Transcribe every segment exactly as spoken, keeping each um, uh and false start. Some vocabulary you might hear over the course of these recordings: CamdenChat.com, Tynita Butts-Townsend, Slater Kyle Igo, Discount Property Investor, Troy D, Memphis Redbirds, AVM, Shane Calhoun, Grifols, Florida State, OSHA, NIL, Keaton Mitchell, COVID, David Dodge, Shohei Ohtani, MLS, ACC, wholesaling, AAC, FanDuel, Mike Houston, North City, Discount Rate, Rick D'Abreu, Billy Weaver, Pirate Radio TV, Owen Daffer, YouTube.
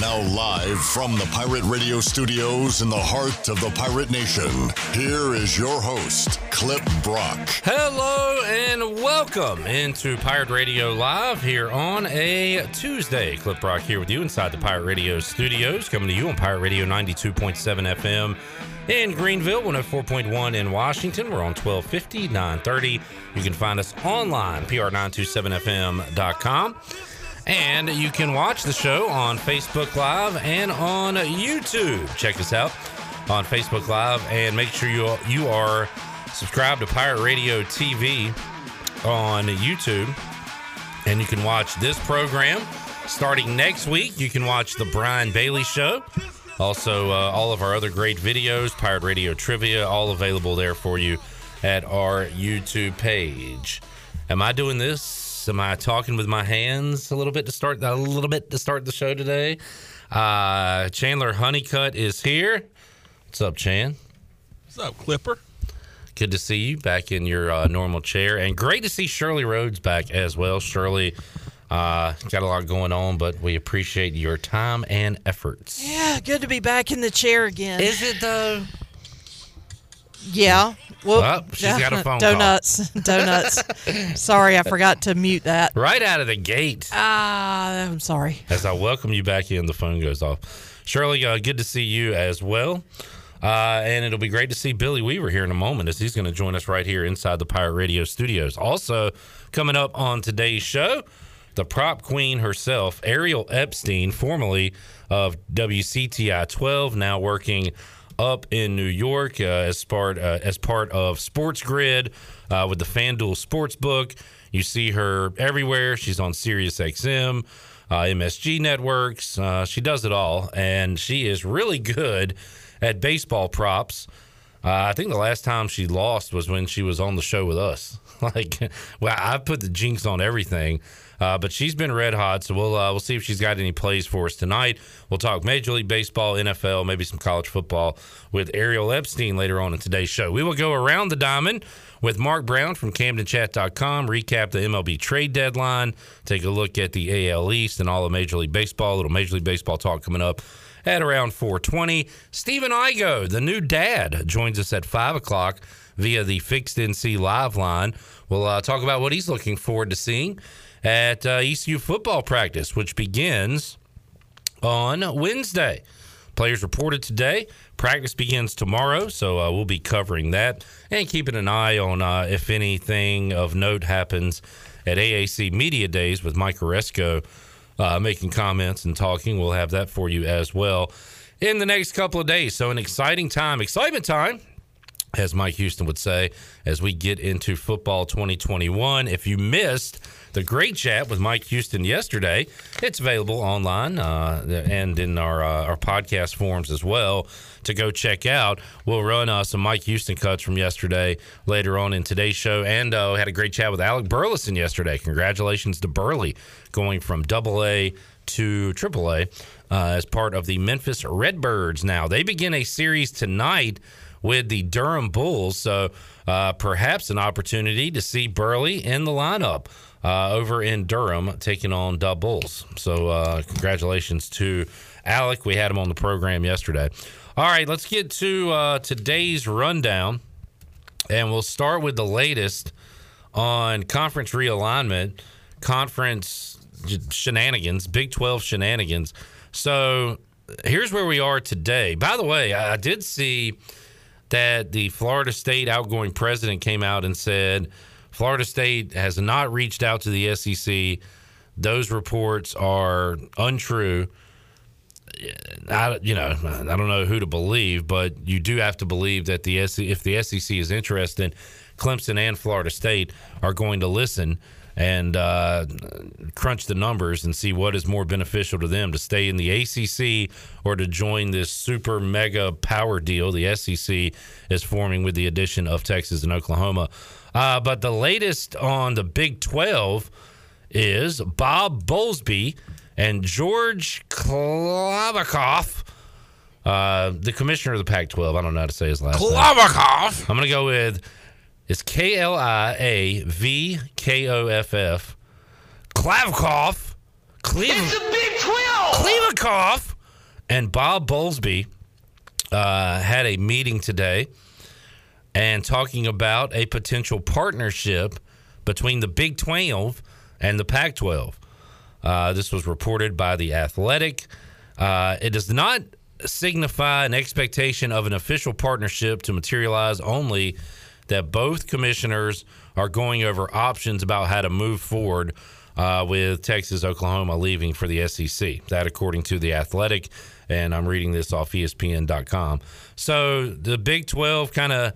Now live from the Pirate Radio Studios in the heart of the Pirate Nation, here is your host, Cliff Brock. Hello and welcome into Pirate Radio Live here on a Tuesday. Cliff Brock here with you inside the Pirate Radio Studios, coming to you on Pirate Radio ninety-two point seven F M. in Greenville, one oh four point one in Washington. We're on twelve fifty, nine thirty. You can find us online, P R nine two seven F M dot com. And you can watch the show on Facebook Live and on YouTube. Check us out on Facebook Live and make sure you, you are subscribed to Pirate Radio T V on YouTube. And you can watch this program starting next week. You can watch The Brian Bailey Show. Also, uh, all of our other great videos, Pirate Radio Trivia, all available there for you at our YouTube page. Am I doing this? Am I talking with my hands a little bit to start a little bit to start the show today? Uh, Chandler Honeycutt is here. What's up, Chan? What's up, Clipper? Good to see you back in your uh, normal chair, and great to see Shirley Rhodes back as well. Shirley. Uh, got a lot going on, but we appreciate your time and efforts. Yeah, good to be back in the chair again. Is it though? Yeah. Well, oh, she's uh, got a phone donuts, call. Donuts. Donuts. Sorry, I forgot to mute that. Right out of the gate. Ah, uh, I'm sorry. As I welcome you back in, the phone goes off. Shirley, uh, good to see you as well. Uh, and it'll be great to see Billy Weaver here in a moment, as he's going to join us right here inside the Pirate Radio Studios. Also, coming up on today's show, the prop queen herself, Ariel Epstein, formerly of W C T I twelve, now working up in New York uh, as part uh, as part of Sports Grid uh, with the FanDuel Sportsbook. You see her everywhere. She's on SiriusXM, uh, M S G networks. Uh, she does it all, and she is really good at baseball props. Uh, I think the last time she lost was when she was on the show with us. Like, well, I put the jinx on everything. Uh, but she's been red hot, so we'll uh, we'll see if she's got any plays for us tonight. We'll talk Major League Baseball, N F L, maybe some college football with Ariel Epstein later on in today's show. We will go around the diamond with Mark Brown from Camden Chat dot com, recap the M L B trade deadline, take a look at the A L East and all of Major League Baseball, a little Major League Baseball talk coming up at around four twenty. Steven Igo, the new dad, joins us at five o'clock via the Fixed N C Live line. We'll uh, talk about what he's looking forward to seeing at uh, E C U football practice, which begins on Wednesday. Players reported today. Practice begins tomorrow, so uh, we'll be covering that and keeping an eye on uh, if anything of note happens at A A C Media Days with Mike Aresco uh, making comments and talking. We'll have that for you as well in the next couple of days. So an exciting time, excitement time, as Mike Houston would say, as we get into football twenty twenty-one. If you missed the great chat with Mike Houston yesterday, it's available online uh, and in our uh, our podcast forums as well to go check out. We'll run uh, some Mike Houston cuts from yesterday later on in today's show. And uh, had a great chat with Alec Burleson yesterday. Congratulations to Burley, going from double A to triple A uh, as part of the Memphis Redbirds now. They begin a series tonight with the Durham Bulls, so uh, perhaps an opportunity to see Burley in the lineup uh, over in Durham taking on the Bulls. So uh, congratulations to Alec. We had him on the program yesterday. All right, let's get to uh, today's rundown, and we'll start with the latest on conference realignment, conference shenanigans, Big twelve shenanigans. So here's where we are today. By the way, I did see that the Florida State outgoing president came out and said Florida State has not reached out to the S E C. those reports are untrue, I, you know, I don't know who to believe, but you do have to believe that the S E C, if the S E C is interested, Clemson and Florida State are going to listen and uh, crunch the numbers and see what is more beneficial to them, to stay in the A C C or to join this super mega power deal the S E C is forming with the addition of Texas and Oklahoma. Uh, but the latest on the Big twelve is Bob Bowlesby and George Klavikoff, uh, the commissioner of the Pac twelve. I don't know how to say his last name. Klavikoff. I'm going to go with it's K L I A V K O F F. Klavikoff. Klev- it's the Big twelve. Klavikoff and Bob Bowlesby uh, had a meeting today and talking about a potential partnership between the Big twelve and the Pac twelve. Uh, this was reported by The Athletic. Uh, it does not signify an expectation of an official partnership to materialize, only that both commissioners are going over options about how to move forward uh, with Texas, Oklahoma leaving for the S E C. That according to The Athletic, and I'm reading this off E S P N dot com. So the Big twelve kind of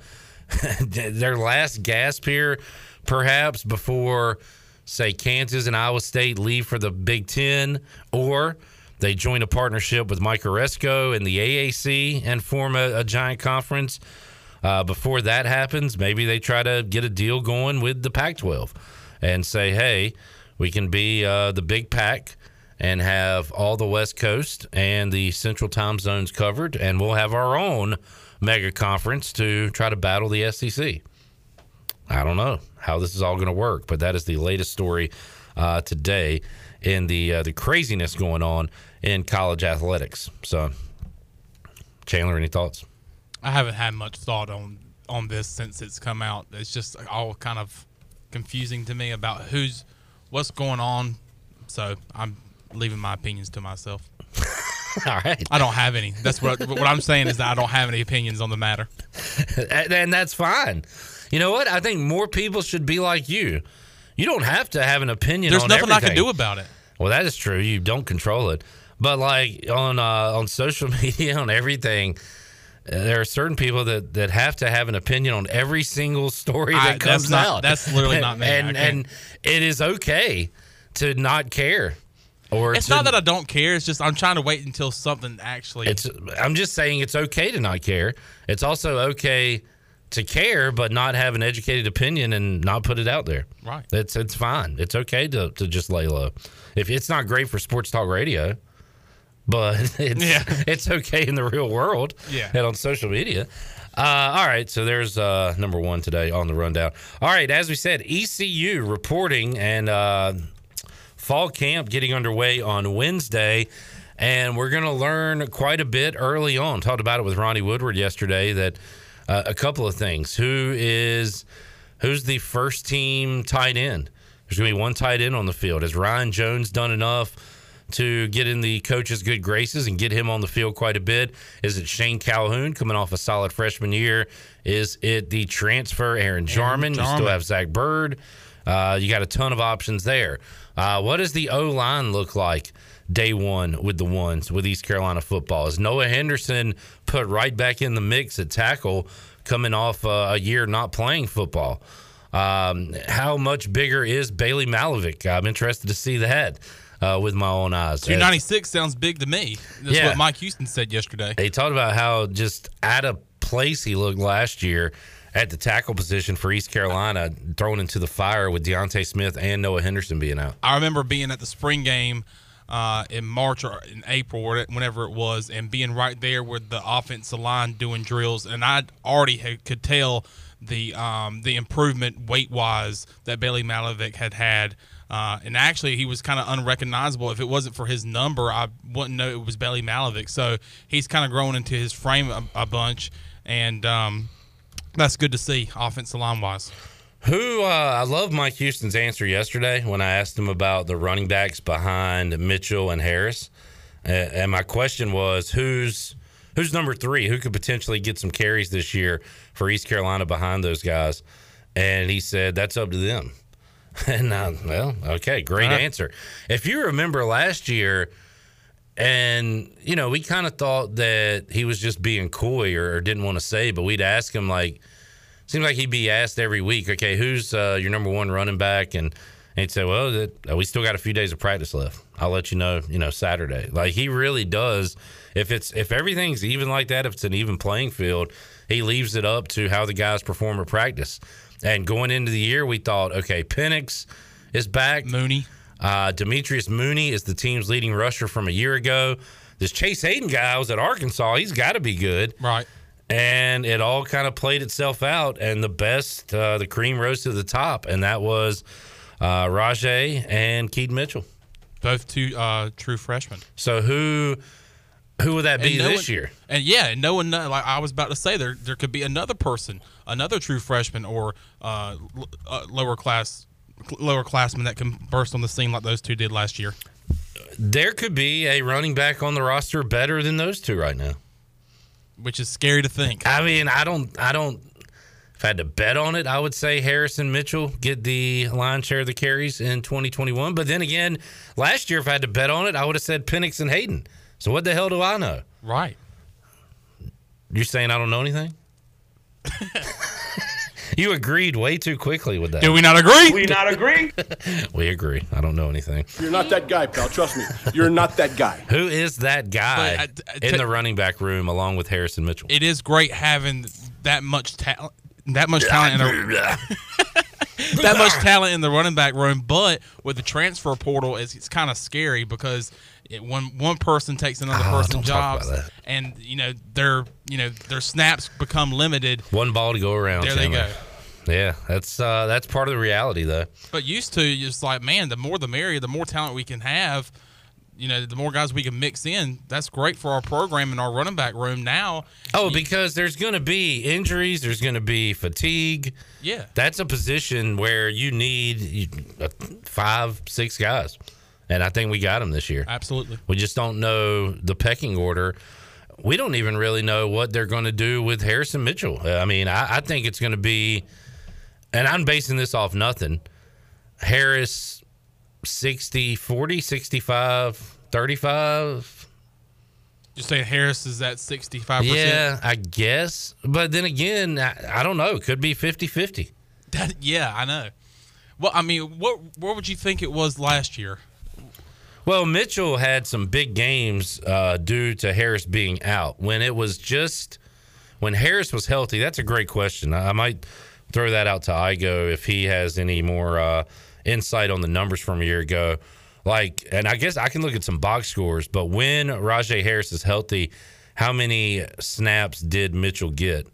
their last gasp here, perhaps, before – say Kansas and Iowa State leave for the Big Ten, or they join a partnership with Mike Aresco and the A A C and form a, a giant conference. Uh, before that happens, maybe they try to get a deal going with the Pac twelve and say, hey, we can be uh, the Big Pac and have all the West Coast and the Central Time Zones covered, and we'll have our own mega conference to try to battle the S E C. I don't know how this is all going to work, but that is the latest story uh, today in the uh, the craziness going on in college athletics. So, Chandler, any thoughts? I haven't had much thought on, on this since it's come out. It's just all kind of confusing to me about who's what's going on. So I'm leaving my opinions to myself. All right. I don't have any. That's what what I'm saying is that I don't have any opinions on the matter, and that's fine. You know what? I think more people should be like you. You don't have to have an opinion on everything. There's nothing I can do about it. Well, that is true. You don't control it. But like on uh, on social media, on everything, there are certain people that, that have to have an opinion on every single story that I, comes that's not, out. That's literally not me. And, and it is okay to not care. Or it's to, not that I don't care. It's just I'm trying to wait until something actually. It's. I'm just saying it's okay to not care. It's also okay to care but not have an educated opinion and not put it out there. Right. It's it's fine. It's okay to, to just lay low. If it's not great for sports talk radio, but it's yeah. it's okay in the real world yeah. and on social media. Uh, all right, so there's uh, number one today on the rundown. All right, as we said, E C U reporting and uh, fall camp getting underway on Wednesday, and we're going to learn quite a bit early on. Talked about it with Ronnie Woodward yesterday that Uh, a couple of things. Who is who's the first team tight end? There's going to be one tight end on the field. Has Ryan Jones done enough to get in the coach's good graces and get him on the field quite a bit? Is it Shane Calhoun coming off a solid freshman year? Is it the transfer Aaron Jarman? Aaron Jarman. You still have Zach Bird. Uh, you got a ton of options there. Uh, what does the O-line look like day one with the ones with East Carolina football? Is Noah Henderson put right back in the mix at tackle coming off uh, a year not playing football? Um, how much bigger is Bailey Malovic? I'm interested to see that uh, with my own eyes. two ninety-six sounds big to me. That's yeah. what Mike Houston said yesterday. They talked about how just out of place he looked last year at the tackle position for East Carolina, thrown into the fire with Deontay Smith and Noah Henderson being out. I remember being at the spring game Uh, in March or in April or whenever it was, and being right there with the offensive line doing drills, and I already had, could tell the um, the improvement weight-wise that Bailey Malovic had had. Uh, and actually, he was kind of unrecognizable. If it wasn't for his number, I wouldn't know it was Bailey Malovic. So he's kind of grown into his frame a, a bunch, and um, that's good to see offensive line-wise. Who uh, I love Mike Houston's answer yesterday when I asked him about the running backs behind Mitchell and Harris, and, and my question was, who's who's number three? Who could potentially get some carries this year for East Carolina behind those guys? And he said that's up to them. And uh, well, okay, great uh-huh. answer. If you remember last year, and you know, we kind of thought that he was just being coy or, or didn't want to say, but we'd ask him, like, seems like he'd be asked every week, okay, who's uh, your number one running back? And, and he'd say, well, that, uh, we still got a few days of practice left. I'll let you know, you know, Saturday. Like, he really does. If it's if everything's even like that, if it's an even playing field, he leaves it up to how the guys perform at practice. And going into the year, we thought, okay, Penix is back. Mooney. Uh, Demetrius Mooney is the team's leading rusher from a year ago. This Chase Hayden guy was at Arkansas. He's got to be good. Right. And it all kind of played itself out, and the best, uh, the cream rose to the top, and that was uh, Rajay and Keaton Mitchell. Both two uh, true freshmen. So who who would that be no this one, year? And yeah, and no one, like I was about to say, there there could be another person, another true freshman or uh, uh, lower class lowerclassmen that can burst on the scene like those two did last year. There could be a running back on the roster better than those two right now, which is scary to think. I mean, I don't, I don't. If I had to bet on it, I would say Harrison Mitchell get the lion's share of the carries in twenty twenty-one. But then again, last year, if I had to bet on it, I would have said Penix and Hayden. So what the hell do I know? Right. You're saying I don't know anything? You agreed way too quickly with that. Do we not agree? We not agree? We agree. I don't know anything. You're not that guy, pal. Trust me. You're not that guy. Who is that guy I, I, t- in the running back room along with Harrison Mitchell? It is great having that much talent, that much talent in a, that much talent in the running back room, but with the transfer portal, it's, it's kind of scary because it, when one person takes another oh, person's jobs, and you know their you know their snaps become limited. One ball to go around. There Chandler. They go. Yeah, that's uh, that's part of the reality though. But used to, it's like, man, the more the merrier. The more talent we can have, you know, the more guys we can mix in. That's great for our program and our running back room now. Oh, you, because there's going to be injuries. There's going to be fatigue. Yeah, that's a position where you need five, six guys. And I think we got him this year. Absolutely. We just don't know the pecking order. We don't even really know what they're going to do with Harrison Mitchell. I mean, I, I think it's going to be, and I'm basing this off nothing, Harris sixty forty, sixty-five thirty-five. You're saying Harris is at sixty-five percent? Yeah, I guess. But then again, I, I don't know. It could be fifty-fifty. That, yeah, I know. Well, I mean, what what would you think it was last year? Well, Mitchell had some big games uh, due to Harris being out. When it was just when Harris was healthy, that's a great question. I, I might throw that out to Igo if he has any more uh, insight on the numbers from a year ago. Like, and I guess I can look at some box scores, but when Rajay Harris is healthy, how many snaps did Mitchell get?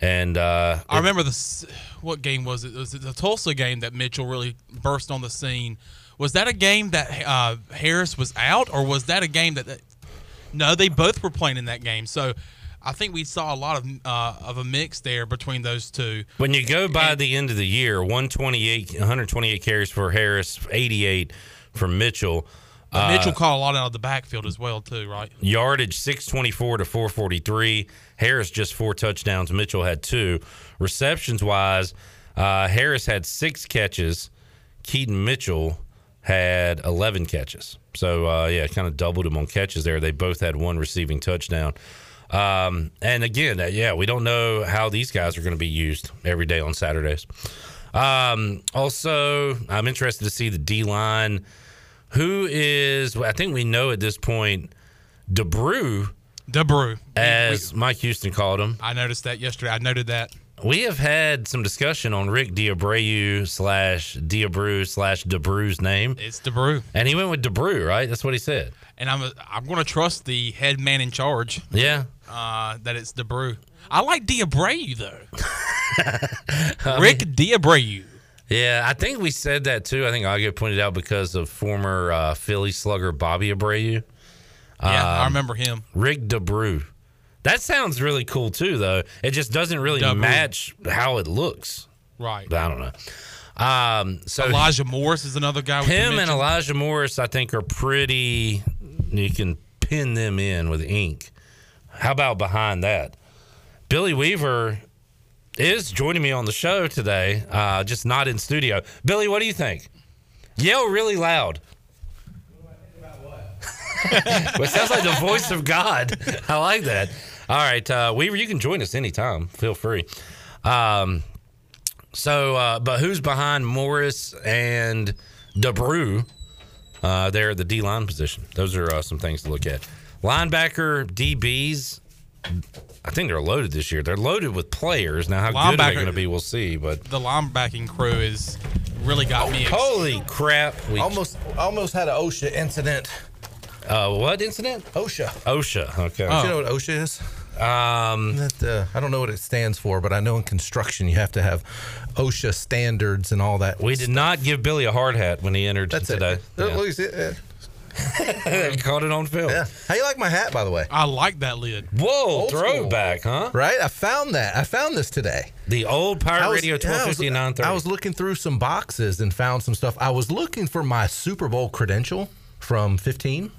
And uh, I remember the what game was it? It was the Tulsa game that Mitchell really burst on the scene. Was that a game that uh, Harris was out, or was that a game that, that – no, they both were playing in that game. So, I think we saw a lot of uh, of a mix there between those two. When you go by and, the end of the year, one twenty-eight, one twenty-eight carries for Harris, eighty-eight for Mitchell. Uh, Mitchell caught a lot out of the backfield as well, too, right? Yardage, six twenty-four to four forty-three. Harris just four touchdowns. Mitchell had two. Receptions-wise, uh, Harris had six catches. Keaton Mitchell – had eleven catches. So, uh, yeah, kind of doubled them on catches there. They both had one receiving touchdown. Um, and, again, uh, yeah, we don't know how these guys are going to be used every day on Saturdays. Um, also, I'm interested to see the D-line. Who is – I think we know at this point, D'Abreu. D'Abreu. As we, we, Mike Houston called him. I noticed that yesterday. I noted that. We have had some discussion on Rick D'Abreu slash D'Abreu slash D'Abreu's name. It's D'Abreu. And he went with D'Abreu, right? That's what he said. And I'm I'm going to trust the head man in charge. Yeah. Uh, that it's D'Abreu. I like D'Abreu, though. Rick mean, D'Abreu. Yeah, I think we said that, too. I think Augie pointed out because of former uh, Philly slugger Bobby Abreu. Yeah, um, I remember him. Rick D'Abreu. That sounds really cool, too, though. It just doesn't really Double. match how it looks. Right. I don't know. Um, so Elijah Morris is another guy. Him and Elijah Morris, I think, are pretty – you can pin them in with ink. How about behind that? Billy Weaver is joining me on the show today, uh, just not in studio. Billy, what do you think? Yell really loud. What do I think about what? Well, it sounds like the voice of God. I like that. All right, uh, Weaver, you can join us anytime. Feel free. Um, so, uh, but who's behind Morris and D'Abreu uh, there at the D-line position? Those are uh, some things to look at. Linebacker, D Bs. I think they're loaded this year. They're loaded with players. Now, how good are they going to be, we'll see. But the linebacking crew is really got oh, me. Holy ex- crap! We almost almost had an OSHA incident. Uh, what incident? OSHA. OSHA. Okay. Oh. Do you know what OSHA is? Um, that, uh, I don't know what it stands for, but I know in construction you have to have OSHA standards and all that. We stuff. did not give Billy a hard hat when he entered That's today. That's it. Yeah. Caught it on film. Yeah. How you like my hat, by the way? I like that lid. Whoa, old throwback, school. Huh? Right? I found that. I found this today. The old Pirate was, Radio twelve fifty and nine thirty. I was looking through some boxes and found some stuff. I was looking for my Super Bowl credential from fifteen.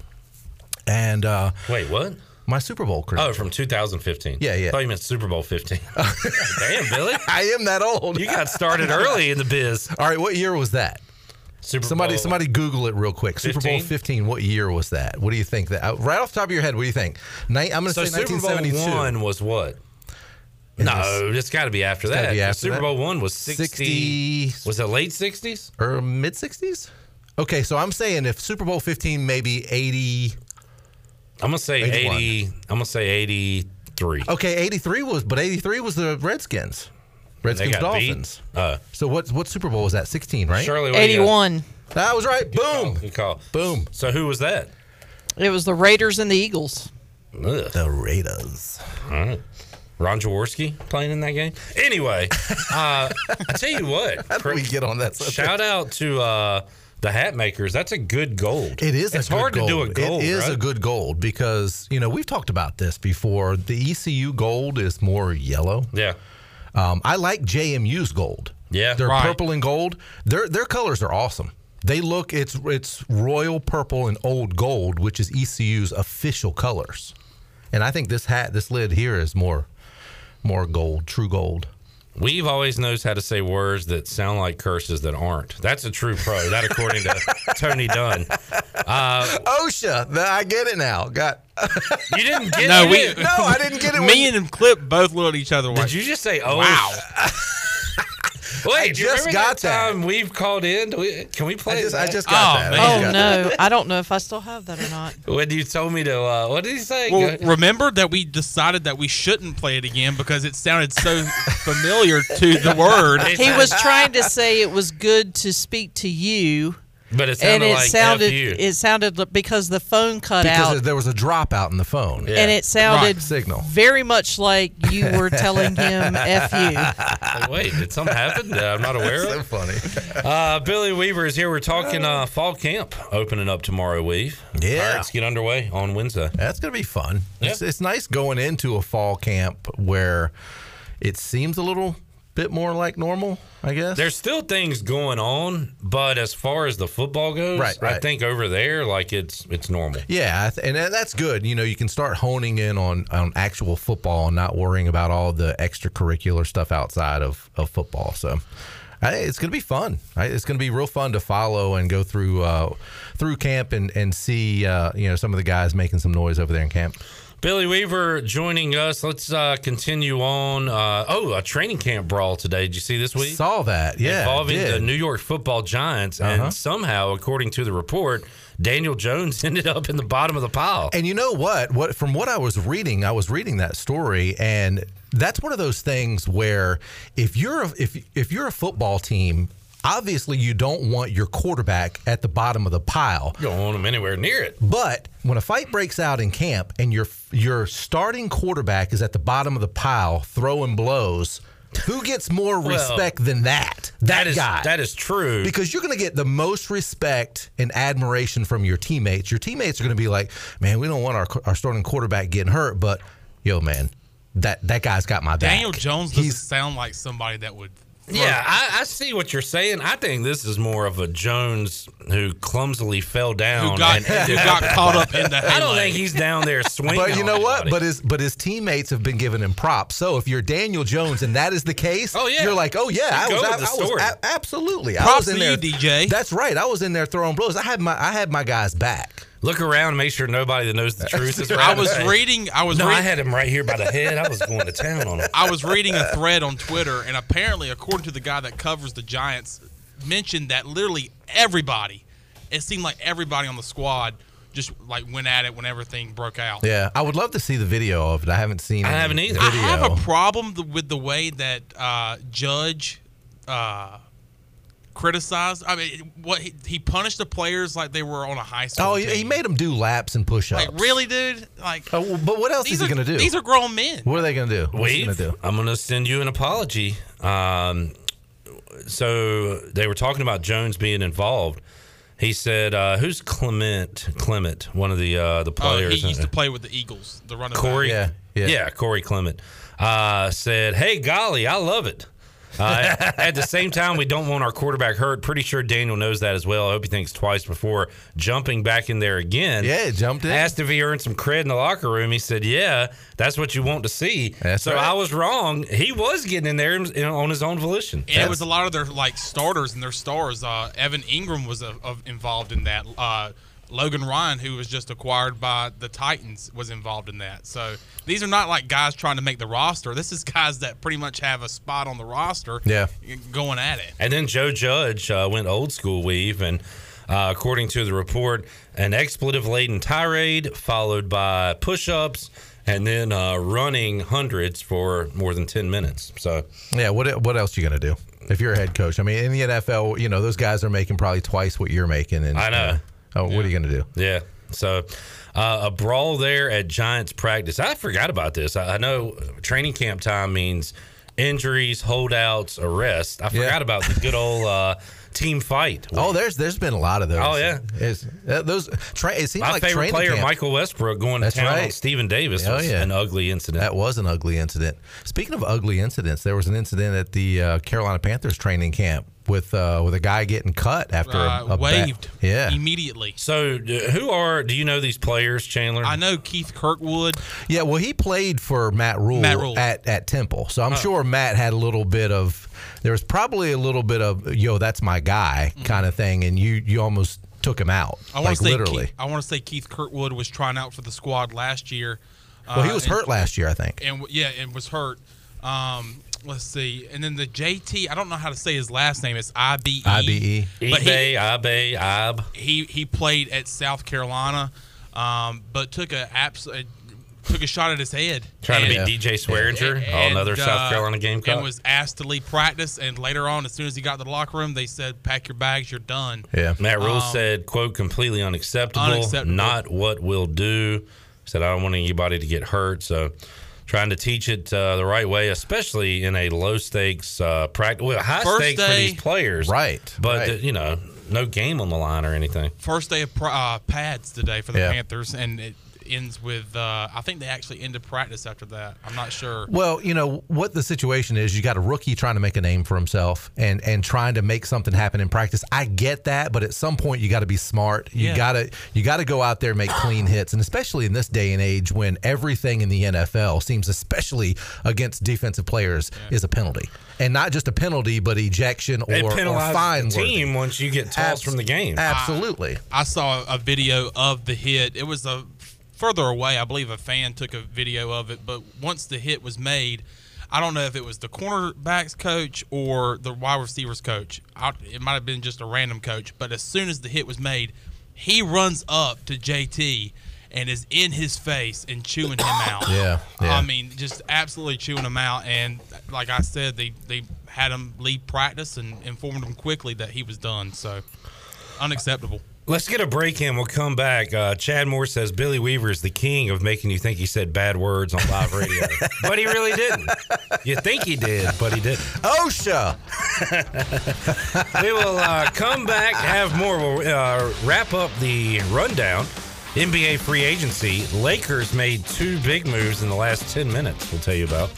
And uh, wait, what? My Super Bowl credential. Oh, from two thousand fifteen. Yeah, yeah. I thought you meant Super Bowl fifteen. Damn, Billy. I am that old. You got started early in the biz. All right, what year was that? Super somebody, Bowl. Somebody Google it real quick. fifteen? Super Bowl fifteen. What year was that? What do you think? That right off the top of your head, what do you think? Nin- I'm going to so say Super nineteen seventy-two. Bowl one was what? Is no, this, it's got to be after that. Be after Super that? Bowl one was sixty. sixty Was it late sixties or mid sixties? Okay, so I'm saying if Super Bowl fifteen, maybe eighty. I'm gonna say eighty-one. eighty. I'm gonna say eighty-three. Okay, eighty-three was, but eighty-three was the Redskins. Redskins Dolphins. Uh, so what what Super Bowl was that? sixteen, right? Shirley, eighty-one. That was right. Good Boom. Call. Good call. Boom. So who was that? It was the Raiders and the Eagles. Ugh. The Raiders. All right. Ron Jaworski playing in that game. Anyway, uh, I tell you what. How do we get on that subject? Shout out to uh, the hat makers. That's a good gold. It is. It's a good hard gold. to do a gold. It is right? a good gold because you know we've talked about this before. The E C U gold is more yellow. Yeah. Um, I like J M U's gold. Yeah, they're right. purple and gold. Their their colors are awesome. They look it's it's royal purple and old gold, which is E C U's official colors. And I think this hat, this lid here, is more more gold, true gold. We've always knows how to say words that sound like curses that aren't. That's a true pro. That according to Tony Dunn. Uh, OSHA. I get it now. Got. You didn't get no, it. We, no, I didn't get it. Me when, and Clip both looked at each other. Did like, you just say OSHA? Wow. Wait, I do you just got that time that. We've called in? We, can we play I just, that? I just got oh, that. Oh, no. That. I don't know if I still have that or not. When you told me to, uh, what did he say? Well, remember that we decided that we shouldn't play it again because it sounded so familiar to the word. He was trying to say it was good to speak to you. But it sounded and it like sounded, it sounded because the phone cut because out. Because there was a dropout in the phone. Yeah. And it sounded signal. very much like you were telling him F you. Wait, did something happen that I'm not aware That's of? So funny. Uh, Billy Weaver is here. We're talking uh, fall camp opening up tomorrow, Weave. Yeah. All right, let's get underway on Wednesday. That's going to be fun. Yeah. It's, it's nice going into a fall camp where it seems a little bit more like normal, I guess. There's still things going on, but as far as the football goes, right, right. I think over there, like, it's it's normal. Yeah, and that's good. You know, you can start honing in on, on actual football and not worrying about all the extracurricular stuff outside of, of football. So I, it's going to be fun. Right? It's going to be real fun to follow and go through uh, through camp and, and see, uh, you know, some of the guys making some noise over there in camp. Billy Weaver joining us. Let's uh, continue on. Uh, oh, a training camp brawl today. Did you see this week? Saw that, yeah. Involving the New York football Giants. Uh-huh. And somehow, according to the report, Daniel Jones ended up in the bottom of the pile. And you know what? What from what I was reading, I was reading that story, and that's one of those things where if you're a, if if you're a football team, obviously, you don't want your quarterback at the bottom of the pile. You don't want him anywhere near it. But when a fight breaks out in camp and your your starting quarterback is at the bottom of the pile throwing blows, who gets more well, respect than that? That, that is, guy. That is true. Because you're going to get the most respect and admiration from your teammates. Your teammates are going to be like, man, we don't want our, our starting quarterback getting hurt, but, yo, man, that, that guy's got my back. Daniel Jones doesn't He's, sound like somebody that would Yeah, I, I see what you're saying. I think this is more of a Jones who clumsily fell down. Who got, and, who got caught up in the hay. I don't think he's down there swinging. But you know what? But his, but his teammates have been giving him props. So if you're Daniel Jones and that is the case, oh, yeah. you're like, oh, yeah, you I, was, I, I was I, absolutely. Props I was in there, to you, D J. That's right. I was in there throwing blows. I had my I had my guys back. Look around and make sure nobody that knows the truth is right. I was reading. I was. No, reading. I had him right here by the head. I was going to town on him. I was reading a thread on Twitter, and apparently, according to the guy that covers the Giants, mentioned that literally everybody, it seemed like everybody on the squad just like went at it when everything broke out. Yeah, I would love to see the video of it. I haven't seen. I haven't either. I have a problem with the way that uh, Judge. Uh, criticized. I mean, what he, he punished the players like they were on a high school. Oh, team. He made them do laps and push-ups. Like, really, dude? Like, oh, well, but what else is he going to do? These are grown men. What are they going to do? Wait, I'm going to send you an apology. Um, so they were talking about Jones being involved. He said, uh, "Who's Clement? Clement, one of the uh, the players. Uh, he used to play with the Eagles. The running Corey, back. Yeah, yeah, yeah, Corey Clement uh, said, "Hey, golly, I love it." Uh, at the same time, we don't want our quarterback hurt. Pretty sure Daniel knows that as well. I hope he thinks twice before jumping back in there again. Yeah, jumped in. Asked if he earned some cred in the locker room. He said, yeah, that's what you want to see. That's so right. I was wrong. He was getting in there on his own volition. And that's... it was a lot of their like starters and their stars. Uh, Evan Ingram was a, a, involved in that. Uh, Logan Ryan, who was just acquired by the Titans, was involved in that. So these are not like guys trying to make the roster. This is guys that pretty much have a spot on the roster yeah. going at it. And then Joe Judge uh, went old school weave, and uh, according to the report, an expletive-laden tirade followed by push-ups and then uh, running hundreds for more than ten minutes. So yeah, what, what else are you going to do if you're a head coach? I mean, in the N F L, you know, those guys are making probably twice what you're making. And, I know. Uh, Oh, yeah. What are you going to do? Yeah. So uh, a brawl there at Giants practice. I forgot about this. I, I know training camp time means injuries, holdouts, arrests. I forgot yeah. about the good old uh, team fight. Oh, there's there's been a lot of those. Oh, yeah. It's, uh, those tra- it seems My like favorite player, camp. Michael Westbrook, going That's to town right. on Steven Davis. Oh, was yeah. an ugly incident. That was an ugly incident. Speaking of ugly incidents, there was an incident at the uh, Carolina Panthers training camp. With uh, with a guy getting cut after uh, a, a waved, bat. yeah, immediately. So, who are do you know these players, Chandler? I know Keith Kirkwood. Yeah, well, he played for Matt Rule, Matt Rule. at at Temple, so I'm oh. sure Matt had a little bit of. There was probably a little bit of yo, that's my guy mm-hmm. kind of thing, and you you almost took him out. I want like, to say literally. Keith, I want to say Keith Kirkwood was trying out for the squad last year. Well, uh, he was and, hurt last year, I think, and yeah, and was hurt. Um, Let's see. And then the J T, I don't know how to say his last name. It's I B E. I B E. Ibe, Ibe, Ib. He he played at South Carolina, um, but took a abs- uh, took a shot at his head. Trying and, to beat D J Swearinger, and, and, another uh, South Carolina Gamecock. And was asked to leave practice, and later on, as soon as he got to the locker room, they said, pack your bags, you're done. Yeah. Matt Rule um, said, quote, completely unacceptable, unacceptable, not what we'll do. He said, I don't want anybody to get hurt, so... Trying to teach it uh, the right way, especially in a low-stakes uh, practice. Well, high-stakes for these players. Right. But, right. The, you know, no game on the line or anything. First day of uh, pads today for the yeah. Panthers, and it ends with uh, – I think they actually ended practice after that. I'm not sure. Well, you know, what the situation is, you got a rookie trying to make a name for himself and, and trying to make something happen in practice. I get that, but at some point you got to be smart. You yeah. got to you got to go out there and make clean hits, and especially in this day and age when everything in the N F L seems, especially against defensive players, yeah. is a penalty. And not just a penalty, but ejection or, or fine. The team once you get tossed Abs- from the game. Absolutely. I, I saw a video of the hit. It was a further away. I believe a fan took a video of it. But once the hit was made, I don't know if it was the cornerback's coach or the wide receiver's coach. I, it might have been just a random coach. But as soon as the hit was made, he runs up to J T and is in his face and chewing him out. Yeah, yeah. I mean, just absolutely chewing him out. And like I said, they, they had him leave practice and informed him quickly that he was done. So, unacceptable. Let's get a break in. We'll come back. Uh, Chad Moore says Billy Weaver is the king of making you think he said bad words on live radio. But he really didn't. You think he did, but he didn't. OSHA! We will uh, come back, have more. We'll uh, wrap up the rundown. N B A free agency. Lakers made two big moves in the last ten minutes, we'll tell you about.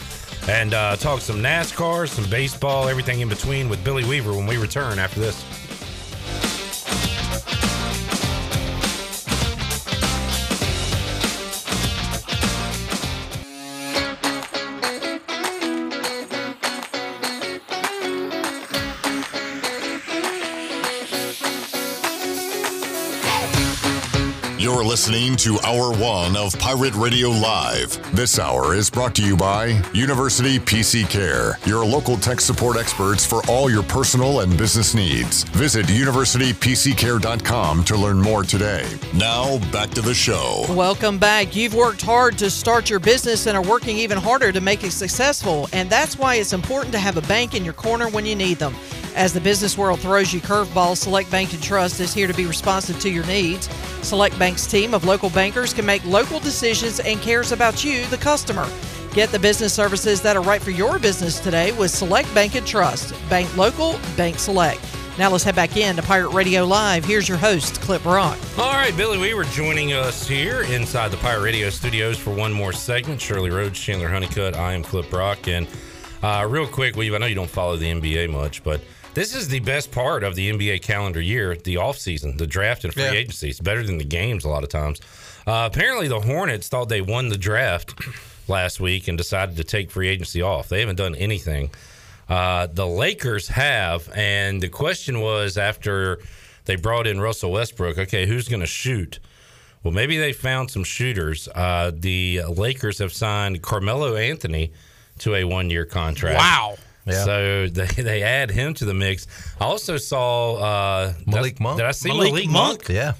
and uh, talk some NASCAR, some baseball, everything in between with Billy Weaver when we return after this. You're listening to Hour One of Pirate Radio Live. This hour is brought to you by University P C Care, your local tech support experts for all your personal and business needs. Visit university p c care dot com to learn more today. Now, back to the show. Welcome back. You've worked hard to start your business and are working even harder to make it successful, and that's why it's important to have a bank in your corner when you need them. As the business world throws you curveballs, Select Bank and Trust is here to be responsive to your needs. Select Bank's team of local bankers can make local decisions and cares about you, the customer. Get the business services that are right for your business today with Select Bank and Trust. Bank local, bank select. Now let's head back in to Pirate Radio Live. Here's your host, Cliff Brock. All right, Billy Weaver joining us here inside the Pirate Radio Studios for one more segment. Shirley Rhodes, Chandler Honeycutt. I am Cliff Brock. And uh, real quick, Weave, I know you don't follow the N B A much, but this is the best part of the N B A calendar year, the offseason, the draft and free yeah. agency. It's better than the games a lot of times. Uh, apparently, the Hornets thought they won the draft last week and decided to take free agency off. They haven't done anything. Uh, the Lakers have, and the question was after they brought in Russell Westbrook, okay, who's going to shoot? Well, maybe they found some shooters. Uh, the Lakers have signed Carmelo Anthony to a one-year contract. Wow. Yeah. So they, they add him to the mix. I also saw uh, Malik Monk. Did I see Malik, Malik Monk? Monk? Yeah,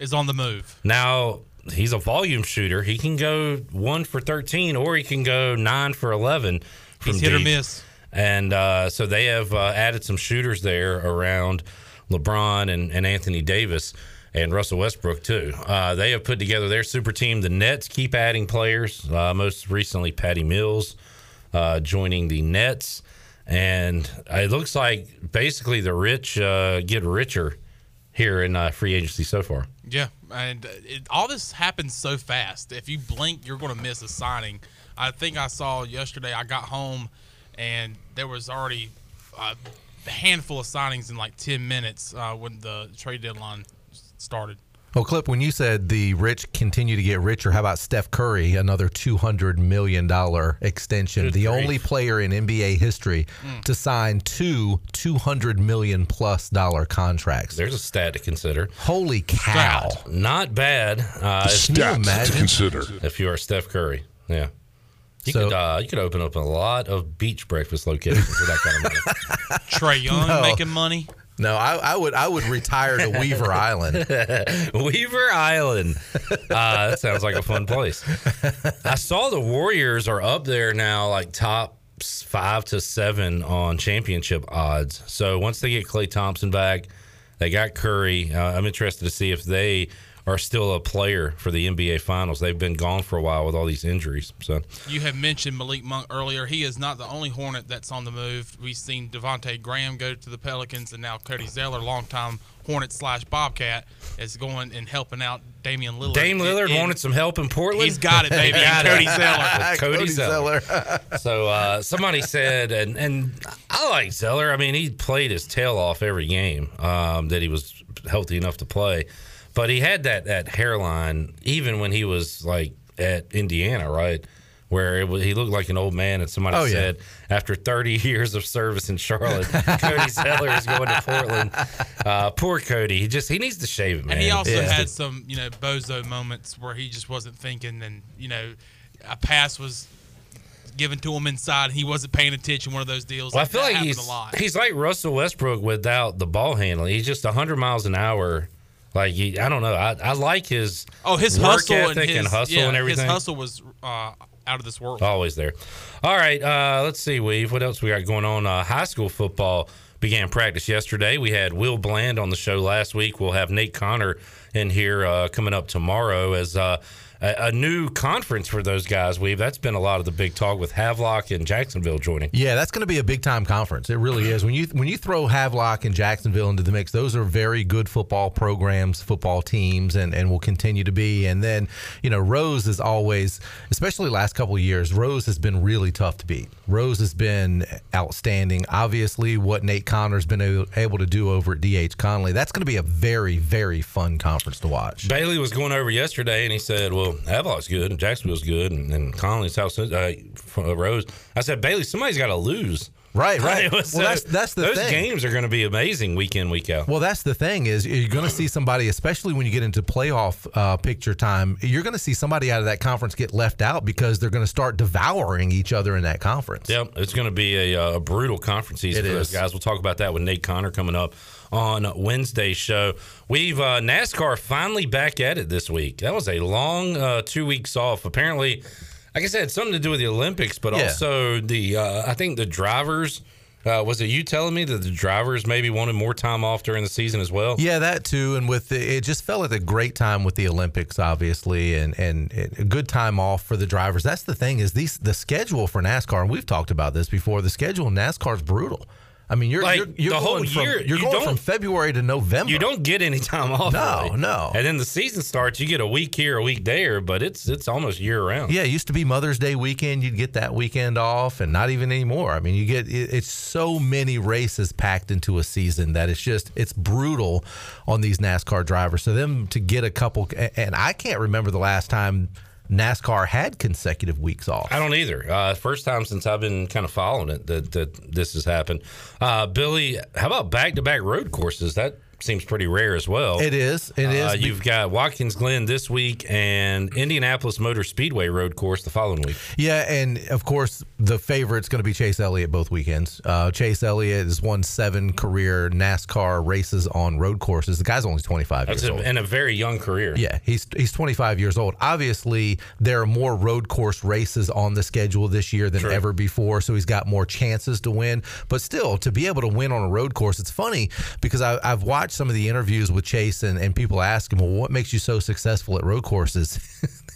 is on the move now. He's a volume shooter. He can go one for thirteen, or he can go nine for eleven from deep. He's hit or miss. And uh, so they have uh, added some shooters there around LeBron and, and Anthony Davis and Russell Westbrook too. Uh, they have put together their super team. The Nets keep adding players. Uh, most recently, Patty Mills uh, joining the Nets. And it looks like basically the rich uh, get richer here in uh, free agency so far. Yeah, and it, all this happens so fast. If you blink, you're going to miss a signing. I think I saw yesterday I got home and there was already a handful of signings in like ten minutes uh, when the trade deadline started. Well, Clip, when you said the rich continue to get richer, how about Steph Curry, another two hundred million dollars extension, Good the grief. only player in N B A history mm. to sign two two hundred million plus dollar contracts. There's a stat to consider. Holy cow. Stat. Not bad. Uh, stat to consider. If you are Steph Curry, yeah. You, so, could, uh, you could open up a lot of beach breakfast locations with that kind of money. Trae Young no. making money. No, I, I would I would retire to Weaver Island. Weaver Island. Uh, that sounds like a fun place. I saw the Warriors are up there now, like top five to seven on championship odds. So once they get Klay Thompson back, they got Curry. Uh, I'm interested to see if they are still a player for the N B A Finals. They've been gone for a while with all these injuries. So you have mentioned Malik Monk earlier. He is not the only Hornet that's on the move. We've seen Devontae Graham go to the Pelicans, and now Cody Zeller, longtime Hornet slash Bobcat, is going and helping out Damian Lillard. Dame Lillard it, wanted it, some help in Portland. He's got it, baby. got Cody it. Zeller. Cody, Cody Zeller. Zeller. so uh, somebody said, and, and I like Zeller. I mean, he played his tail off every game um, that he was healthy enough to play. But he had that, that hairline even when he was, like, at Indiana, right, where it was, he looked like an old man. And somebody oh, said, yeah. after thirty years of service in Charlotte, Cody Zeller is going to Portland. Uh, poor Cody. He just he needs to shave it, man. And he also yeah. had some, you know, bozo moments where he just wasn't thinking and, you know, a pass was given to him inside and he wasn't paying attention. One of those deals. Well, like I feel like he's, a lot. he's like Russell Westbrook without the ball handling. He's just one hundred miles an hour. Like, he, I don't know. I, I like his, oh, his work hustle ethic and, his, and hustle yeah, and everything. His hustle was uh, out of this world. Always there. All right. Uh, let's see, Weave. What else we got going on? Uh, high school football began practice yesterday. We had Will Bland on the show last week. We'll have Nate Connor in here uh, coming up tomorrow as uh, a, a new conference for those guys, Weave. That's been a lot of the big talk with Havelock and Jacksonville joining. Yeah, that's going to be a big-time conference. It really is. When you when you throw Havelock and Jacksonville into the mix, those are very good football programs, football teams, and, and will continue to be. And then, you know, Rose is always, especially last couple of years, Rose has been really tough to beat. Rose has been outstanding. Obviously, what Nate Conner's been able to do over at D H Conley, that's going to be a very, very fun conference to watch. Bailey was going over yesterday, and he said, well, Havelock's good, and Jacksonville's good, and, and Conley's house, uh, Rose. I said, Bailey, somebody's got to lose. Right, right. Well, so that's that's the those thing. Those games are going to be amazing week in, week out. Well, that's the thing is you're going to see somebody, especially when you get into playoff uh, picture time, you're going to see somebody out of that conference get left out because they're going to start devouring each other in that conference. Yep, it's going to be a, a brutal conference season it for is. those guys. We'll talk about that with Nate Conner coming up on Wednesday's show. We've uh, NASCAR finally back at it this week. That was a long uh, two weeks off. Apparently, like I said, it's something to do with the Olympics, but yeah. also the, uh, I think the drivers, uh, was it you telling me that the drivers maybe wanted more time off during the season as well? Yeah, that too. And with the, it just fell at a great time with the Olympics, obviously, and, and a good time off for the drivers. That's the thing is these, the schedule for NASCAR, and we've talked about this before, the schedule in NASCAR is brutal. I mean, you're, like you're, you're the whole going year. From, you're you going from February to November. You don't get any time off. No, really. no. And then the season starts. You get a week here, a week there, but it's it's almost year round. Yeah, it used to be Mother's Day weekend. You'd get that weekend off, and not even anymore. I mean, you get it, it's so many races packed into a season that it's just it's brutal on these NASCAR drivers. So them to get a couple, and I can't remember the last time NASCAR had consecutive weeks off. I don't either. Uh, first time since I've been kind of following it that, that this has happened. Uh, Billy, how about back-to-back road courses? That seems pretty rare as well. It is. It uh, is. You've got Watkins Glen this week and Indianapolis Motor Speedway road course the following week. Yeah, and of course, the favorite's going to be Chase Elliott both weekends. Uh, Chase Elliott has won seven career NASCAR races on road courses. The guy's only twenty-five That's years a, old. And a very young career. Yeah, he's he's twenty-five years old. Obviously, there are more road course races on the schedule this year than True. ever before, so he's got more chances to win. But still, to be able to win on a road course, it's funny because I, I've watched some of the interviews with Chase and, and people ask him, well, what makes you so successful at road courses?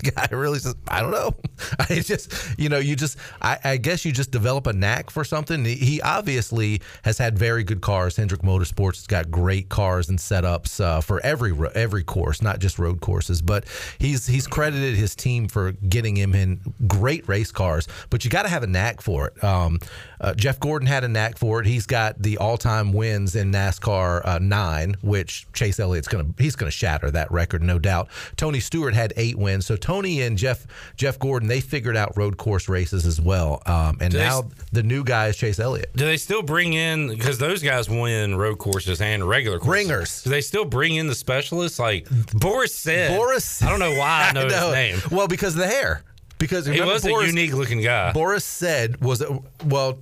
The guy really says, I don't know. I just, you know, you just, I, I guess you just develop a knack for something. He obviously has had very good cars. Hendrick Motorsports has got great cars and setups uh, for every every course, not just road courses. But he's he's credited his team for getting him in great race cars. But you got to have a knack for it. Um, uh, Jeff Gordon had a knack for it. He's got the all-time wins in NASCAR uh, nine. Which Chase Elliott's gonna he's gonna shatter that record, no doubt. Tony Stewart had eight wins, so Tony and Jeff Jeff Gordon they figured out road course races as well. Um, and do now they, the new guy is Chase Elliott. Do they still bring in because those guys win road courses and regular courses? Ringers. Do they still bring in the specialists like Boris said? Boris, I don't know why I know, I know. his name. Well, because of the hair. Because he was Boris, a unique looking guy. Boris said was well.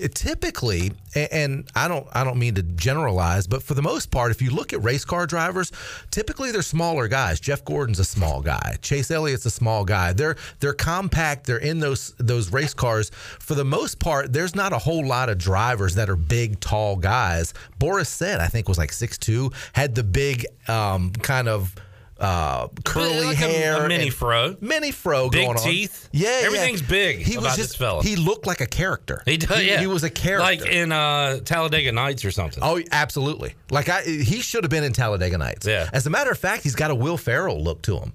It typically, and I don't I don't mean to generalize, but for the most part, if you look at race car drivers, typically they're smaller guys. Jeff Gordon's a small guy. Chase Elliott's a small guy. They're they're compact. They're in those those race cars. For the most part, there's not a whole lot of drivers that are big, tall guys. Boris said, I think, was like six two, had the big um, kind of Uh, curly like hair, a, a mini fro, mini fro, big going teeth. On. Yeah, everything's yeah. big. He about was just this fella. He looked like a character. He did. He, yeah. he was a character, like in uh, Talladega Nights or something. Oh, absolutely. Like I, he should have been in Talladega Nights. Yeah. As a matter of fact, he's got a Will Ferrell look to him.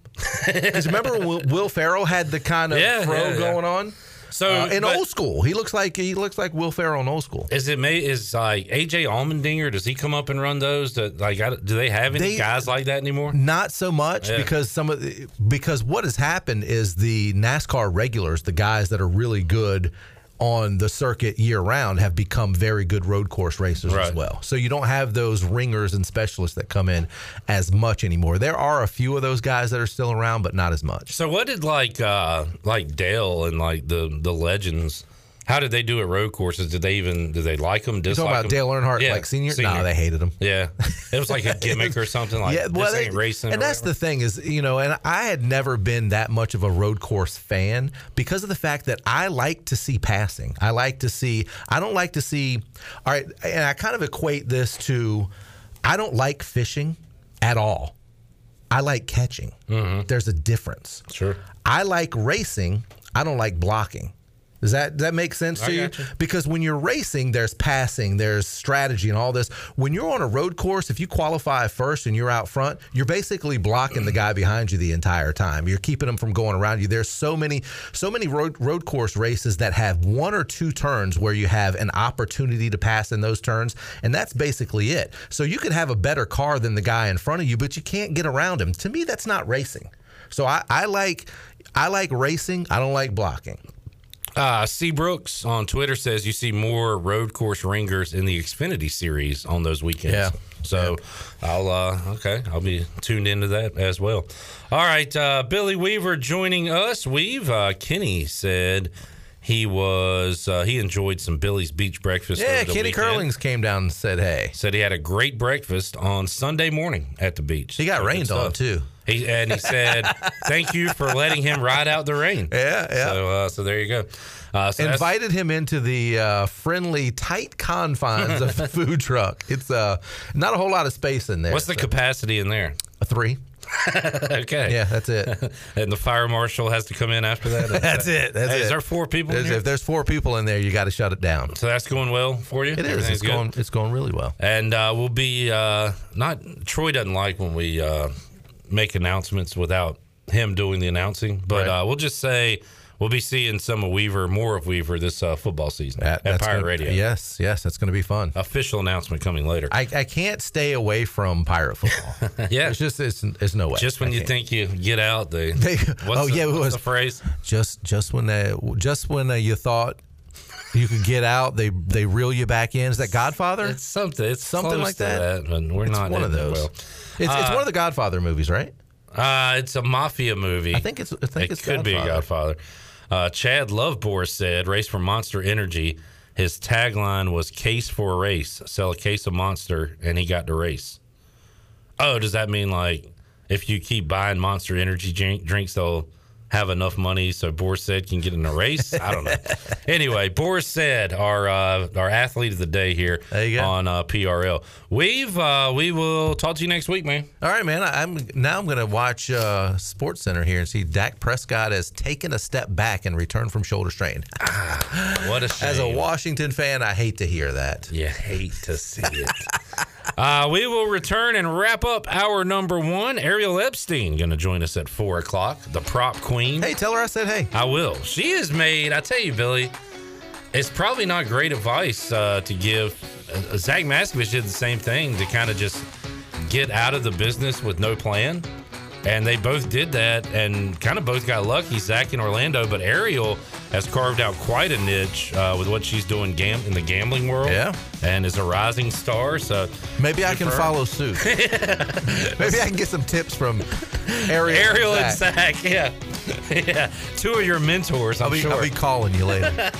Because remember, Will, Will Ferrell had the kind of yeah, fro yeah, yeah. going on. So uh, in but, old school, he looks like he looks like Will Ferrell in old school. Is it may is like A J Allmendinger? Does he come up and run those? Do, like, do they have any they, guys like that anymore? Not so much yeah. because some of the, because what has happened is the NASCAR regulars, the guys that are really good on the circuit year-round have become very good road course racers right. as well. So you don't have those ringers and specialists that come in as much anymore. There are a few of those guys that are still around, but not as much. So what did, like, uh, like Dale and, like, the, the legends, how did they do at road courses? Did they even, did they like them, dislike them? You talking about them? Dale Earnhardt, yeah, like, senior? senior? No, they hated him. Yeah. It was like a gimmick or something, like, yeah, well, this ain't they, racing. And that's whatever. The thing is, you know, and I had never been that much of a road course fan because of the fact that I like to see passing. I like to see, I don't like to see, all right, and I kind of equate this to, I don't like fishing at all. I like catching. Mm-hmm. There's a difference. Sure. I like racing. I don't like blocking. Does that does that make sense to you? I got you? Because when you're racing, there's passing, there's strategy and all this. When you're on a road course, if you qualify first and you're out front, you're basically blocking the guy behind you the entire time. You're keeping him from going around you. There's so many so many road, road course races that have one or two turns where you have an opportunity to pass in those turns, and that's basically it. So you could have a better car than the guy in front of you, but you can't get around him. To me, that's not racing. So I, I like I like racing. I don't like blocking. Uh, C. Brooks on Twitter says you see more road course ringers in the Xfinity series on those weekends. Yeah. So yeah. I'll, uh, okay, I'll be tuned into that as well. All right, uh, Billy Weaver joining us. Weave, uh, Kenny said he was, uh, he enjoyed some Billy's Beach breakfast. Yeah, Kenny Curlings came down and said, hey. Said he had a great breakfast on Sunday morning at the beach. He got rained on, too. He, and he said, thank you for letting him ride out the rain. Yeah, yeah. So, uh, so there you go. Uh, so Invited him into the uh, friendly, tight confines of the food truck. It's uh, not a whole lot of space in there. What's the so. capacity in there? A three. Okay. Yeah, that's it. And the fire marshal has to come in after that? that's it. That's hey, it. Is there four people there's, in there? If there's four people in there, you got to shut it down. So that's going well for you? It is. It's going, it's going really well. And uh, we'll be uh, – not – Troy doesn't like when we uh, – make announcements without him doing the announcing, but right. uh, we'll just say we'll be seeing some of Weaver, more of Weaver this uh, football season that, at Pirate gonna, Radio. Yes, yes, that's going to be fun. Official announcement coming later. I, I can't stay away from Pirate football. yeah, it's just it's, it's no way. Just when I you can't. think you get out, they. they what's oh the, yeah, what's it was the phrase. Just just when they just when uh, you thought. You could get out. They they reel you back in. Is that Godfather? It's something. It's something like that. that and we're it's not one of those. Well. It's, uh, it's one of the Godfather movies, right? Uh, it's a mafia movie. I think it's. I think it it's could Godfather. be Godfather. Uh, Chad Lovebore said, "Race for Monster Energy." His tagline was "Case for a race. Sell a case of Monster, and he got the race." Oh, does that mean like if you keep buying Monster Energy drink, drinks, they'll have enough money so Boris said can get in a race? I don't know. Anyway, Boris said, our uh, our athlete of the day here on uh, P R L. We've uh, we will talk to you next week, man. All right, man. I'm now I'm going to watch uh, Sports Center here and see Dak Prescott has taken a step back and returned from shoulder strain. Ah, what a shame. As a Washington fan, I hate to hear that. You hate to see it. Uh, we will return and wrap up hour number one. Ariel Epstein going to join us at four o'clock, the prop queen. Hey, tell her I said hey. I will. She has made, I tell you, Billy, it's probably not great advice uh, to give. Zach Maskovich did the same thing to kind of just get out of the business with no plan. And they both did that and kind of both got lucky, Zach in Orlando. But Ariel has carved out quite a niche uh, with what she's doing gam- in the gambling world. Yeah. And is a rising star. So maybe I can her. follow suit. Maybe I can get some tips from Ariel, Ariel and Zach. And Zach. Yeah. Yeah. Two of your mentors, I'm I'll be, sure. I'll be calling you later.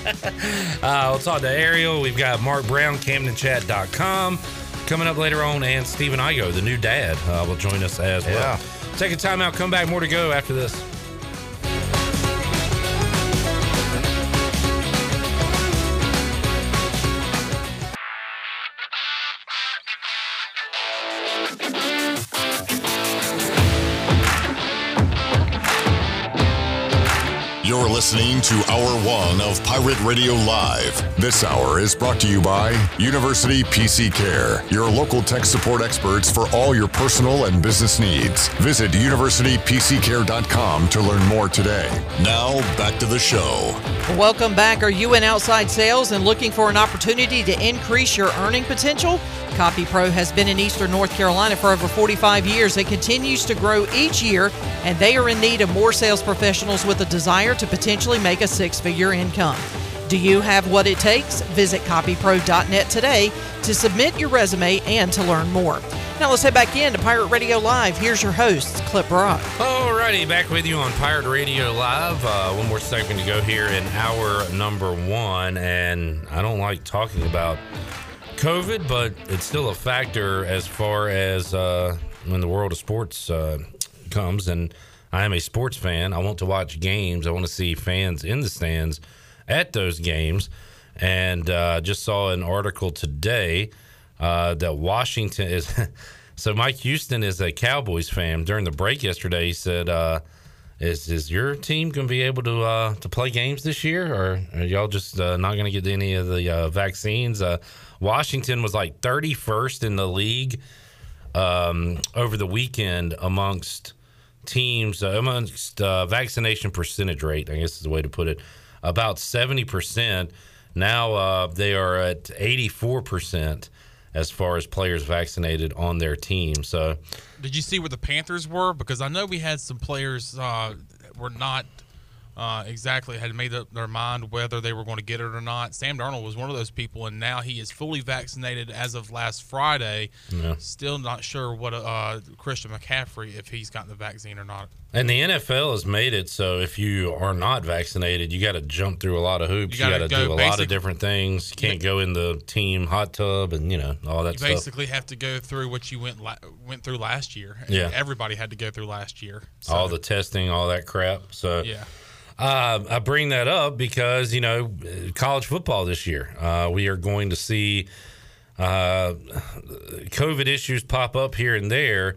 uh, we'll talk to Ariel. We've got Mark Brown, Camden Chat dot com. Coming up later on, and Steven Igo, the new dad, uh, will join us as well. Yeah. Take a timeout. Come back. More to go after this. You're listening to Hour One of Pirate Radio Live. This hour is brought to you by University P C Care, your local tech support experts for all your personal and business needs. Visit university p c care dot com to learn more today. Now, back to the show. Welcome back. Are you in outside sales and looking for an opportunity to increase your earning potential? CopyPro has been in Eastern North Carolina for over forty-five years. It continues to grow each year, and they are in need of more sales professionals with a desire to potentially make a six-figure income. Do you have what it takes? Visit copy pro dot net today to submit your resume and to learn more. Now let's head back in to Pirate Radio Live. Here's your host, Cliff Brock. All righty, back with you on Pirate Radio Live. Uh, one more second to go here in hour number one, and I don't like talking about COVID, but it's still a factor as far as uh, when the world of sports uh, comes. And I am a sports fan. I want to watch games. I want to see fans in the stands at those games. And I uh, just saw an article today uh, that Washington is So Mike Houston is a Cowboys fan. During the break yesterday, he said, uh, is is your team going to be able to uh, to play games this year? Or are y'all just uh, not going to get any of the uh, vaccines? Uh, Washington was like thirty-first in the league um, over the weekend amongst teams, uh, amongst uh, vaccination percentage rate, I guess is the way to put it, about seventy percent. Now uh, they are at eighty-four percent as far as players vaccinated on their team. So, did you see where the Panthers were? Because I know we had some players uh, were not uh, exactly had made up their mind whether they were going to get it or not. Sam Darnold was one of those people, and now he is fully vaccinated as of last Friday. Yeah. Still not sure what uh, Christian McCaffrey, if he's gotten the vaccine or not. And the N F L has made it so if you are not vaccinated, you got to jump through a lot of hoops. You got to go do a basic, lot of different things. You can't go in the team hot tub and, you know, all that you stuff. You basically have to go through what you went la- went through last year. Yeah. Everybody had to go through last year. So. All the testing, all that crap. So yeah. uh, I bring that up because, you know, college football this year, uh, we are going to see uh, COVID issues pop up here and there.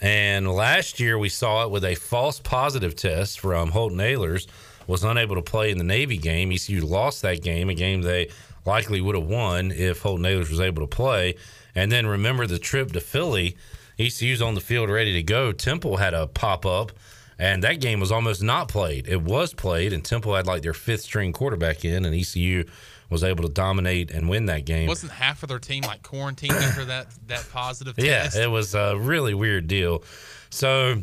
And last year we saw it with a false positive test from Holton Ahlers, was unable to play in the Navy game. E C U lost that game, a game they likely would have won if Holton Ahlers was able to play. And then remember the trip to Philly, E C U's on the field ready to go. Temple had a pop-up, and that game was almost not played. It was played, and Temple had like their fifth-string quarterback in, and E C U was able to dominate and win that game. Wasn't half of their team like quarantined after that that positive test? Yeah, it was a really weird deal. So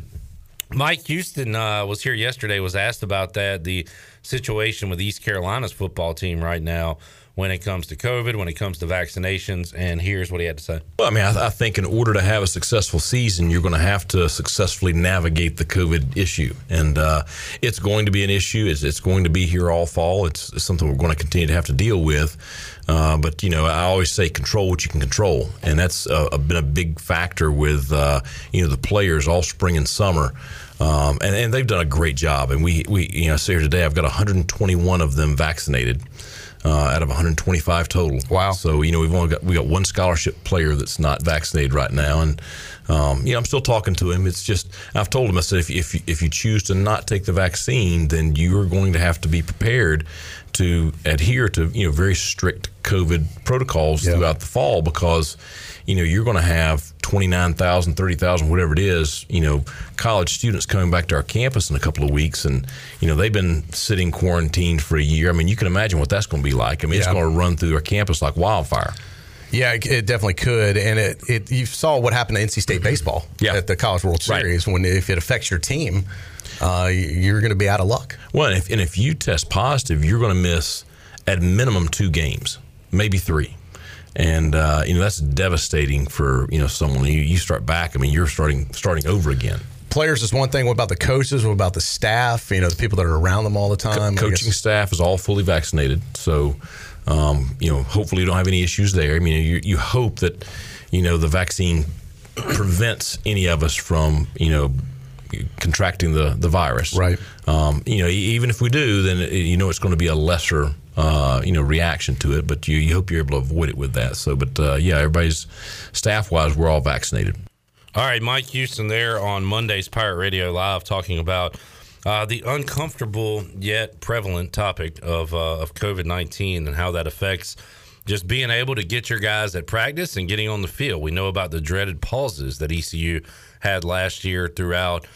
Mike Houston uh, was here yesterday, was asked about that, the situation with East Carolina's football team right now when it comes to COVID, when it comes to vaccinations, and here's what he had to say. Well, I mean, I, th- I think in order to have a successful season, you're going to have to successfully navigate the COVID issue. And uh, it's going to be an issue. It's, it's going to be here all fall. It's, it's something we're going to continue to have to deal with. Uh, but, you know, I always say control what you can control. And that's uh, a, been a big factor with, uh, you know, the players all spring and summer. Um, and, and they've done a great job. And we, we you know, I sit here today, I've got one hundred twenty-one of them vaccinated. Uh, out of one hundred twenty-five total. Wow! So you know we've only got we got one scholarship player that's not vaccinated right now, and um, you know I'm still talking to him. It's just I've told him I said if if you, if you choose to not take the vaccine, then you are going to have to be prepared to adhere to you know very strict COVID protocols yeah. throughout the fall because you know you're going to have twenty-nine thousand, thirty thousand, whatever it is, you know, college students coming back to our campus in a couple of weeks. And, you know, they've been sitting quarantined for a year. I mean, you can imagine what that's going to be like. I mean, yeah. it's going to run through our campus like wildfire. Yeah, it definitely could. And it, it you saw what happened to N C State baseball yeah. at the College World Series. Right. When if it affects your team, uh, you're going to be out of luck. Well, and if, and if you test positive, you're going to miss at minimum two games, maybe three. And, uh, you know, that's devastating for, you know, someone. You, you start back, I mean, you're starting starting over again. Players is one thing. What about the coaches? What about the staff? You know, the people that are around them all the time? Co- coaching staff is all fully vaccinated. So, um, you know, hopefully you don't have any issues there. I mean, you, you hope that, you know, the vaccine prevents any of us from, you know, contracting the, the virus. Right. Um, you know, even if we do, then, you know, it's going to be a lesser Uh, you know, reaction to it, but you, you hope you're able to avoid it with that. So, but uh, yeah, everybody's staff-wise, we're all vaccinated. All right, Mike Houston there on Monday's Pirate Radio Live talking about uh, the uncomfortable yet prevalent topic of uh, of COVID nineteen and how that affects just being able to get your guys at practice and getting on the field. We know about the dreaded pauses that E C U had last year throughout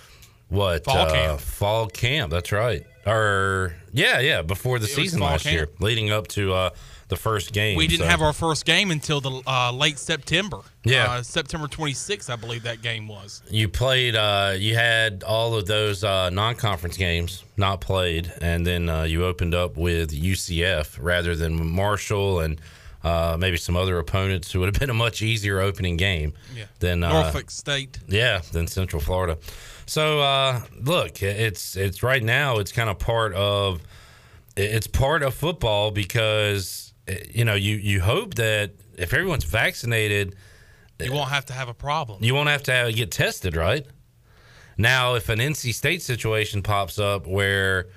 what fall uh, camp. Fall camp, that's right. Or yeah, yeah, before the it season last camp. year, leading up to uh, the first game. We didn't so. have our first game until the uh, late September. Yeah, uh, September twenty-sixth, I believe that game was. You played. Uh, you had all of those uh, non-conference games not played, and then uh, you opened up with U C F rather than Marshall and uh, maybe some other opponents who would have been a much easier opening game yeah. than uh, Norfolk State. Yeah, than Central Florida. So uh, look, it's it's right now. It's kind of part of it's part of football because you know you, you hope that if everyone's vaccinated, you won't have to have a problem. You won't have to have, get tested, right? Now, if an N C State situation pops up where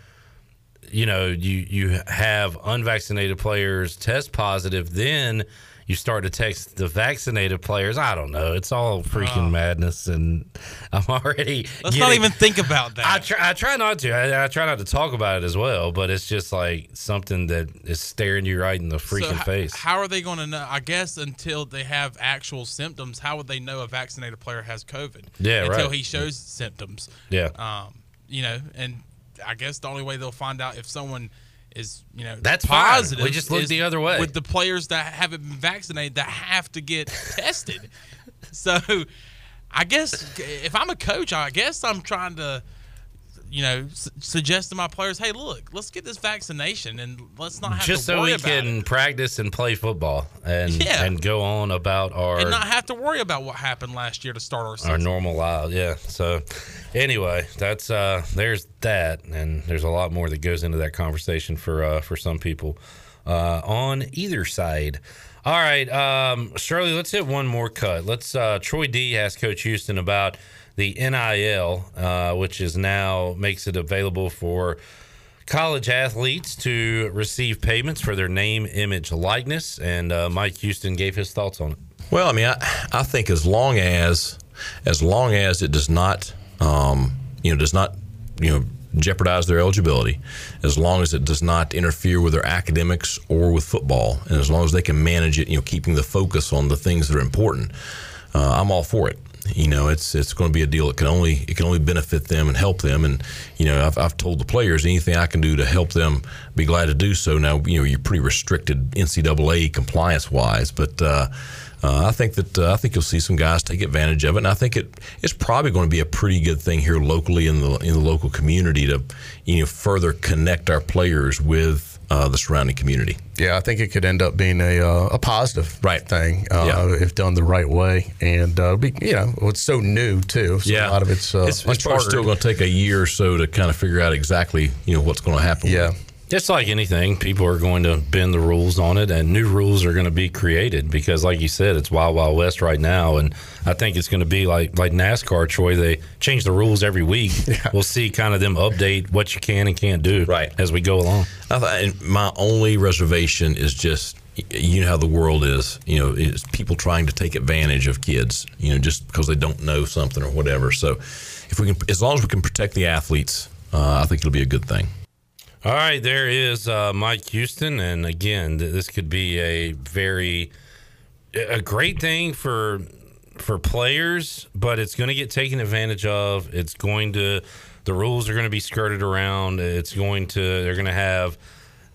you know you you have unvaccinated players test positive, then you start to text the vaccinated players. I don't know. It's all freaking oh. madness, and I'm already. Let's getting, not even think about that. I try, I try not to. I, I try not to talk about it as well, but it's just like something that is staring you right in the freaking so how, face. How are they going to know? I guess until they have actual symptoms, how would they know a vaccinated player has COVID? Yeah, until right. Until he shows yeah. symptoms. Yeah. Um. You know, and I guess the only way they'll find out if someone is, you know, that's positive. Fine. We just look the other way with the players that haven't been vaccinated that have to get tested. So, I guess if I'm a coach, I guess I'm trying to, you know, su- suggest to my players, hey, look, let's get this vaccination and let's not have just to so worry about it. Just so we can practice and play football and yeah. and go on about our and not have to worry about what happened last year to start our season. Our normal lives, yeah. So anyway, that's uh, there's that, and there's a lot more that goes into that conversation for uh, for some people uh, on either side. All right, um, Shirley, let's hit one more cut. Let's uh, Troy D asked Coach Houston about the N I L, uh, which is now makes it available for college athletes to receive payments for their name, image, likeness. And uh, Mike Houston gave his thoughts on it. Well, I mean, I, I think as long as as long as it does not, um, you know, does not, you know, jeopardize their eligibility, as long as it does not interfere with their academics or with football, and as long as they can manage it, you know, keeping the focus on the things that are important, uh, I'm all for it. You know, it's it's going to be a deal that can only it can only benefit them and help them. And you know, I've I've told the players anything I can do to help them, be glad to do so. Now you know you're pretty restricted N C double A compliance wise, but uh, uh, I think that uh, I think you'll see some guys take advantage of it. And I think it it's probably going to be a pretty good thing here locally in the in the local community to you know further connect our players with Uh, the surrounding community. Yeah, I think it could end up being a uh, a positive right thing uh, yeah. if done the right way, and uh, be you know it's so new too. So yeah, a lot of it's uh, it's, it's probably still going to take a year or so to kind of figure out exactly you know what's going to happen. Yeah, just like anything, people are going to bend the rules on it, and new rules are going to be created because, like you said, it's wild wild west right now, and I think it's going to be like like NASCAR, Troy. They change the rules every week. Yeah. We'll see kind of them update what you can and can't do right. as we go along. I th- my only reservation is just, you know how the world is, you know, it's people trying to take advantage of kids, you know, just because they don't know something or whatever. So if we can, as long as we can protect the athletes, uh, I think it'll be a good thing. All right, there is uh, Mike Houston. And again, this could be a very, a great thing for for players, but it's going to get taken advantage of. It's going to, the rules are going to be skirted around. It's going to, they're going to have,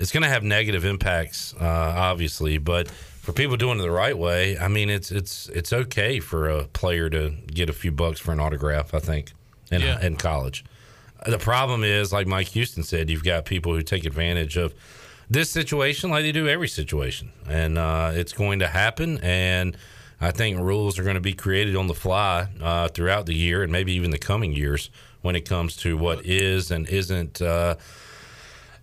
it's going to have negative impacts, uh, obviously, but for people doing it the right way, I mean, it's, it's, it's okay for a player to get a few bucks for an autograph, I think, in, yeah. in college. The problem is, like Mike Houston said, you've got people who take advantage of this situation like they do every situation, and uh, it's going to happen, and I think rules are going to be created on the fly uh, throughout the year and maybe even the coming years when it comes to what is and isn't uh,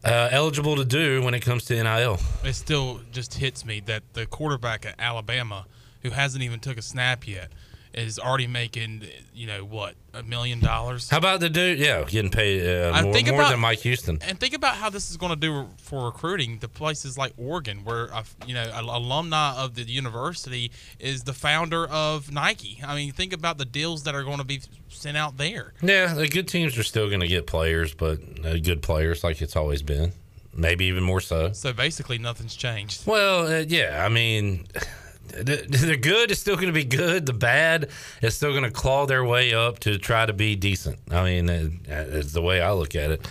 uh, eligible to do when it comes to N I L. It still just hits me that the quarterback at Alabama, who hasn't even took a snap yet, is already making, you know, what, a million dollars? How about the dude, yeah, getting paid uh, more, about, more than Mike Houston. And think about how this is going to do for recruiting to places like Oregon, where, a, you know, an alumni of the university is the founder of Nike. I mean, think about the deals that are going to be sent out there. Yeah, the good teams are still going to get players, but uh, good players like it's always been, maybe even more so. So basically nothing's changed. Well, uh, yeah, I mean... The, the good is still going to be good. The bad is still going to claw their way up to try to be decent. I mean, that's the way I look at it.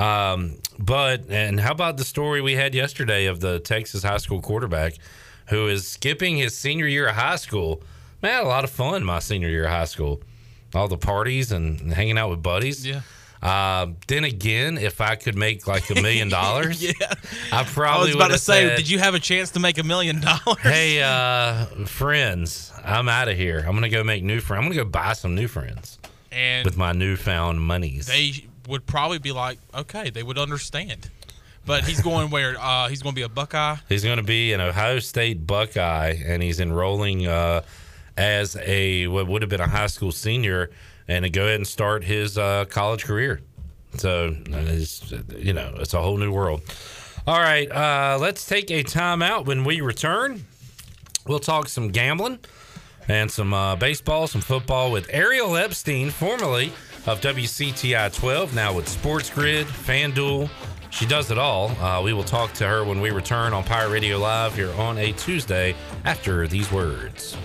Um, but, and how about the story we had yesterday of the Texas high school quarterback who is skipping his senior year of high school? Man, I had a lot of fun my senior year of high school. All the parties and, and hanging out with buddies. Yeah. Uh, then again, if I could make like a million dollars, yeah, I probably I was about to say, said, did you have a chance to make a million dollars? Hey, uh, friends, I'm out of here. I'm gonna go make new friends. I'm gonna go buy some new friends, and with my newfound monies, they would probably be like, okay, they would understand. But he's going where? Uh, he's gonna be a Buckeye. He's gonna be an Ohio State Buckeye, and he's enrolling uh, as a what would have been a high school senior. And to go ahead and start his uh, college career. So, it's, you know, it's a whole new world. All right, uh, let's take a timeout. When we return, We'll talk some gambling and some uh, baseball, some football with Ariel Epstein, formerly of W C T I twelve, now with Sports Grid, FanDuel. She does it all. Uh, we will talk to her when we return on Pirate Radio Live here on a Tuesday after these words.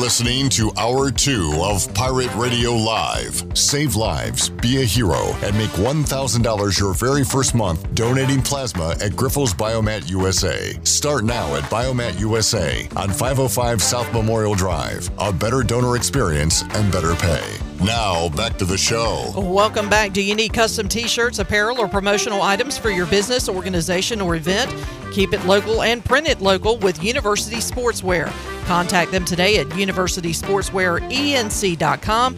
Listening to Hour two of Pirate Radio Live. Save lives, be a hero, and make one thousand dollars your very first month donating plasma at Grifols Biomat U S A. Start now at Biomat U S A on five oh five South Memorial Drive. A better donor experience and better pay. Now, back to the show. Welcome back. Do you need custom t-shirts, apparel, or promotional items for your business, organization, or event? Keep it local and print it local with University Sportswear. Contact them today at university sportswear e n c dot com.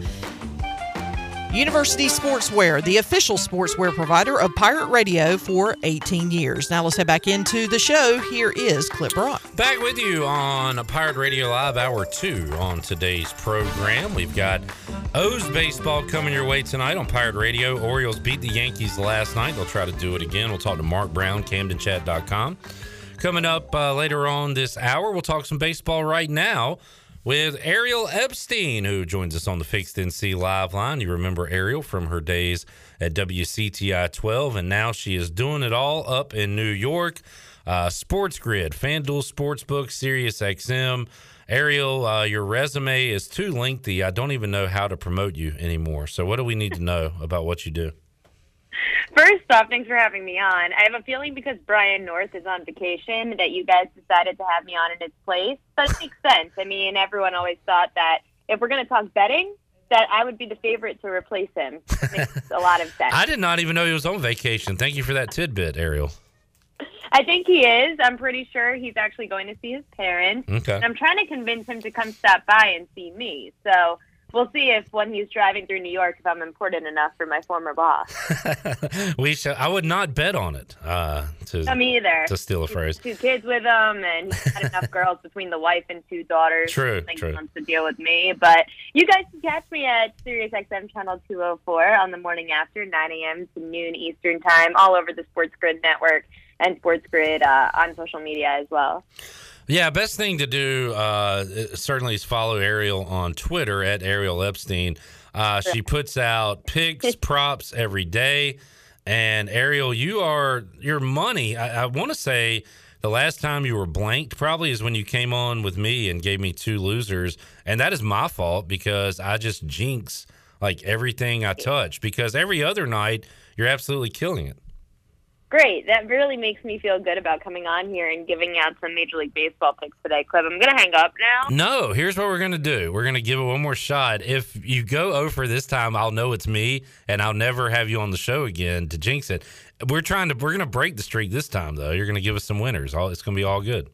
University Sportswear, the official sportswear provider of Pirate Radio for eighteen years. Now let's head back into the show. Here is Cliff Brock. Back with you on Pirate Radio Live Hour two on today's program. We've got O's baseball coming your way tonight on Pirate Radio. Orioles beat the Yankees last night. They'll try to do it again. We'll talk to Mark Brown, Camden Chat dot com. Coming up uh, later on this hour, we'll talk some baseball right now with Ariel Epstein, who joins us on the Fixed N C Live line. You remember Ariel from her days at W C T I twelve, and now she is doing it all up in New York. Uh, Sports Grid, FanDuel Sportsbook, SiriusXM. Ariel, uh, your resume is too lengthy. I don't even know how to promote you anymore. So what do we need to know about what you do? First off, thanks for having me on. I have a feeling because Brian North is on vacation that you guys decided to have me on in his place. But it makes sense. I mean, everyone always thought that if we're going to talk betting, that I would be the favorite to replace him. It makes a lot of sense. I did not even know he was on vacation. Thank you for that tidbit, Ariel. I think he is. I'm pretty sure he's actually going to see his parents. Okay. And I'm trying to convince him to come stop by and see me. So we'll see if when he's driving through New York, if I'm important enough for my former boss. we shall, I would not bet on it. Uh, to, no, me either. To steal a phrase. Two kids with him, and he's had enough girls between the wife and two daughters. True, true. He wants to deal with me. But you guys can catch me at SiriusXM Channel two oh four on the morning after, nine a.m. to noon Eastern Time, all over the Sports Grid Network and Sports Grid uh, on social media as well. Yeah, best thing to do uh, certainly is follow Ariel on Twitter at Ariel Epstein. Uh, she puts out picks, props every day. And Ariel, you are your money. I, I want to say the last time you were blanked probably is when you came on with me and gave me two losers. And that is my fault because I just jinx like everything I touch, because every other night you're absolutely killing it. Great. That really makes me feel good about coming on here and giving out some Major League Baseball picks today, Cliff. I'm going to hang up now. No, here's what we're going to do. We're going to give it one more shot. If you go over this time, I'll know it's me, and I'll never have you on the show again to jinx it. We're trying to. We're going to break the streak this time, though. You're going to give us some winners. All it's going to be all good.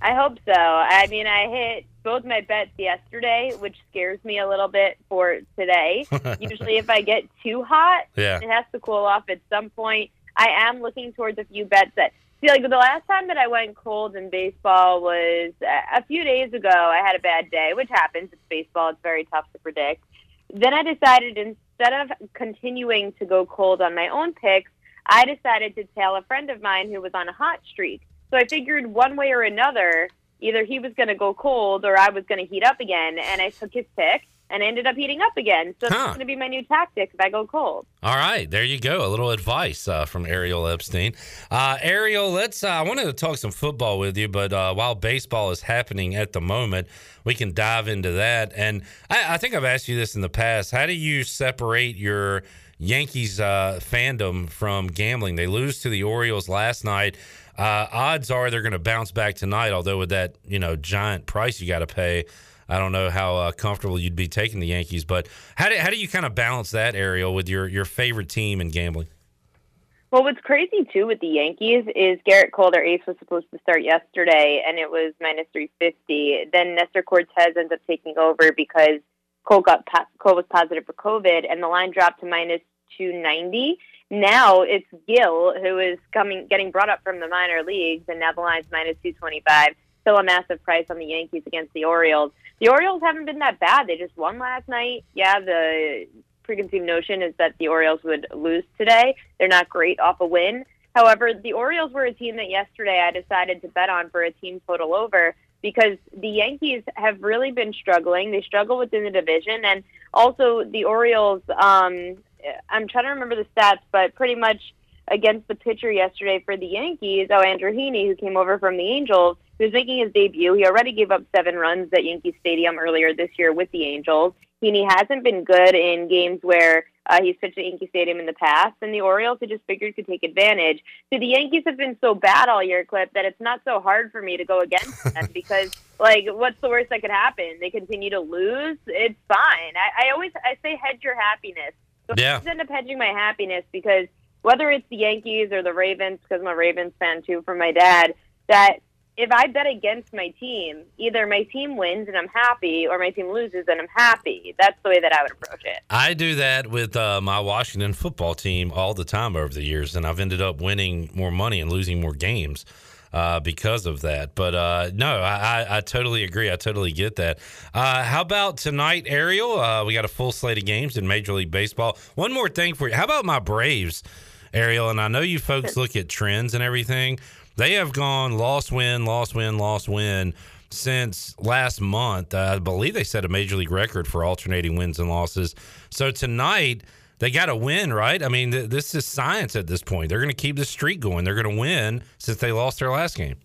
I hope so. I mean, I hit both my bets yesterday, which scares me a little bit for today. Usually if I get too hot, yeah. It has to cool off at some point. I am looking towards a few bets that, see, like the last time that I went cold in baseball was a few days ago. I had a bad day, which happens. It's baseball. It's very tough to predict. Then I decided instead of continuing to go cold on my own picks, I decided to tell a friend of mine who was on a hot streak. So I figured one way or another, either he was going to go cold or I was going to heat up again, and I took his pick. And ended up heating up again. So huh. That's going to be my new tactic if I go cold. All right. There you go. A little advice uh, from Ariel Epstein. Uh, Ariel, let's. Uh, I wanted to talk some football with you, but uh, while baseball is happening at the moment, we can dive into that. And I, I think I've asked you this in the past. How do you separate your Yankees uh, fandom from gambling? They lose to the Orioles last night. Uh, odds are they're going to bounce back tonight, although with that, you know, giant price you got to pay, I don't know how uh, comfortable you'd be taking the Yankees, but how do, how do you kind of balance that, Ariel, with your, your favorite team in gambling? Well, what's crazy, too, with the Yankees is Garrett Cole, their ace, was supposed to start yesterday, and it was minus three fifty. Then Nestor Cortes ends up taking over because Cole, got, Cole was positive for COVID, and the line dropped to minus two ninety. now it's Gill, who is coming, getting brought up from the minor leagues, and now the line's minus two twenty-five. Still a massive price on the Yankees against the Orioles. The Orioles haven't been that bad. They just won last night. Yeah, the preconceived notion is that the Orioles would lose today. They're not great off a win. However, the Orioles were a team that yesterday I decided to bet on for a team total over because the Yankees have really been struggling. They struggle within the division. And also the Orioles, um, I'm trying to remember the stats, but pretty much against the pitcher yesterday for the Yankees, oh, Andrew Heaney, who came over from the Angels, who's making his debut. He already gave up seven runs at Yankee Stadium earlier this year with the Angels. Heaney hasn't been good in games where uh, he's pitched at Yankee Stadium in the past, and the Orioles have just figured could take advantage. So the Yankees have been so bad all year, Clip, that it's not so hard for me to go against them because, like, what's the worst that could happen? They continue to lose? It's fine. I, I always I say hedge your happiness. So yeah. I always end up hedging my happiness because whether it's the Yankees or the Ravens, because I'm a Ravens fan, too, from my dad, that if I bet against my team, either my team wins and I'm happy or my team loses and I'm happy. That's the way that I would approach it. I do that with uh, my Washington football team all the time over the years, and I've ended up winning more money and losing more games uh, because of that. But, uh, no, I, I, I totally agree. I totally get that. Uh, how about tonight, Ariel? Uh, we got a full slate of games in Major League Baseball. One more thing for you. How about my Braves, Ariel? And I know you folks look at trends and everything. They have gone loss, win, loss, win, loss, win since last month. Uh, I believe they set a major league record for alternating wins and losses. So tonight they got to win, right? I mean, th- this is science at this point. They're going to keep the streak going. They're going to win since they lost their last game.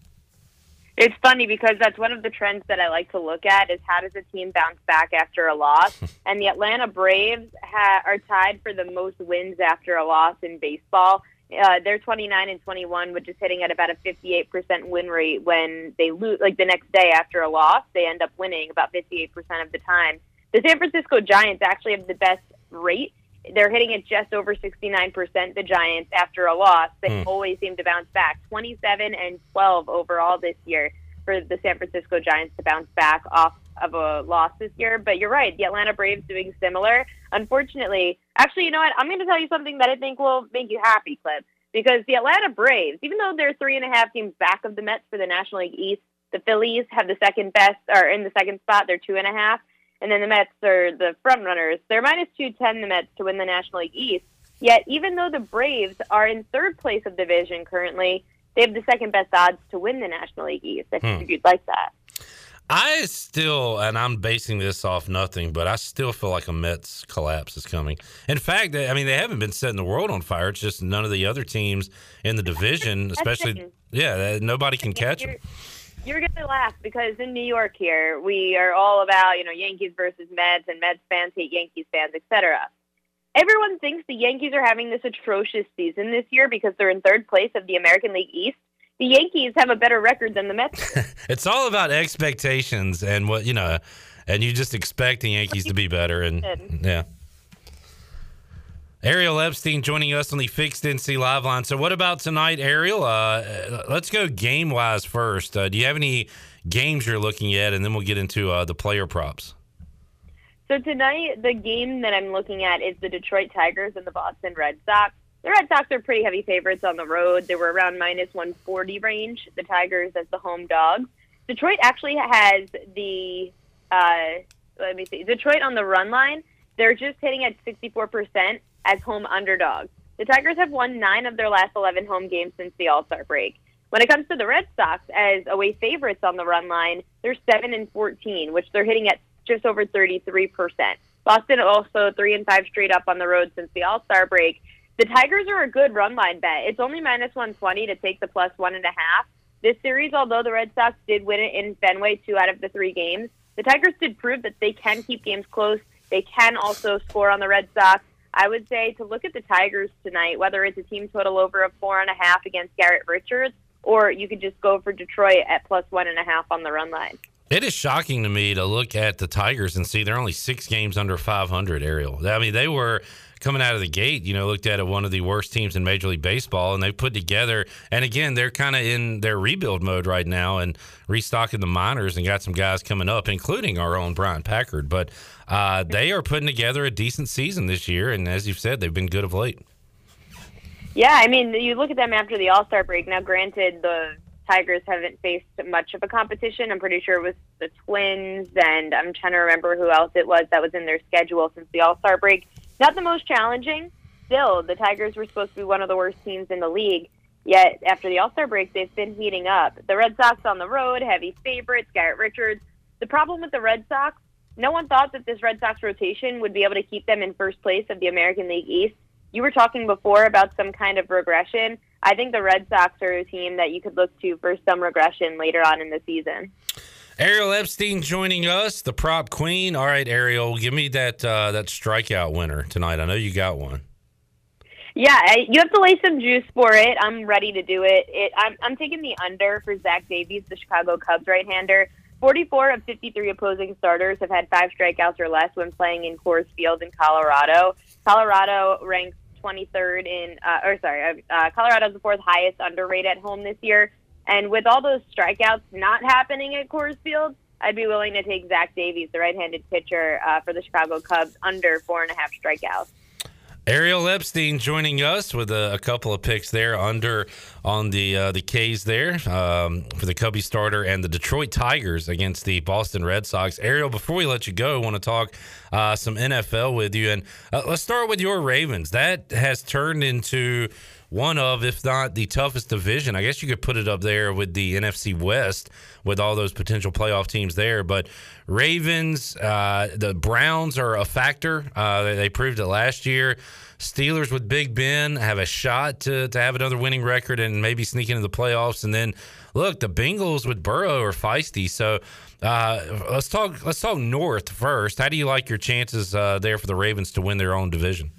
It's funny because that's one of the trends that I like to look at is how does a team bounce back after a loss? And the Atlanta Braves ha- are tied for the most wins after a loss in baseball. Uh, they're twenty-nine and twenty-one, which is hitting at about a fifty-eight percent win rate when they lose, like the next day after a loss, they end up winning about fifty-eight percent of the time. The San Francisco Giants actually have the best rate. They're hitting at just over sixty-nine percent, the Giants, after a loss. They mm. always seem to bounce back. twenty-seven and twelve overall this year for the San Francisco Giants to bounce back off of a loss this year. But you're right, the Atlanta Braves doing similar. Unfortunately, actually, you know what? I'm going to tell you something that I think will make you happy, Clip, because the Atlanta Braves, even though they're three and a half teams back of the Mets for the National League East, the Phillies have the second best, or in the second spot, they're two and a half, and then the Mets are the front runners. They're minus two ten, the Mets, to win the National League East. Yet, even though the Braves are in third place of division currently, they have the second best odds to win the National League East. I think hmm. you'd like that. I still, and I'm basing this off nothing, but I still feel like a Mets collapse is coming. In fact, they, I mean, they haven't been setting the world on fire. It's just none of the other teams in the division, especially, yeah, nobody can catch them. You're, you're going to laugh because in New York here, we are all about, you know, Yankees versus Mets and Mets fans hate Yankees fans, et cetera. Everyone thinks the Yankees are having this atrocious season this year because they're in third place of the American League East. The Yankees have a better record than the Mets. It's all about expectations and what, you know, and you just expect the Yankees to be better. And yeah. Ariel Epstein joining us on the Fixed N C Live line. So what about tonight, Ariel? Uh, let's go game-wise first. Uh, do you have any games you're looking at? And then we'll get into uh, the player props. So tonight, the game that I'm looking at is the Detroit Tigers and the Boston Red Sox. The Red Sox are pretty heavy favorites on the road. They were around minus one forty range. The Tigers as the home dogs. Detroit actually has the, uh, let me see, Detroit on the run line. They're just hitting at sixty-four percent as home underdogs. The Tigers have won nine of their last eleven home games since the All-Star break. When it comes to the Red Sox as away favorites on the run line, they're seven and fourteen, which they're hitting at just over thirty-three percent. Boston also three and five straight up on the road since the All-Star break. The Tigers are a good run line bet. It's only minus one twenty to take the plus one and a half. This series, although the Red Sox did win it in Fenway two out of the three games, the Tigers did prove that they can keep games close. They can also score on the Red Sox. I would say to look at the Tigers tonight, whether it's a team total over of four and a half against Garrett Richards, or you could just go for Detroit at plus one and a half on the run line. It is shocking to me to look at the Tigers and see they're only six games under five hundred, Ariel. I mean, they were coming out of the gate, you know, looked at it, one of the worst teams in Major League Baseball, and they put together, and again, they're kind of in their rebuild mode right now and restocking the minors and got some guys coming up, including our own Brian Packard. But uh, they are putting together a decent season this year, and as you've said, they've been good of late. Yeah, I mean, you look at them after the All-Star break. Now, granted, the Tigers haven't faced much of a competition. I'm pretty sure it was the Twins, and I'm trying to remember who else it was that was in their schedule since the All-Star break. Not the most challenging. Still, the Tigers were supposed to be one of the worst teams in the league, yet after the All-Star break, they've been heating up. The Red Sox on the road, heavy favorites, Garrett Richards. The problem with the Red Sox, no one thought that this Red Sox rotation would be able to keep them in first place of the American League East. You were talking before about some kind of regression. I think the Red Sox are a team that you could look to for some regression later on in the season. Ariel Epstein joining us, the prop queen. All right, Ariel, give me that uh, that strikeout winner tonight. I know you got one. Yeah, I, you have to lay some juice for it. I'm ready to do it. it I'm, I'm taking the under for Zach Davies, the Chicago Cubs right-hander. forty-four of fifty-three opposing starters have had five strikeouts or less when playing in Coors Field in Colorado. Colorado ranks twenty-third in, uh, or sorry, uh, Colorado's the fourth highest under rate at home this year. And with all those strikeouts not happening at Coors Field, I'd be willing to take Zach Davies, the right-handed pitcher uh, for the Chicago Cubs, under four and a half strikeouts. Ariel Epstein joining us with a, a couple of picks there under on the uh, the K's there um, for the Cubby starter and the Detroit Tigers against the Boston Red Sox. Ariel, before we let you go, I want to talk uh, some N F L with you. And uh, let's start with your Ravens. That has turned into one of, if not the toughest division. I guess you could put it up there with the N F C West with all those potential playoff teams there. But Ravens, uh, the Browns are a factor. Uh, they, they proved it last year. Steelers with Big Ben have a shot to, to have another winning record and maybe sneak into the playoffs. And then, look, the Bengals with Burrow are feisty. So uh, let's talk, let's talk North first. How do you like your chances uh, there for the Ravens to win their own division?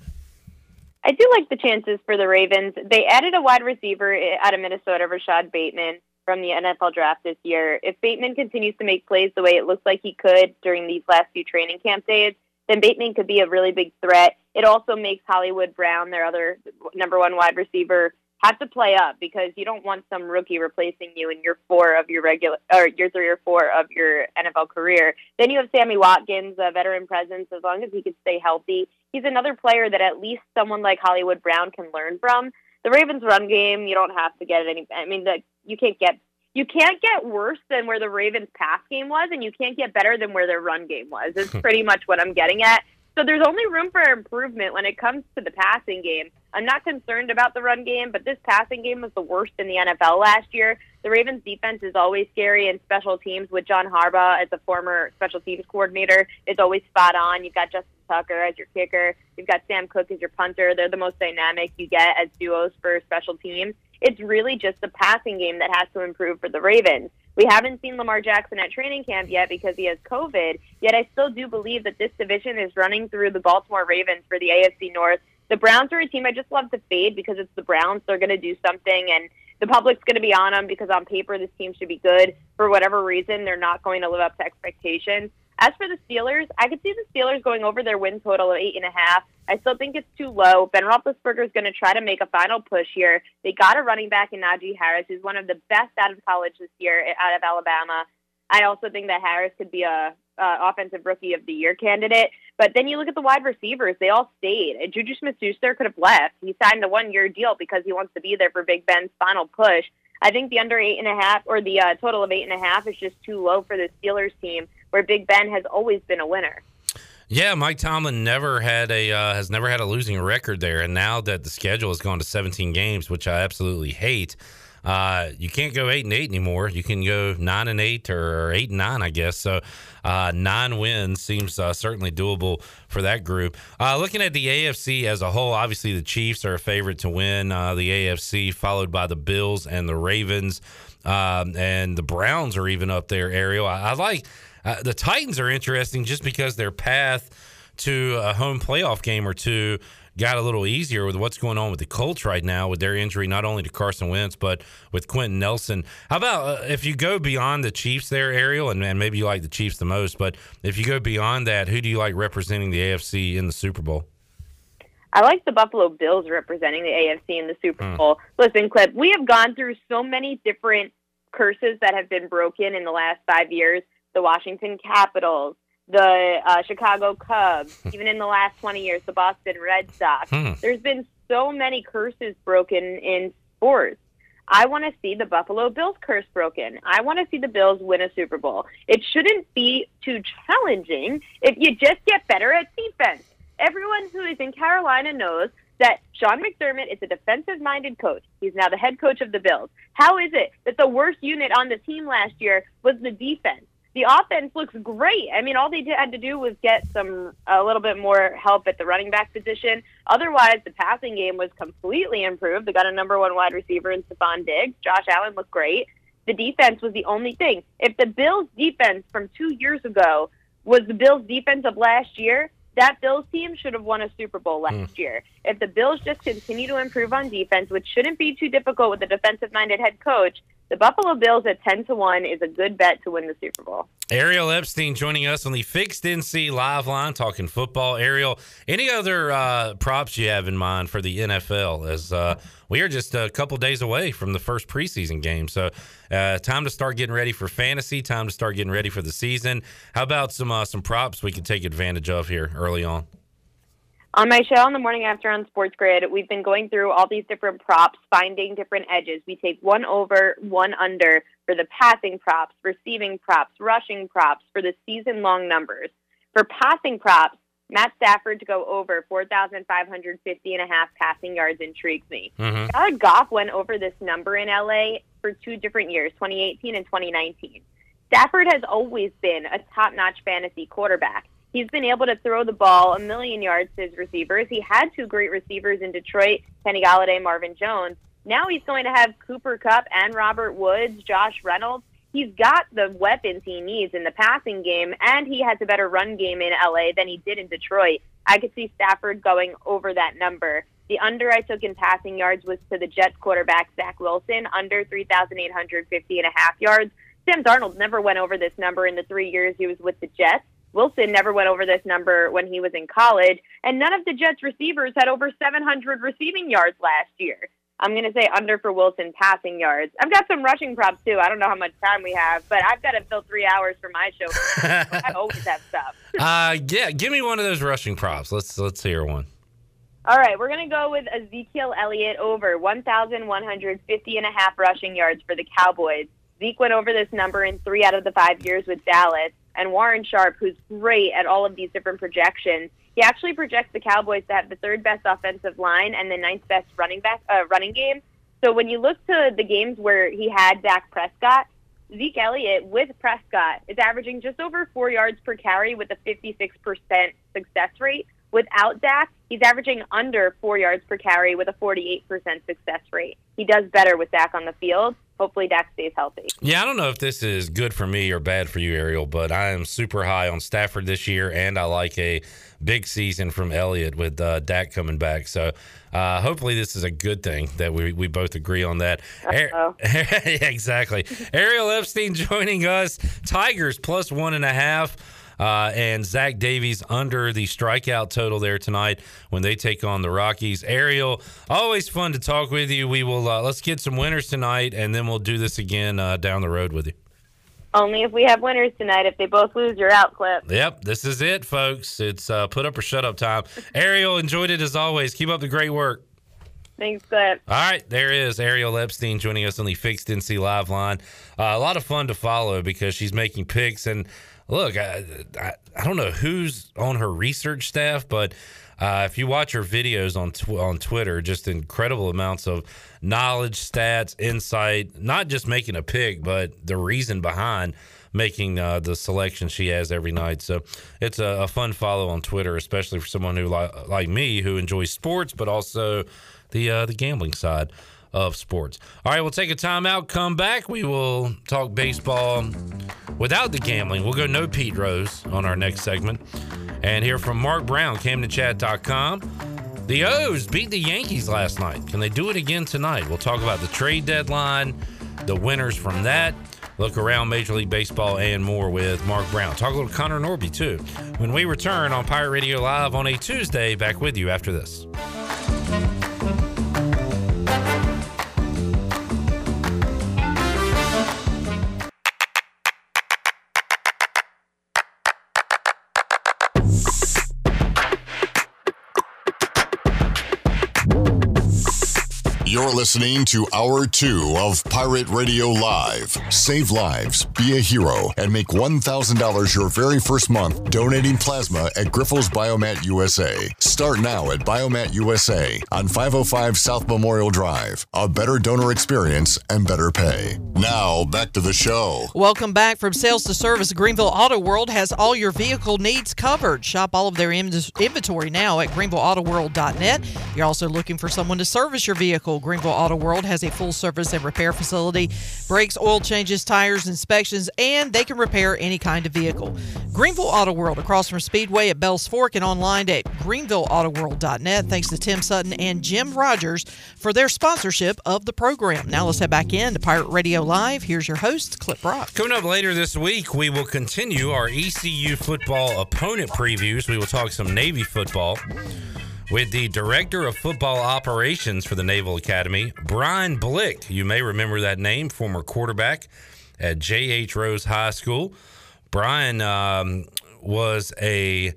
I do like the chances for the Ravens. They added a wide receiver out of Minnesota, Rashad Bateman, from the N F L draft this year. If Bateman continues to make plays the way it looks like he could during these last few training camp days, then Bateman could be a really big threat. It also makes Hollywood Brown, their other number one wide receiver, have to play up because you don't want some rookie replacing you in year four of your regular or year three or four of your N F L career. Then you have Sammy Watkins, a veteran presence, as long as he can stay healthy. He's another player that at least someone like Hollywood Brown can learn from. The Ravens run game, you don't have to get any I mean the, you can't get you can't get worse than where the Ravens pass game was, and you can't get better than where their run game was. It's pretty much what I'm getting at. So there's only room for improvement when it comes to the passing game. I'm not concerned about the run game, but this passing game was the worst in the N F L last year. The Ravens' defense is always scary, and special teams with John Harbaugh as a former special teams coordinator is always spot on. You've got Justin Tucker as your kicker. You've got Sam Cook as your punter. They're the most dynamic you get as duos for special teams. It's really just the passing game that has to improve for the Ravens. We haven't seen Lamar Jackson at training camp yet because he has COVID, yet I still do believe that this division is running through the Baltimore Ravens for the A F C North. The Browns are a team I just love to fade because it's the Browns. They're going to do something, and the public's going to be on them because on paper this team should be good. For whatever reason, they're not going to live up to expectations. As for the Steelers, I could see the Steelers going over their win total of eight and a half. I still think it's too low. Ben Roethlisberger is going to try to make a final push here. They got a running back in Najee Harris, who's one of the best out of college this year out of Alabama. I also think that Harris could be a uh, offensive rookie of the year candidate. But then you look at the wide receivers. They all stayed. And Juju Smith-Schuster could have left. He signed a one-year deal because he wants to be there for Big Ben's final push. I think the under eight and a half or the uh, total of eight and a half is just too low for the Steelers team, where Big Ben has always been a winner. Yeah, Mike Tomlin never had a uh, has never had a losing record there, and now that the schedule has gone to seventeen games, which I absolutely hate, uh, you can't go eight and eight anymore. You can go nine and eight or eight and nine, I guess. So uh, nine wins seems uh, certainly doable for that group. Uh, looking at the A F C as a whole, obviously the Chiefs are a favorite to win uh, the A F C, followed by the Bills and the Ravens, um, and the Browns are even up there. Ariel, I, I like. Uh, the Titans are interesting just because their path to a home playoff game or two got a little easier with what's going on with the Colts right now with their injury, not only to Carson Wentz, but with Quentin Nelson. How about uh, if you go beyond the Chiefs there, Ariel, and, and maybe you like the Chiefs the most, but if you go beyond that, who do you like representing the A F C in the Super Bowl? I like the Buffalo Bills representing the A F C in the Super hmm. Bowl. Listen, Clip, we have gone through so many different curses that have been broken in the last five years. The Washington Capitals, the uh, Chicago Cubs, even in the last twenty years, the Boston Red Sox. Hmm. There's been so many curses broken in sports. I want to see the Buffalo Bills curse broken. I want to see the Bills win a Super Bowl. It shouldn't be too challenging if you just get better at defense. Everyone who is in Carolina knows that Sean McDermott is a defensive-minded coach. He's now the head coach of the Bills. How is it that the worst unit on the team last year was the defense? The offense looks great. I mean, all they did, had to do was get some a little bit more help at the running back position. Otherwise, the passing game was completely improved. They got a number one wide receiver in Stephon Diggs. Josh Allen looked great. The defense was the only thing. If the Bills' defense from two years ago was the Bills' defense of last year, that Bills team should have won a Super Bowl last mm. year. If the Bills just continue to improve on defense, which shouldn't be too difficult with a defensive-minded head coach, the Buffalo Bills at ten to one is a good bet to win the Super Bowl. Ariel Epstein joining us on the Fixed N C Live line talking football. Ariel, any other uh, props you have in mind for the N F L? As uh, we are just a couple days away from the first preseason game. So uh, time to start getting ready for fantasy, time to start getting ready for the season. How about some uh, some props we can take advantage of here early on? On my show in the morning after on Sports Grid, we've been going through all these different props, finding different edges. We take one over, one under for the passing props, receiving props, rushing props for the season-long numbers. For passing props, Matt Stafford to go over four thousand five hundred fifty and a half passing yards intrigues me. Mm-hmm. Jared Goff went over this number in L A for two different years, twenty eighteen and twenty nineteen. Stafford has always been a top-notch fantasy quarterback. He's been able to throw the ball a million yards to his receivers. He had two great receivers in Detroit, Kenny Galladay, Marvin Jones. Now he's going to have Cooper Kupp and Robert Woods, Josh Reynolds. He's got the weapons he needs in the passing game, and he has a better run game in L A than he did in Detroit. I could see Stafford going over that number. The under I took in passing yards was to the Jets quarterback, Zach Wilson, under three thousand eight hundred fifty and a half yards. Sam Darnold never went over this number in the three years he was with the Jets. Wilson never went over this number when he was in college, and none of the Jets receivers had over seven hundred receiving yards last year. I'm going to say under for Wilson passing yards. I've got some rushing props, too. I don't know how much time we have, but I've got to fill three hours for my show. I always have stuff. uh, yeah, give me one of those rushing props. Let's let's hear one. All right, we're going to go with Ezekiel Elliott over one thousand one hundred fifty and a half rushing yards for the Cowboys. Zeke went over this number in three out of the five years with Dallas. And Warren Sharp, who's great at all of these different projections, he actually projects the Cowboys to have the third-best offensive line and the ninth-best running back uh, running game. So when you look to the games where he had Dak Prescott, Zeke Elliott with Prescott is averaging just over four yards per carry with a fifty-six percent success rate. Without Dak, he's averaging under four yards per carry with a forty-eight percent success rate. He does better with Dak on the field. Hopefully Dak stays healthy. Yeah, I don't know if this is good for me or bad for you, Ariel, but I am super high on Stafford this year, and I like a big season from Elliott with uh, Dak coming back. So uh, hopefully this is a good thing that we, we both agree on that. Ar- yeah, exactly. Ariel Epstein joining us. Tigers plus one and a half. Uh, and Zach Davies under the strikeout total there tonight when they take on the Rockies. Ariel, always fun to talk with you. We will uh, let's get some winners tonight, and then we'll do this again uh, down the road with you. Only if we have winners tonight. If they both lose, you're out, Clip. Yep, this is it, folks. It's uh, put up or shut up time. Ariel, enjoyed it as always. Keep up the great work. Thanks, Cliff. All right, there is Ariel Epstein joining us on the Fixed N C Live line. Uh, a lot of fun to follow because she's making picks. And, look, I, I, I don't know who's on her research staff, but uh, if you watch her videos on tw- on Twitter, just incredible amounts of knowledge, stats, insight, not just making a pick, but the reason behind making uh, the selection she has every night. So it's a, a fun follow on Twitter, especially for someone who li- like me who enjoys sports, but also the uh, the gambling side of sports. All right, we'll take a timeout, come back. We will talk baseball without the gambling. We'll go no Pete Rose on our next segment and hear from Mark Brown, Camden Chat dot com. The O's beat the Yankees last night. Can they do it again tonight? We'll talk about the trade deadline, the winners from that, look around Major League Baseball and more with Mark Brown. Talk a little Connor Norby too when we return on Pirate Radio Live on a Tuesday. Back with you after this. Whoa. You're listening to Hour two of Pirate Radio Live. Save lives, be a hero, and make one thousand dollars your very first month donating plasma at Grifols Biomat U S A. Start now at Biomat U S A on five oh five South Memorial Drive. A better donor experience and better pay. Now, back to the show. Welcome back. From sales to service, Greenville Auto World has all your vehicle needs covered. Shop all of their inventory now at greenville auto world dot net. You're also looking for someone to service your vehicle. Greenville Auto World has a full service and repair facility, brakes, oil changes, tires, inspections, and they can repair any kind of vehicle. Greenville Auto World, across from Speedway at Bells Fork, and online at greenville auto world dot net. Thanks to Tim Sutton and Jim Rogers for their sponsorship of the program. Now let's head back in to Pirate Radio Live. Here's your host, Cliff Brock. Coming up later this week, we will continue our E C U football opponent previews. We will talk some Navy football with the Director of Football Operations for the Naval Academy, Brian Blick. You may remember that name, former quarterback at J H. Rose High School. Brian um, was a,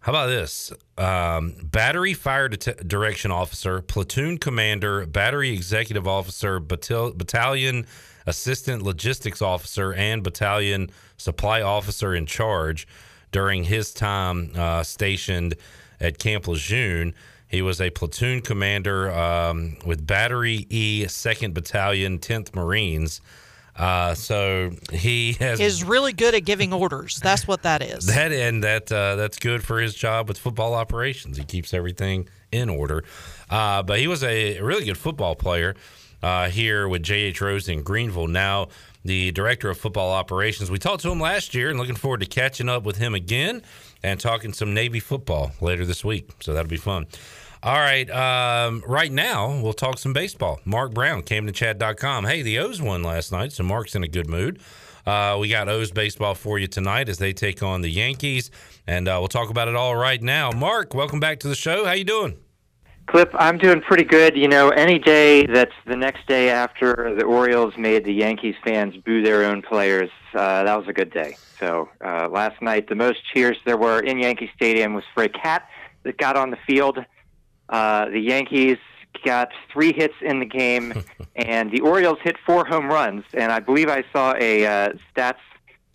how about this, um, battery fire det- direction officer, platoon commander, battery executive officer, batil- battalion assistant logistics officer, and battalion supply officer in charge during his time uh, stationed at Camp Lejeune. He was a platoon commander um, with Battery E, second Battalion, tenth Marines. Uh, so he has, is really good at giving orders. That's what that is. That and that uh, that's good for his job with football operations. He keeps everything in order. Uh, but he was a really good football player uh, here with J H. Rose in Greenville. Now the Director of Football Operations. We talked to him last year and looking forward to catching up with him again and talking some Navy football later this week. So that'll be fun. All right. Um, right now, we'll talk some baseball. Mark Brown, Camden Chat dot com. Hey, the O's won last night, so Mark's in a good mood. Uh, we got O's baseball for you tonight as they take on the Yankees, and uh, we'll talk about it all right now. Mark, welcome back to the show. How you doing? Cliff, I'm doing pretty good. You know, any day that's the next day after the Orioles made the Yankees fans boo their own players, uh, that was a good day. So uh, last night, the most cheers there were in Yankee Stadium was for a cat that got on the field. Uh, the Yankees got three hits in the game, and the Orioles hit four home runs. And I believe I saw a uh, Stats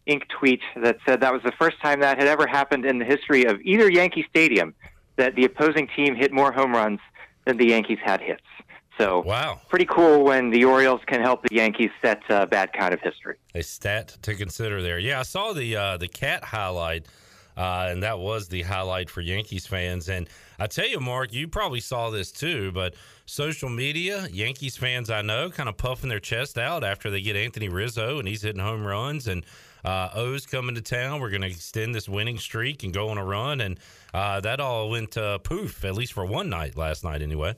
Incorporated tweet that said that was the first time that had ever happened in the history of either Yankee Stadium, that the opposing team hit more home runs than the Yankees had hits. So, wow. Pretty cool when the Orioles can help the Yankees set a uh, bad kind of history. A stat to consider there. Yeah, I saw the uh, the cat highlight, uh, and that was the highlight for Yankees fans. And I tell you, Mark, you probably saw this too, but social media, Yankees fans I know kind of puffing their chest out after they get Anthony Rizzo, and he's hitting home runs, and Uh, O's coming to town. We're going to extend this winning streak and go on a run. And uh, that all went uh, poof, at least for one night last night anyway.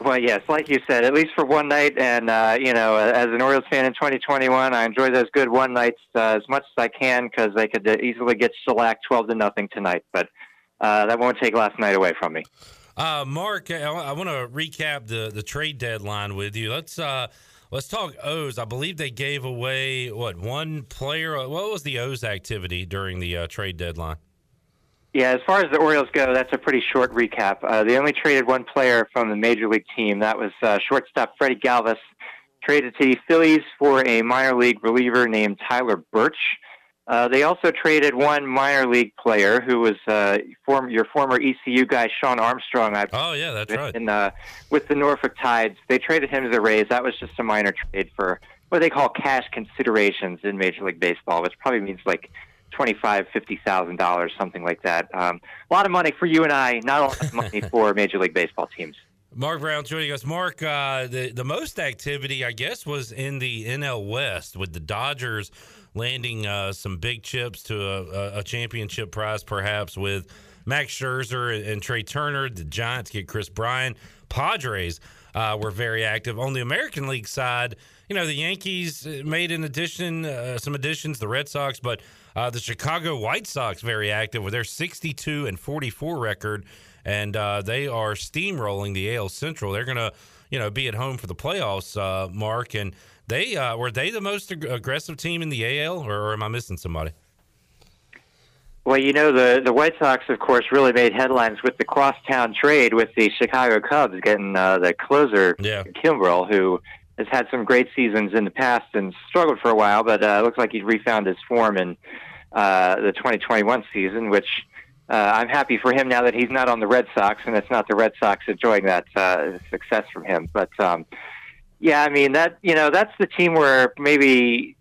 Well, yes, like you said, at least for one night. And, uh, you know, as an Orioles fan in twenty twenty-one, I enjoy those good one nights uh, as much as I can because they could easily get shellacked twelve to nothing tonight. But uh, that won't take last night away from me. Uh, Mark, I, I want to recap the, the trade deadline with you. Let's uh, – Let's talk O's. I believe they gave away, what, one player? What was the O's activity during the uh, trade deadline? Yeah, as far as the Orioles go, that's a pretty short recap. Uh, they only traded one player from the Major League team. That was uh, shortstop Freddie Galvis, traded to the Phillies for a minor league reliever named Tyler Birch. Uh, they also traded one minor league player who was uh, form, your former E C U guy, Sean Armstrong. I oh, yeah, that's right. In, uh, with the Norfolk Tides. They traded him to the Rays. That was just a minor trade for what they call cash considerations in Major League Baseball, which probably means like twenty-five thousand dollars, fifty thousand dollars, something like that. Um, a lot of money for you and I, not a lot of money for Major League Baseball teams. Mark Brown joining us. Mark, uh, the, the most activity, I guess, was in the N L West with the Dodgers landing uh, some big chips to a, a championship prize, perhaps, with Max Scherzer and, and Trey Turner. The Giants get Chris Bryant. Padres uh, were very active. On the American League side, you know, the Yankees made an addition, uh, some additions, the Red Sox, but uh, the Chicago White Sox very active with their sixty-two and forty-four record. And uh, they are steamrolling the A L Central. They're going to, you know, be at home for the playoffs, uh, Mark. And they uh, were they the most ag- aggressive team in the A L, or, or am I missing somebody? Well, you know, the, the White Sox, of course, really made headlines with the crosstown trade with the Chicago Cubs, getting uh, the closer, yeah. Kimbrell, who has had some great seasons in the past and struggled for a while, but it uh, looks like he's refound his form in uh, the twenty twenty-one season, which uh, I'm happy for him now that he's not on the Red Sox, and it's not the Red Sox enjoying that uh, success from him. But, um, yeah, I mean, that you know, that's the team where maybe...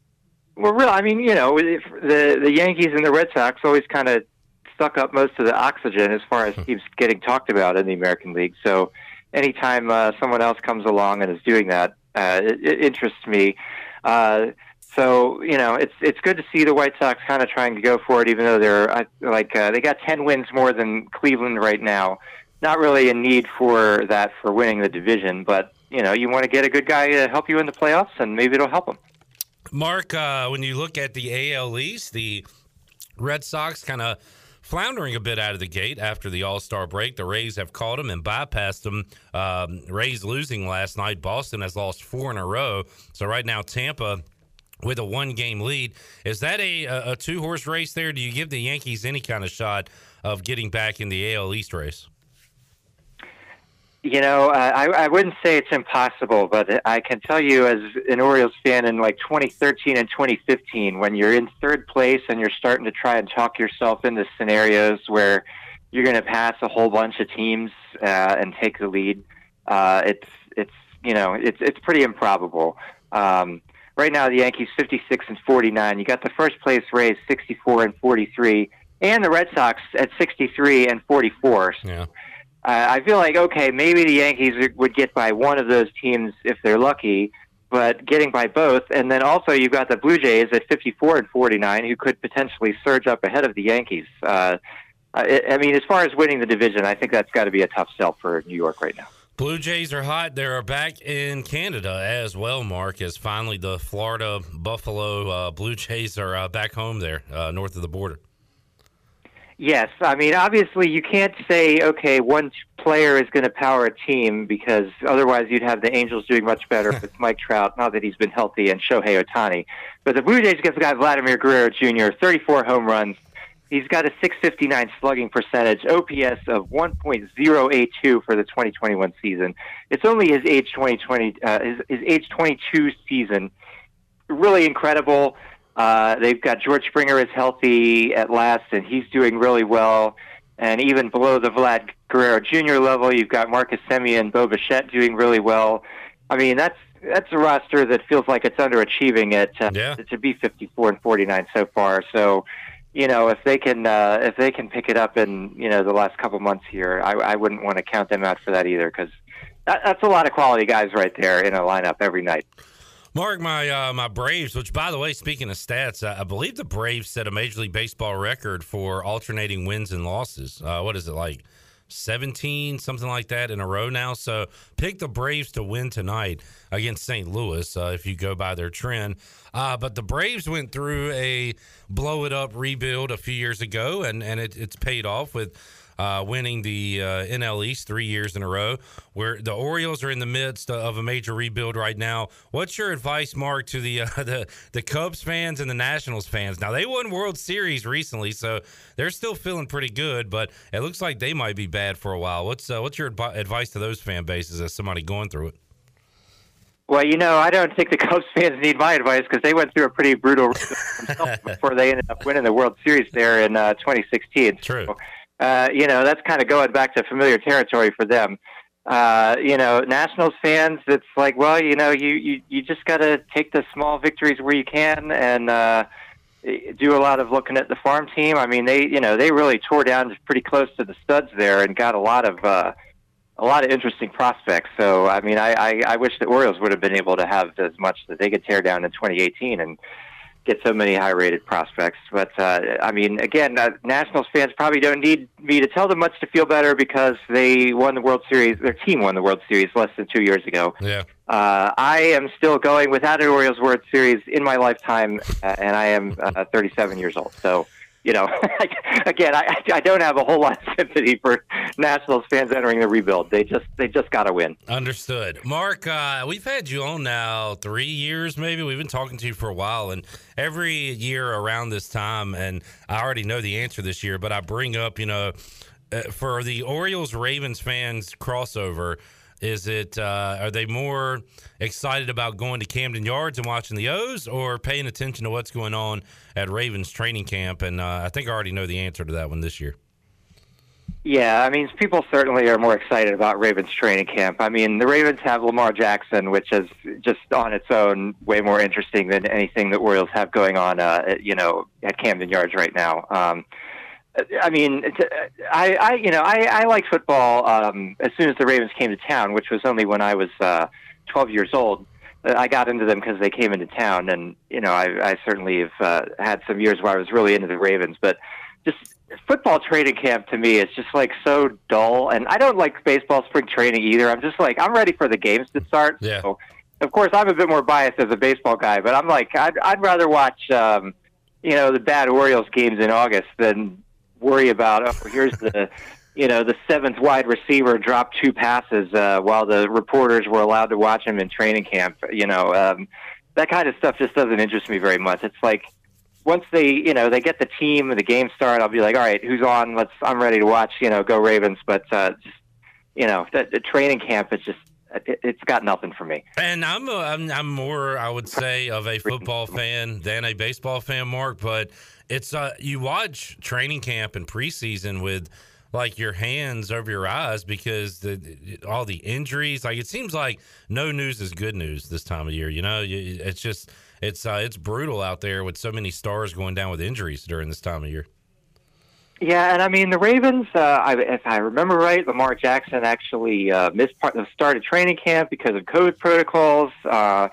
Well, really, I mean, you know, if the the Yankees and the Red Sox always kind of suck up most of the oxygen as far as teams getting talked about in the American League. So anytime uh, someone else comes along and is doing that, uh, it, it interests me. Uh, so, you know, it's it's good to see the White Sox kind of trying to go for it, even though they're uh, like uh, they got ten wins more than Cleveland right now. Not really a need for that for winning the division, but, you know, you want to get a good guy to help you in the playoffs, and maybe it'll help them. Mark, uh, when you look at the A L East, the Red Sox kind of floundering a bit out of the gate after the All-Star break. The Rays have caught them and bypassed them. Um, Rays losing last night. Boston has lost four in a row. So right now Tampa with a one-game lead. Is that a, a two-horse race there? Do you give the Yankees any kind of shot of getting back in the A L East race? You know, uh, I, I wouldn't say it's impossible, but I can tell you as an Orioles fan in like twenty thirteen and twenty fifteen, when you're in third place and you're starting to try and talk yourself into scenarios where you're going to pass a whole bunch of teams uh, and take the lead, uh, it's it's you know it's it's pretty improbable. Um, right now, the Yankees fifty-six and forty-nine. You got the first place Rays sixty-four and forty-three, and the Red Sox at sixty-three and forty-four. So, yeah. Uh, I feel like, okay, maybe the Yankees would get by one of those teams if they're lucky, but getting by both. And then also you've got the Blue Jays at fifty-four and forty-nine who could potentially surge up ahead of the Yankees. Uh, I, I mean, as far as winning the division, I think that's got to be a tough sell for New York right now. Blue Jays are hot. They are back in Canada as well, Mark, as finally the Florida Buffalo uh, Blue Jays are uh, back home there uh, north of the border. Yes. I mean, obviously you can't say, okay, one player is going to power a team, because otherwise you'd have the Angels doing much better with Mike Trout, now that he's been healthy, and Shohei Ohtani. But the Blue Jays got Vladimir Guerrero Junior, thirty-four home runs. He's got a six fifty-nine slugging percentage, O P S of one point oh eight two for the twenty twenty-one season. It's only his age twenty twenty, uh, his, his age twenty-two season. Really incredible. Uh, they've got George Springer is healthy at last, and he's doing really well. And even below the Vlad Guerrero Junior level, you've got Marcus Semien, Bo Bichette doing really well. I mean, that's that's a roster that feels like it's underachieving at uh, yeah. to be fifty-four and forty-nine so far. So, you know, if they can uh, if they can pick it up in you know the last couple months here, I, I wouldn't want to count them out for that either, because that, that's a lot of quality guys right there in a lineup every night. Mark, my uh, my Braves, which, by the way, speaking of stats, I, I believe the Braves set a Major League Baseball record for alternating wins and losses. Uh, what is it, like seventeen, something like that, in a row now? So pick the Braves to win tonight against Saint Louis, uh, if you go by their trend. Uh, but the Braves went through a blow-it-up rebuild a few years ago, and, and it, it's paid off with uh, winning the uh, N L East three years in a row, where the Orioles are in the midst of a major rebuild right now. What's your advice, Mark, to the, uh, the, the Cubs fans and the Nationals fans? Now, they won World Series recently, so they're still feeling pretty good, but it looks like they might be bad for a while. What's, uh, what's your adv- advice to those fan bases as somebody going through it? Well, you know, I don't think the Cubs fans need my advice, because they went through a pretty brutal themselves before they ended up winning the World Series there in uh, twenty sixteen. True. So, uh, you know, that's kind of going back to familiar territory for them. Uh, you know, Nationals fans, it's like, well, you know, you, you, you just got to take the small victories where you can, and uh, do a lot of looking at the farm team. I mean, they, you know, they really tore down pretty close to the studs there and got a lot of uh, – a lot of interesting prospects. So, I mean, I, I, I wish the Orioles would have been able to have as much that they could tear down in twenty eighteen and get so many high-rated prospects. But, uh, I mean, again, uh, Nationals fans probably don't need me to tell them much to feel better, because they won the World Series. Their team won the World Series less than two years ago. Yeah. Uh, I am still going without an Orioles World Series in my lifetime, uh, and I am uh, thirty-seven years old. So you know, again, I, I don't have a whole lot of sympathy for Nationals fans entering the rebuild. They just they just got to win. Understood. Mark, uh, we've had you on now three years maybe. We've been talking to you for a while, and every year around this time, and I already know the answer this year, but I bring up, you know, uh, for the Orioles-Ravens fans crossover, is it uh, are they more excited about going to Camden Yards and watching the O's, or paying attention to what's going on at Ravens training camp? And uh, I think I already know the answer to that one this year. Yeah, I mean, people certainly are more excited about Ravens training camp. I mean, the Ravens have Lamar Jackson, which is just on its own way more interesting than anything the Orioles have going on, uh, at, you know, at Camden Yards right now. Um, I mean, I, I, you know, I, I liked football um, as soon as the Ravens came to town, which was only when I was uh, twelve years old. I got into them because they came into town, and you know, I, I certainly have uh, had some years where I was really into the Ravens. But just football training camp to me is just like so dull, and I don't like baseball spring training either. I'm just like, I'm ready for the games to start. Yeah. So, of course, I'm a bit more biased as a baseball guy, but I'm like, I'd, I'd rather watch, um, you know, the bad Orioles games in August than worry about, oh, here's the, you know, the seventh wide receiver dropped two passes uh, while the reporters were allowed to watch him in training camp. You know, um, that kind of stuff just doesn't interest me very much. It's like once they, you know, they get the team and the game start, I'll be like, all right, who's on? Let's, I'm ready to watch, you know, go Ravens. But, uh, just, you know, the, the training camp is just, it's got nothing for me. And I'm, a, I'm I'm more, I would say, of a football fan than a baseball fan, Mark. But it's uh, you watch training camp and preseason with like your hands over your eyes because the, all the injuries. Like it seems like no news is good news this time of year. You know, it's just it's uh, it's brutal out there with so many stars going down with injuries during this time of year. Yeah, and I mean, the Ravens, uh, I, if I remember right, Lamar Jackson actually uh, missed part of the start of training camp because of COVID protocols. Uh,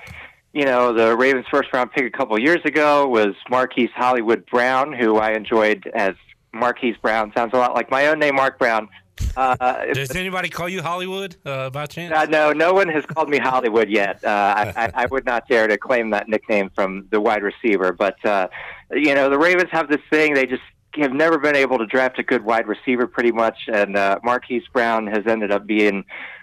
you know, the Ravens' first-round pick a couple years ago was Marquise Hollywood Brown, who I enjoyed as Marquise Brown. Sounds a lot like my own name, Mark Brown. Uh, Does anybody call you Hollywood uh, by chance? Uh, no, no one has called me Hollywood yet. Uh, I, I, I would not dare to claim that nickname from the wide receiver. But, uh, you know, the Ravens have this thing, they just have never been able to draft a good wide receiver pretty much, and uh, Marquise Brown has ended up being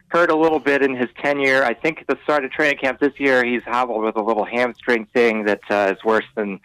hurt a little bit in his tenure. I think at the start of training camp this year, he's hobbled with a little hamstring thing that uh, is worse than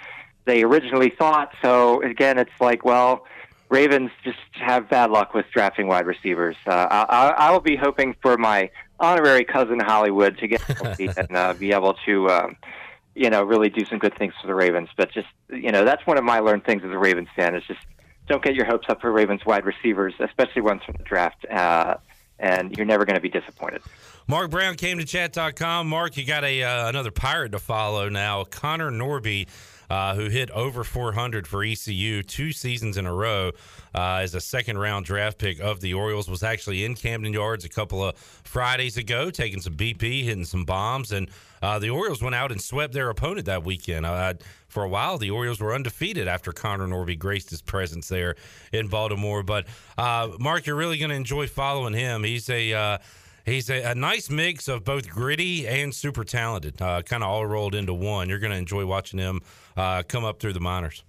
they originally thought. So, again, it's like, well, Ravens just have bad luck with drafting wide receivers. Uh, I, I will be hoping for my honorary cousin Hollywood to get healthy and uh, be able to um, – you know, really do some good things for the Ravens. But just, you know, that's one of my learned things as a Ravens fan is just don't get your hopes up for Ravens wide receivers, especially ones from the draft, uh, and you're never going to be disappointed. Mark Brown, Camden Chat dot com. Mark, you got a uh, another Pirate to follow now, Connor Norby, uh, who hit over four hundred for E C U two seasons in a row uh, as a second-round draft pick of the Orioles, was actually in Camden Yards a couple of Fridays ago, taking some B P, hitting some bombs, and Uh, the Orioles went out and swept their opponent that weekend. Uh, for a while, the Orioles were undefeated after Connor Norby graced his presence there in Baltimore. But, uh, Mark, you're really going to enjoy following him. He's a uh, he's a, a nice mix of both gritty and super talented, uh, kind of all rolled into one. You're going to enjoy watching him uh, come up through the minors.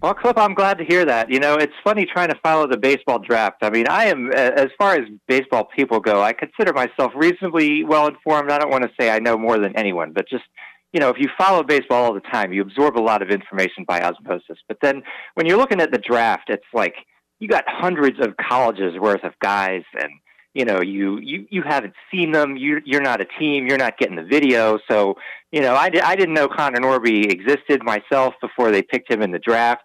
Well, Cliff, I'm glad to hear that. You know, it's funny trying to follow the baseball draft. I mean, I am, as far as baseball people go, I consider myself reasonably well-informed. I don't want to say I know more than anyone, but just, you know, if you follow baseball all the time, you absorb a lot of information by osmosis. But then when you're looking at the draft, it's like you got hundreds of colleges worth of guys, and, you know, you, you, you haven't seen them. You, you're not a team. You're not getting the video. So, you know, I, I didn't know Connor Norby existed myself before they picked him in the draft.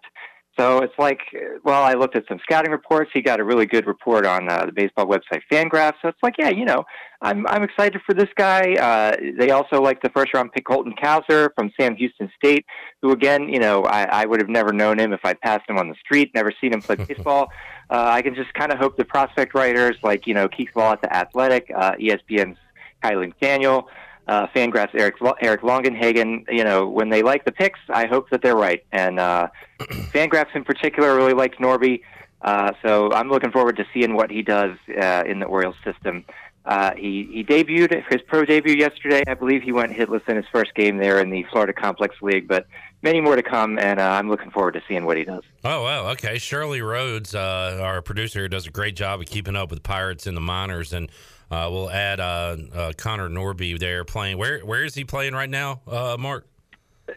So it's like, well, I looked at some scouting reports. He got a really good report on uh, the baseball website FanGraphs. So it's like, yeah, you know, I'm I'm excited for this guy. Uh, they also like the first-round pick Colton Cowser from Sam Houston State, who, again, you know, I, I would have never known him if I passed him on the street, never seen him play baseball. Uh, I can just kind of hope the prospect writers like, you know, Keith Law at The Athletic, uh, E S P N's Kylie McDaniel, uh, FanGraphs Eric Eric Longenhagen, you know, when they like the picks, I hope that they're right. And uh, FanGraphs in particular really liked Norby, uh, so I'm looking forward to seeing what he does uh, in the Orioles system. Uh, he, he debuted, his pro debut yesterday. I believe he went hitless in his first game there in the Florida Complex League, but many more to come, and uh, I'm looking forward to seeing what he does. Oh, wow, okay. Shirley Rhodes, uh, our producer here, does a great job of keeping up with Pirates in the minors, and uh, we'll add uh, uh, Connor Norby there playing. Where Where is he playing right now, uh, Mark?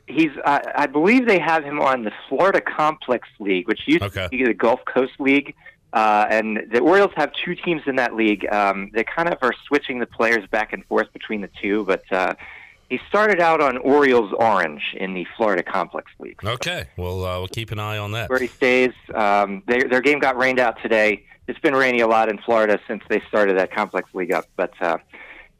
He's, uh, I believe they have him on the Florida Complex League, which used okay. to be the Gulf Coast League. Uh, and the Orioles have two teams in that league. Um, they kind of are switching the players back and forth between the two, but uh, he started out on Orioles Orange in the Florida Complex League. So okay, well, uh, we'll keep an eye on that. Where he stays. Um, they, their game got rained out today. It's been rainy a lot in Florida since they started that Complex League up, but uh,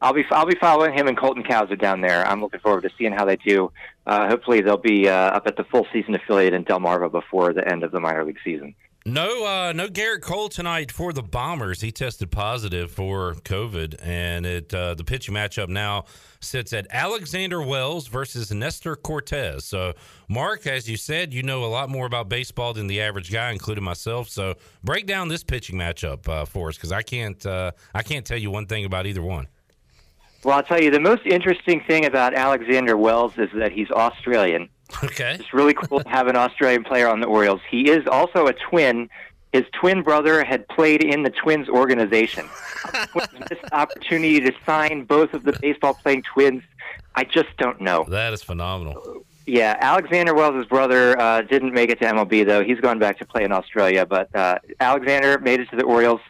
I'll be I'll be following him and Colton Cowser down there. I'm looking forward to seeing how they do. Uh, hopefully they'll be uh, up at the full season affiliate in Delmarva before the end of the minor league season. No, uh, no Garrett Cole tonight for the Bombers. He tested positive for COVID, and it uh, the pitching matchup now sits at Alexander Wells versus Nestor Cortez. So, Mark, as you said, you know a lot more about baseball than the average guy, including myself. So, break down this pitching matchup uh, for us, because I can't, uh, I can't tell you one thing about either one. Well, I'll tell you, the most interesting thing about Alexander Wells is that he's Australian. Okay. It's really cool to have an Australian player on the Orioles. He is also a twin. His twin brother had played in the Twins organization. This opportunity to sign both of the baseball-playing twins, I just don't know. That is phenomenal. Yeah, Alexander Wells' brother uh, didn't make it to M L B, though. He's gone back to play in Australia, but uh, Alexander made it to the Orioles.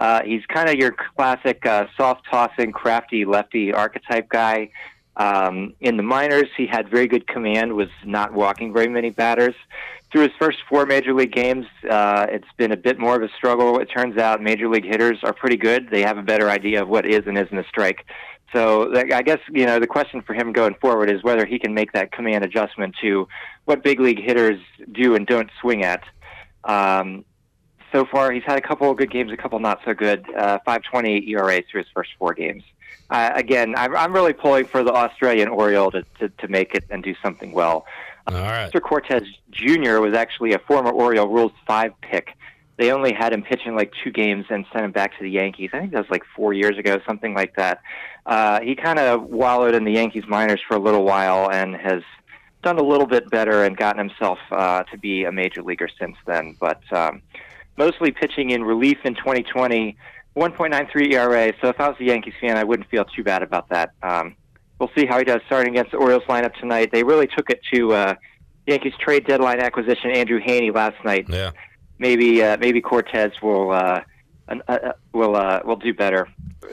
Uh, he's kind of your classic uh, soft-tossing, crafty, lefty archetype guy. Um, in the minors, he had very good command, was not walking very many batters. Through his first four Major League games, uh, it's been a bit more of a struggle. It turns out Major League hitters are pretty good. They have a better idea of what is and isn't a strike. So I guess, you know, the question for him going forward is whether he can make that command adjustment to what big league hitters do and don't swing at. Um, so far, he's had a couple of good games, a couple not so good, uh, five twenty-eight E R A through his first four games. Uh, again, I'm, I'm really pulling for the Australian Oriole to, to, to make it and do something well. Uh, All right. Mister Cortez Junior was actually a former Oriole Rules five pick. They only had him pitching like two games and sent him back to the Yankees. I think that was like four years ago, something like that. Uh, he kind of wallowed in the Yankees minors for a little while and has done a little bit better and gotten himself uh, to be a major leaguer since then. But um, mostly pitching in relief in twenty twenty. one point nine three E R A, so if I was a Yankees fan, I wouldn't feel too bad about that. Um, we'll see how he does starting against the Orioles lineup tonight. They really took it to uh, Yankees trade deadline acquisition Andrew Haney last night. Yeah. Maybe uh, maybe Cortez will uh, uh, will uh, will do better.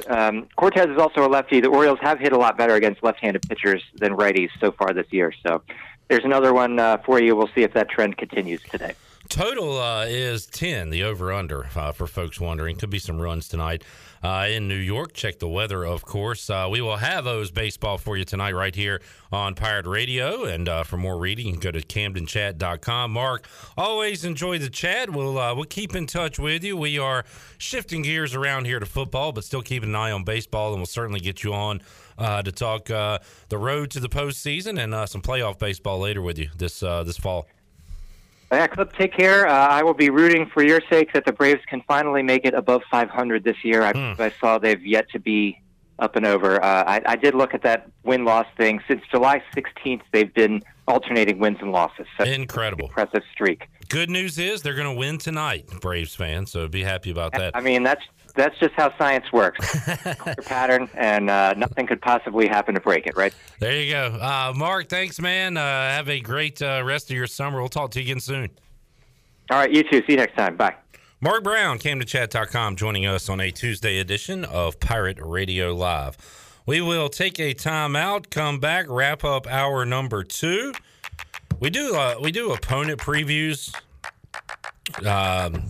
Um, Cortez is also a lefty. The Orioles have hit a lot better against left-handed pitchers than righties so far this year. So there's another one uh, for you. We'll see if that trend continues today. Total uh, is ten, the over-under, uh, for folks wondering. Could be some runs tonight uh, in New York. Check the weather, of course. Uh, we will have O's Baseball for you tonight right here on Pirate Radio. And uh, for more reading, you can go to Camden Chat dot com. Mark, always enjoy the chat. We'll, uh, we'll keep in touch with you. We are shifting gears around here to football, but still keeping an eye on baseball, and we'll certainly get you on uh, to talk uh, the road to the postseason and uh, some playoff baseball later with you this uh, this fall. Yeah, Clip, take care. Uh, I will be rooting for your sake that the Braves can finally make it above five hundred this year. I, mm. I saw they've yet to be up and over. Uh, I, I did look at that win-loss thing. Since July sixteenth, they've been alternating wins and losses. So incredible. Impressive streak. Good news is they're going to win tonight, Braves fans, so be happy about that. I mean, that's that's just how science works. Pattern, and uh, nothing could possibly happen to break it, right? There you go. Uh, Mark, thanks, man. Uh, have a great uh, rest of your summer. We'll talk to you again soon. All right, you too. See you next time. Bye. Mark Brown, Camden Chat dot com, joining us on a Tuesday edition of Pirate Radio Live. We will take a timeout, come back, wrap up hour number two. We do uh, we do opponent previews um,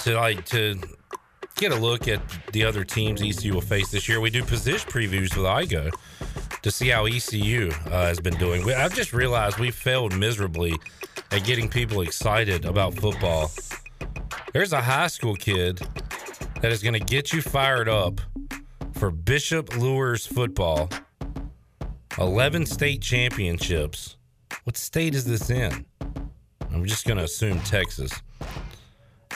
to like to get a look at the other teams E C U will face this year. We do position previews with I G O to see how E C U uh, has been doing. We, I've just realized we failed miserably at getting people excited about football. There's a high school kid that is going to get you fired up for Bishop Lures football. eleven state championships. What state is this in? I'm just going to assume Texas.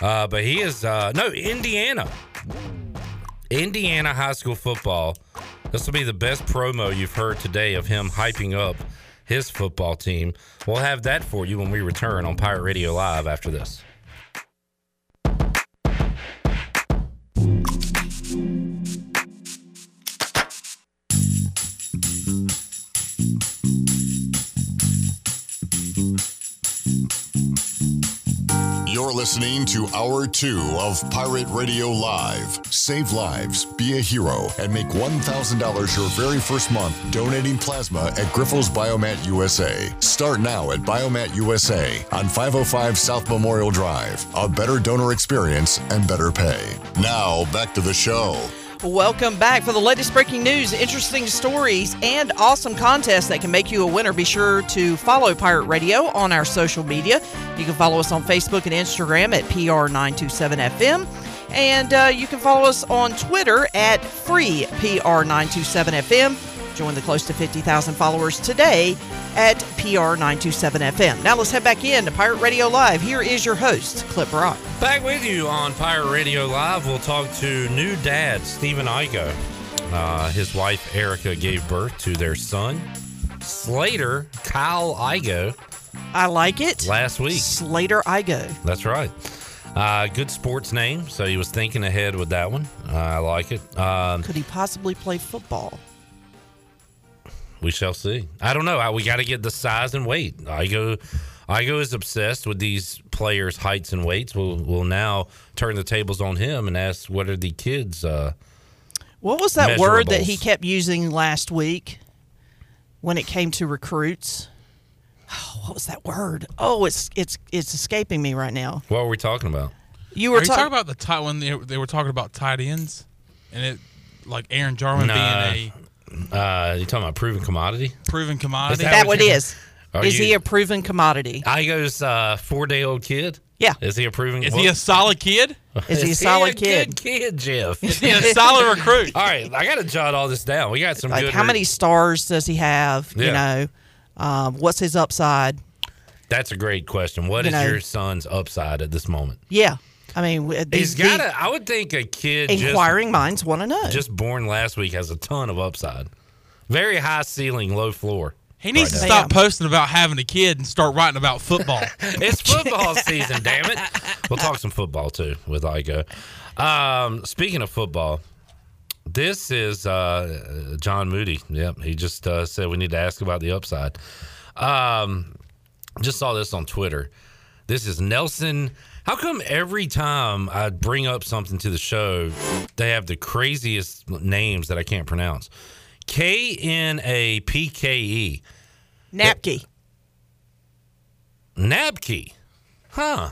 Uh, but he is, uh, no, Indiana. Indiana high school football. This will be the best promo you've heard today of him hyping up his football team. We'll have that for you when we return on Pirate Radio Live after this. You're listening to Hour two of Pirate Radio Live. Save lives, be a hero, and make one thousand dollars your very first month donating plasma at Grifols Biomat U S A. Start now at Biomat U S A on five oh five South Memorial Drive. A better donor experience and better pay. Now, back to the show. Welcome back for the latest breaking news, interesting stories, and awesome contests that can make you a winner. Be sure to follow Pirate Radio on our social media. You can follow us on Facebook and Instagram at P R nine two seven F M. And uh, you can follow us on Twitter at free P R nine two seven F M. Join the close to fifty thousand followers today at P R nine two seven F M. Now let's head back in to Pirate Radio Live. Here is your host, Cliff Brock. Back with you on Pirate Radio Live. We'll talk to new dad, Stephen Igo. Uh, his wife, Erica, gave birth to their son, Slater Kyle Igo. I like it. Last week. Slater Igo. That's right. Uh, good sports name. So he was thinking ahead with that one. Uh, I like it. Um, Could he possibly play football? We shall see. I don't know. I, we got to get the size and weight. Igo, Igo is obsessed with these players' heights and weights. We'll, we'll now turn the tables on him and ask, what are the kids' uh, What was that word that he kept using last week when it came to recruits? Oh, what was that word? Oh, it's it's it's escaping me right now. What were we talking about? You were ta- talking about the tight when they, they were talking about tight ends, and it like Aaron Jarwin nah. being a. Uh, you talking about proven commodity? Proven commodity. Is that, that what it is? Are is you, he a proven commodity? Igo's uh, four-day-old kid? Yeah. Is he a proven Is what? he a solid kid? Is, is he a solid he a kid? Good kid, Jeff. Is he a solid recruit? All right, I got to jot all this down. We got some like good how re- many stars does he have? Yeah. You know, um, what's his upside? That's a great question. What you is know, your son's upside at this moment? Yeah. I mean, the, he's got a, I would think a kid. Inquiring just, minds want to know. Just born last week has a ton of upside. Very high ceiling, low floor. He needs right to now. stop Damn. posting about having a kid and start writing about football. It's football season, damn it. We'll talk some football, too, with Igo. Um, speaking of football, this is uh, John Moody. Yep, he just uh, said we need to ask about the upside. Um, just saw this on Twitter. This is Nelson. How come every time I bring up something to the show, they have the craziest names that I can't pronounce? K N A P K E. Napke. Napke. Huh.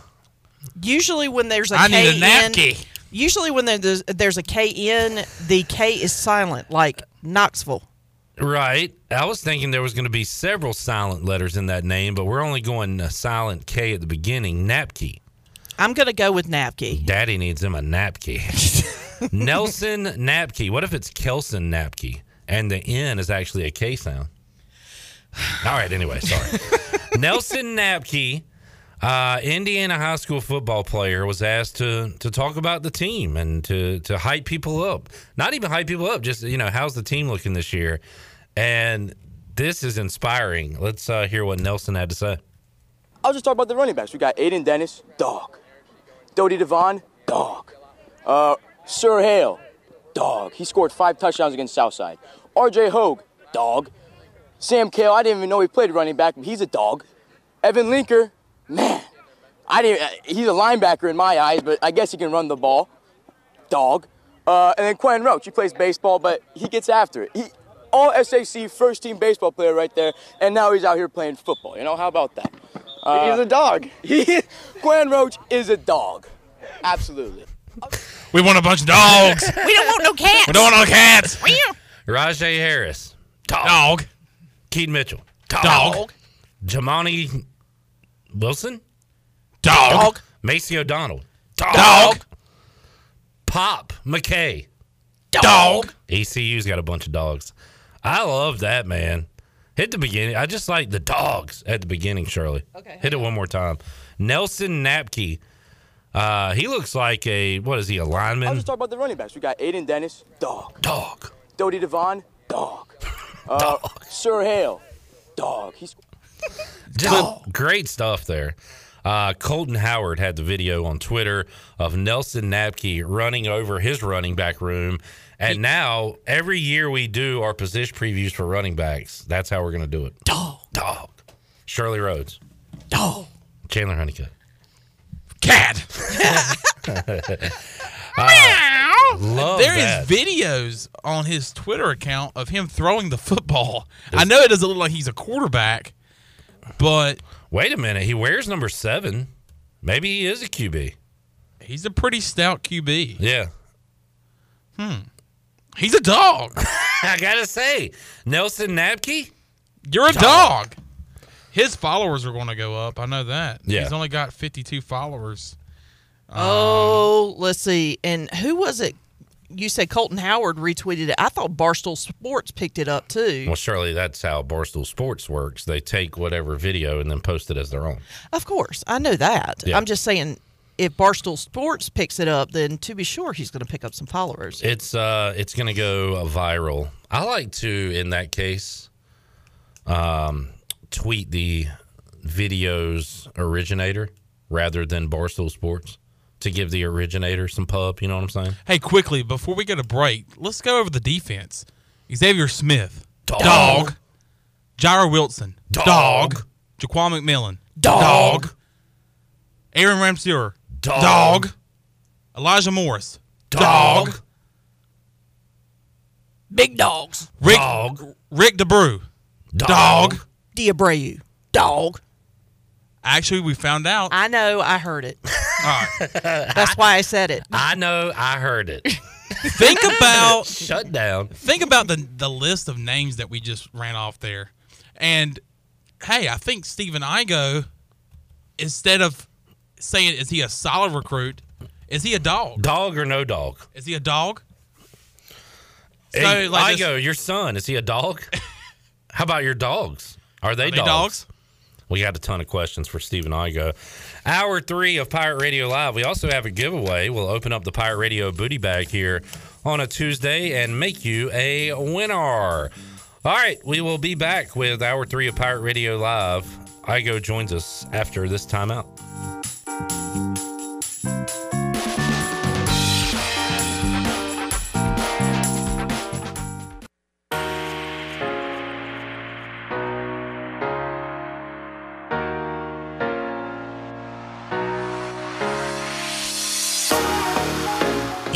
Usually when there's a I K need a napke. Usually when there's, there's a K N, the K is silent, like Knoxville. Right. I was thinking there was going to be several silent letters in that name, but we're only going a silent K at the beginning, Napke. I'm going to go with Napke. Daddy needs him a Napke. Nelson Napke. What if it's Kelson Napke and the N is actually a K sound? All right, anyway, sorry. Nelson Napke, uh, Indiana high school football player, was asked to to talk about the team and to, to hype people up. Not even hype people up, just, you know, how's the team looking this year? And this is inspiring. Let's uh, hear what Nelson had to say. I'll just talk about the running backs. We got Aiden Dennis, dog. Dodie Devon, dog. Uh, Sir Hale, dog. He scored five touchdowns against Southside. R J Hogue, dog. Sam Cale, I didn't even know he played running back, but he's a dog. Evan Linker, man, I didn't. He's a linebacker in my eyes, but I guess he can run the ball, dog. Uh, and then Quentin Roach, he plays baseball, but he gets after it. He, all S A C first team baseball player right there, and now he's out here playing football. You know, how about that? Uh, he's a dog. He, Glenn Roach is a dog. Absolutely. We want a bunch of dogs. We don't want no cats. We don't want no cats. Rajay Harris. Dog. Dog. Keaton Mitchell. Dog. Dog. Jamani Wilson. Dog. Dog. Macy O'Donnell. Dog. Dog. Pop McKay. Dog. Dog. E C U's got a bunch of dogs. I love that, man. Hit the beginning. I just like the dogs at the beginning, Shirley. Okay. Hit it on. one more time. Nelson Napke, Uh, he looks like a, what is he, a lineman? I'll just talk about the running backs. We got Aiden Dennis, dog. Dog. Dodie Devon, dog. Uh, dog. Sir Hale, dog. He's dog. Great stuff there. Uh, Colton Howard had the video on Twitter of Nelson Napke running over his running back room. And he, now, every year we do our position previews for running backs. That's how we're going to do it. Dog. Dog. Shirley Rhodes. Dog. Chandler Honeycutt. Cat. uh, love there that. Is videos on his Twitter account of him throwing the football. It's, I know it doesn't look like he's a quarterback, but... Wait a minute. He wears number seven. Maybe he is a Q B. He's a pretty stout Q B. Yeah. Hmm. He's a dog. I got to say, Nelson Napke, you're a dog. dog. His followers are going to go up. I know that. Yeah. He's only got fifty-two followers. Oh, um, let's see. And who was it? You said Colton Howard retweeted it. I thought Barstool Sports picked it up, too. Well, surely that's how Barstool Sports works. They take whatever video and then post it as their own. Of course. I know that. Yeah. I'm just saying, if Barstool Sports picks it up, then to be sure he's going to pick up some followers. It's uh, it's going to go viral. I like to, in that case, um, tweet the video's originator rather than Barstool Sports. To give the originator some pub, you know what I'm saying? Hey, quickly, before we go to break, let's go over the defense. Xavier Smith. Dog. Dog. Jairo Wilson. Dog. Dog. Jaquan McMillan. Dog. Dog. Aaron Ramseur. Dog. Dog. Elijah Morris. Dog. Dog. Big dogs. Rick, Dog. Rick D'Abreu. Dog. Dog. D'Abreu. Dog. Actually, we found out. I know. I heard it. All right. That's I, why I said it. I know. I heard it. Think about... Shut down. Think about the, the list of names that we just ran off there. And, hey, I think Steven Igo, instead of saying, is he a solid recruit, is he a dog? Dog or no dog? Is he a dog? So, hey, like Igo, this... your son, is he a dog? How about your dogs? Are they, Are they dogs? dogs? We got a ton of questions for Steven Igo. Hour three of Pirate Radio Live. We also have a giveaway. We'll open up the Pirate Radio booty bag here on a Tuesday and make you a winner. All right, we will be back with hour three of Pirate Radio Live. Igo joins us after this timeout.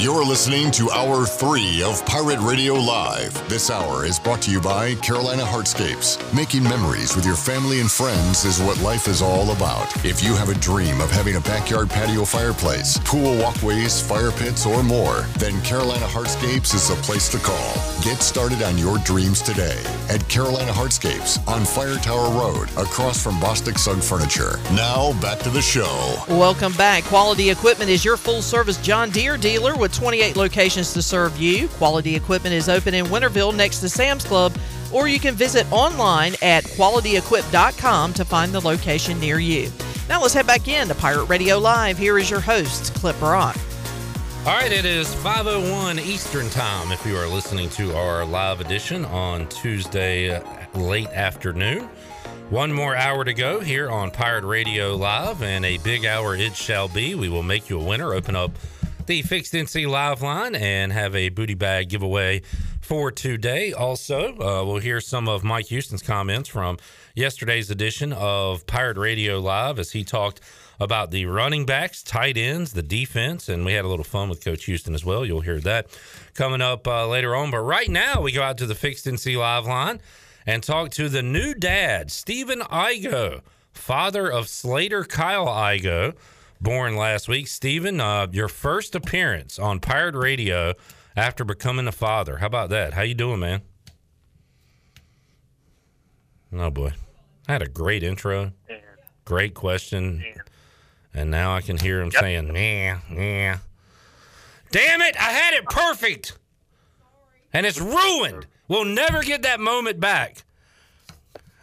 You're listening to Hour three of Pirate Radio Live. This hour is brought to you by Carolina Heartscapes. Making memories with your family and friends is what life is all about. If you have a dream of having a backyard patio fireplace, pool walkways, fire pits, or more, then Carolina Heartscapes is the place to call. Get started on your dreams today at Carolina Heartscapes on Fire Tower Road, across from Bostic Sugg Furniture. Now, back to the show. Welcome back. Quality Equipment is your full-service John Deere dealer with twenty-eight locations to serve you. Quality Equipment is open in Winterville next to Sam's Club, or you can visit online at quality equip dot com to find the location near you. Now let's head back in to Pirate Radio Live. Here is your host, Cliff Brock. All right, it is five oh one Eastern Time if you are listening to our live edition on Tuesday late afternoon. One more hour to go here on Pirate Radio Live, and a big hour it shall be. We will make you a winner, open up the Fixed N C Live line, and have a booty bag giveaway for today. Also, uh, we'll hear some of Mike Houston's comments from yesterday's edition of Pirate Radio Live as he talked about the running backs, tight ends, the defense, and we had a little fun with Coach Houston as well. You'll hear that coming up uh, later on. But right now, we go out to the Fixed N C Live line and talk to the new dad, Steven Igo, father of Slater Kyle Igo, born last week. Steven, uh, your first appearance on Pirate Radio after becoming a father. How about that? How you doing, man? Oh, boy. I had a great intro. Yeah. Great question. Yeah. And now I can hear him yep. saying, yeah, yeah. Damn it, I had it perfect. And it's ruined. We'll never get that moment back.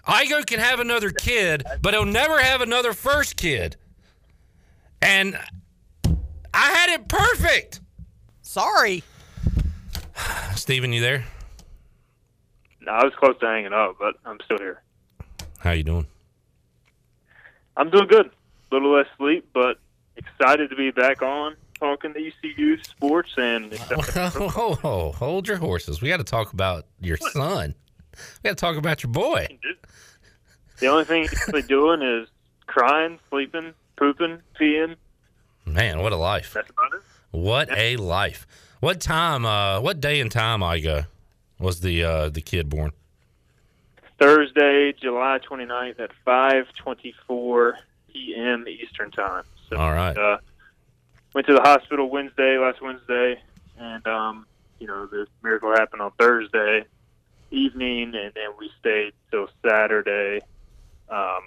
Igo can have another kid, but he'll never have another first kid. And I had it perfect. Sorry. Steven, you there? No, I was close to hanging up, but I'm still here. How you doing? I'm doing good. A little less sleep, but excited to be back on talking to E C U sports. And oh, oh, hold your horses. We got to talk about your what? son. We got to talk about your boy. The only thing he's really doing is crying, sleeping, pooping, peeing. Man, what a life. That's about it. What yeah. a life. What time, uh, what day and time, Iga, was the uh, the kid born? Thursday, July twenty-ninth at five twenty-four p.m. Eastern Time. So, all right. Uh, went to the hospital Wednesday, last Wednesday, and, um, you know, the miracle happened on Thursday evening, and then we stayed till Saturday. Um,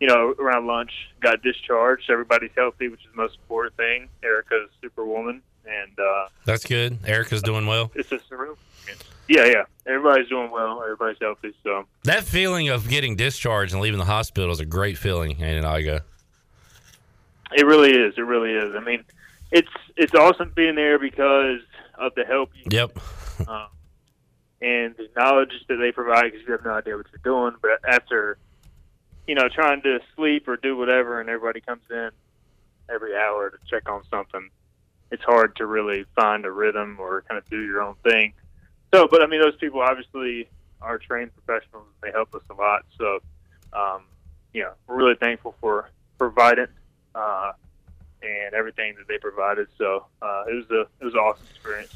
you know, around lunch, got discharged. Everybody's healthy, which is the most important thing. Erica's superwoman. And uh, that's good. Erica's doing well. It's just a real. Yeah, yeah. Everybody's doing well. Everybody's healthy. So that feeling of getting discharged and leaving the hospital is a great feeling, ain't it, Iga? It really is. It really is. I mean, it's it's awesome being there because of the help. You yep. Get, um, and the knowledge that they provide, because you have no idea what you're doing. But after, you know, trying to sleep or do whatever, and everybody comes in every hour to check on something, it's hard to really find a rhythm or kind of do your own thing. So, but I mean, those people obviously are trained professionals. They help us a lot. So, um, you know, we're really thankful for providing uh, and everything that they provided. So uh, it was a it was an awesome experience.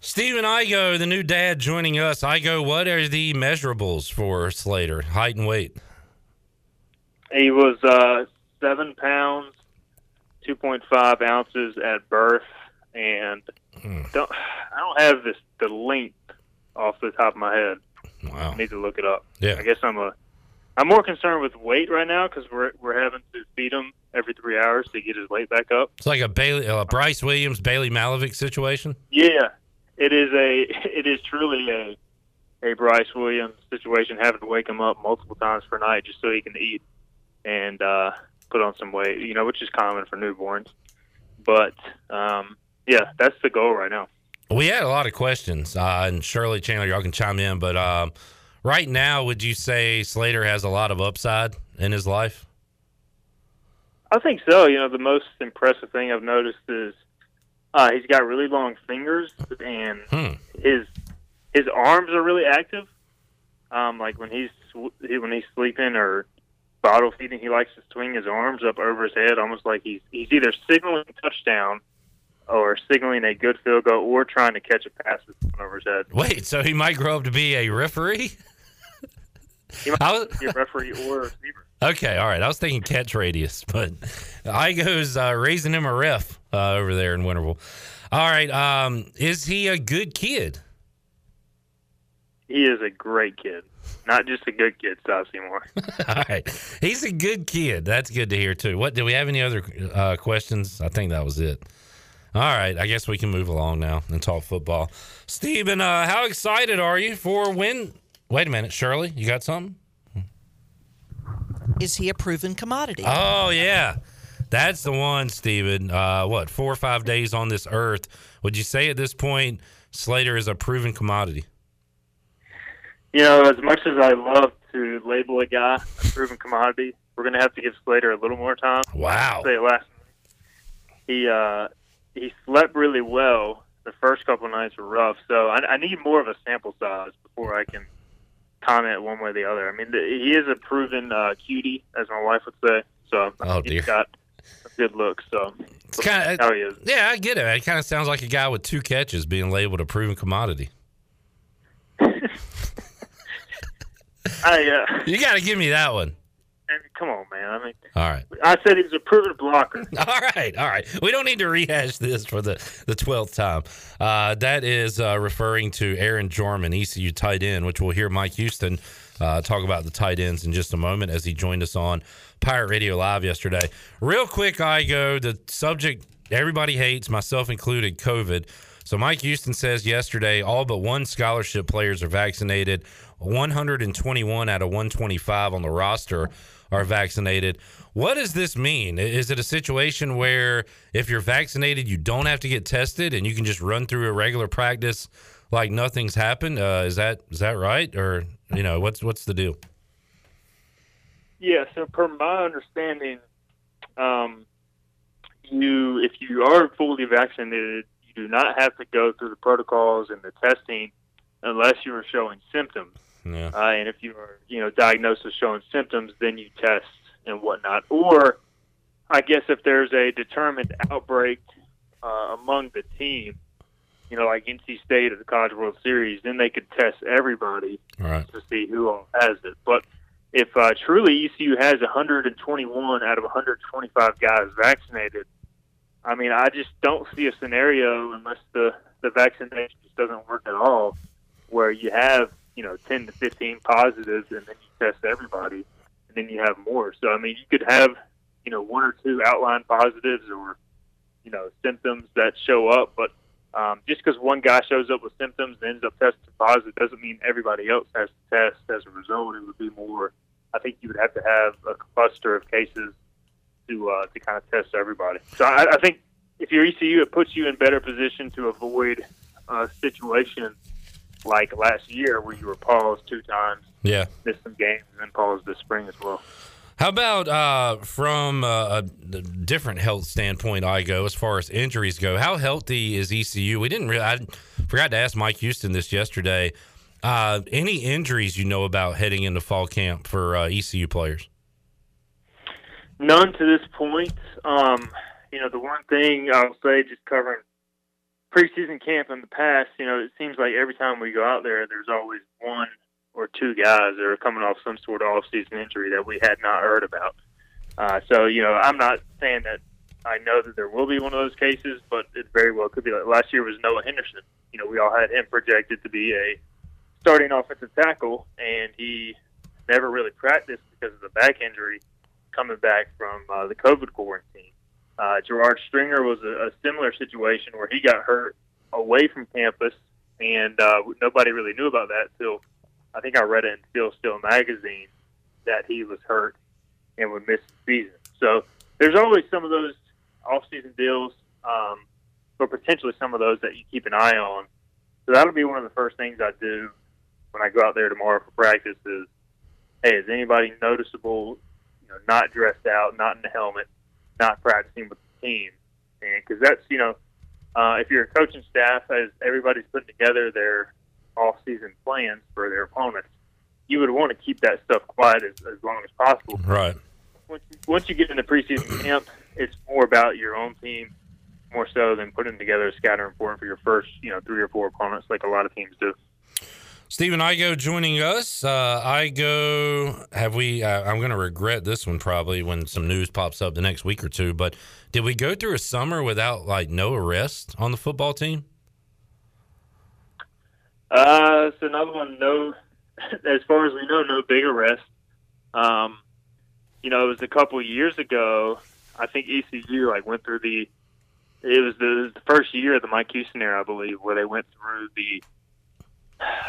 Steven Igo, the new dad, joining us. Igo, what are the measurables for Slater, height and weight? He was uh, seven pounds, two point five ounces at birth, and don't, I don't have this the length off the top of my head. Wow. I need to look it up. Yeah. I guess I'm a I'm more concerned with weight right now because we're we're having to feed him every three hours to get his weight back up. It's like a Bailey, uh, Bryce Williams, Bailey Malovic situation. Yeah, it is a it is truly a a Bryce Williams situation, having to wake him up multiple times per night just so he can eat and uh, put on some weight, you know, which is common for newborns. But um, yeah, that's the goal right now. We had a lot of questions, uh, and Shirley, Chandler, y'all can chime in, but um, right now, would you say Slater has a lot of upside in his life? I think so. You know, the most impressive thing I've noticed is uh, he's got really long fingers, and hmm. his his arms are really active. Um, like when he's when he's sleeping or bottle feeding, he likes to swing his arms up over his head, almost like he's he's either signaling a touchdown or signaling a good field goal, or trying to catch a pass with someone over his head. Wait, so he might grow up to be a referee? He might was, be a referee or a receiver. Okay, all right. I was thinking catch radius, but Igo's uh, raising him a ref uh, over there in Winterville. All right, um, is he a good kid? He is a great kid. Not just a good kid, Sal Seymour. All right. He's a good kid. That's good to hear, too. What, do we have any other uh, questions? I think that was it. All right, I guess we can move along now and talk football. Steven, uh, how excited are you for when? Wait a minute, Shirley, you got something? Is he a proven commodity? Oh, yeah. That's the one, Steven. Uh, what, four or five days on this earth. Would you say at this point Slater is a proven commodity? You know, as much as I love to label a guy a proven commodity, we're going to have to give Slater a little more time. Wow. I'll say last night, he... Uh, He slept really well. The first couple of nights were rough, so I, I need more of a sample size before I can comment one way or the other. I mean, the, he is a proven uh, cutie, as my wife would say. So oh, he's dear. got a good look. So it's kinda, how he is. Yeah, I get it. It kind of sounds like a guy with two catches being labeled a proven commodity. I, uh, you got to give me that one. Come on, man. I mean, all right. I said he was a proven blocker. All right, all right. We don't need to rehash this for the, the twelfth time. Uh, that is uh, referring to Aaron Jarman, E C U tight end, which we'll hear Mike Houston uh, talk about the tight ends in just a moment as he joined us on Pirate Radio Live yesterday. Real quick, Igo, the subject everybody hates, myself included, COVID. So Mike Houston says yesterday, all but one scholarship players are vaccinated, one hundred twenty-one out of one hundred twenty-five on the roster are vaccinated. What does this mean? Is it a situation where if you're vaccinated, you don't have to get tested and you can just run through a regular practice like nothing's happened? Uh, is that is that right? Or, you know, what's what's the deal? Yeah, so per my understanding, um, you if you are fully vaccinated, you do not have to go through the protocols and the testing unless you are showing symptoms. Yeah. Uh, and if you are, you know, diagnosed with showing symptoms, then you test and whatnot. Or I guess if there's a determined outbreak uh, among the team, you know, like N C State at the College World Series, then they could test everybody right. to see who all has it. But if uh, truly E C U has one hundred twenty-one out of one hundred twenty-five guys vaccinated, I mean, I just don't see a scenario unless the, the vaccination just doesn't work at all where you have, you know, ten to fifteen positives and then you test everybody and then you have more. So, I mean, you could have, you know, one or two outlying positives or, you know, symptoms that show up. But um, just because one guy shows up with symptoms and ends up testing positive doesn't mean everybody else has to test. As a result, it would be more. I think you would have to have a cluster of cases to uh, to kind of test everybody. So I, I think if you're E C U, it puts you in better position to avoid a situation like last year where you were paused two times, yeah, missed some games, and then paused this spring as well. How about uh, from uh, a different health standpoint, I go, as far as injuries go, how healthy is E C U? We didn't really, I forgot to ask Mike Houston this yesterday. Uh, any injuries you know about heading into fall camp for uh, E C U players? None to this point. Um, you know, the one thing I'll say, just covering preseason camp in the past, you know, it seems like every time we go out there, there's always one or two guys that are coming off some sort of off-season injury that we had not heard about. Uh, so, you know, I'm not saying that I know that there will be one of those cases, but it very well could be. Like last year was Noah Henderson. You know, we all had him projected to be a starting offensive tackle, and he never really practiced because of the back injury coming back from uh, the COVID quarantine. Uh, Gerard Stringer was a, a similar situation where he got hurt away from campus, and uh, nobody really knew about that till I think I read it in Phil Steele magazine that he was hurt and would miss the season. So there's always some of those off-season deals, um, or potentially some of those that you keep an eye on. So that'll be one of the first things I do when I go out there tomorrow for practice is, hey, is anybody noticeable, you know, not dressed out, not in the helmet, not practicing with the team? And because that's, you know, uh, if you're a coaching staff, as everybody's putting together their off-season plans for their opponents, you would want to keep that stuff quiet as, as long as possible. Right. Once you, once you get into preseason camp, it's more about your own team, more so than putting together a scouting report for your first, you know, three or four opponents like a lot of teams do. Stephen Igo joining us. Uh, Igo, have we, uh, I'm going to regret this one probably when some news pops up the next week or two, but did we go through a summer without like no arrest on the football team? Uh, it's another one. No, as far as we know, no big arrest. Um, you know, it was a couple of years ago. I think E C U like went through the, it was the, it was the first year of the Mike Houston era, I believe, where they went through the,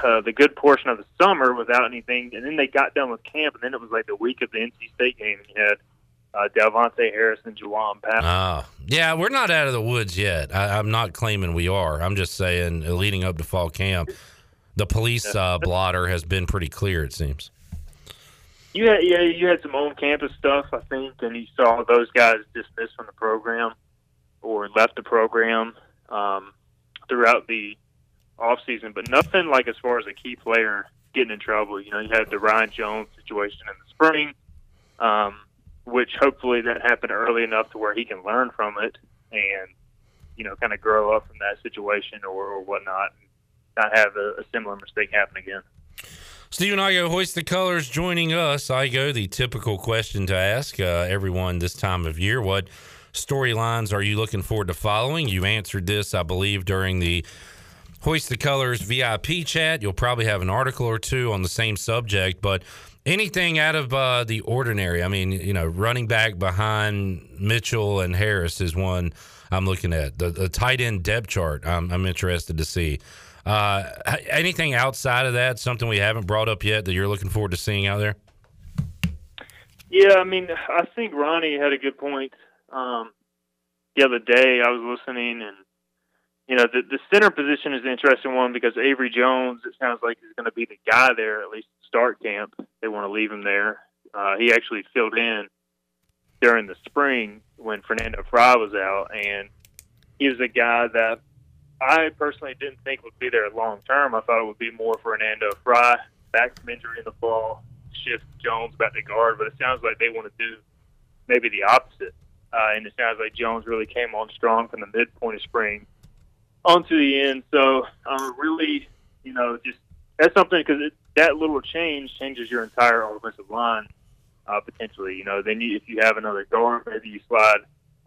Uh, the good portion of the summer without anything, and then they got done with camp, and then it was like the week of the N C State game, and you had uh, Delvonte Harris and Juwan Powell. Uh, yeah, we're not out of the woods yet. I, I'm not claiming we are. I'm just saying uh, leading up to fall camp, the police uh, blotter has been pretty clear, it seems. You had, yeah, you had some on-campus stuff, I think, and you saw those guys dismissed from the program or left the program um, throughout the offseason, but nothing like as far as a key player getting in trouble. You know, you had the Ryan Jones situation in the spring, um, which hopefully that happened early enough to where he can learn from it and, you know, kind of grow up from that situation or, or whatnot and not have a, a similar mistake happen again. Stephen Igo, Hoist the Colors, joining us. Igo, the typical question to ask uh, everyone this time of year, what storylines are you looking forward to following? You answered this, I believe, during the Hoist the Colors V I P chat. You'll probably have an article or two on the same subject, but anything out of uh, the ordinary? I mean, you know, running back behind Mitchell and Harris is one I'm looking at. The, the tight end depth chart I'm, I'm interested to see. Uh, anything outside of that, something we haven't brought up yet that you're looking forward to seeing out there? Yeah, I mean, I think Ronnie had a good point um, the other day. I was listening, and, you know, the, the center position is an interesting one because Avery Jones, it sounds like, is going to be the guy there, at least start camp. They want to leave him there. Uh, he actually filled in during the spring when Fernando Fry was out, and he was a guy that I personally didn't think would be there long term. I thought it would be more Fernando Fry, back from injury in the fall, shift Jones back to guard, but it sounds like they want to do maybe the opposite. Uh, and it sounds like Jones really came on strong from the midpoint of spring onto the end. So uh, really, you know, just that's something because that little change changes your entire offensive line uh, potentially. You know, then you, if you have another guard, maybe you slide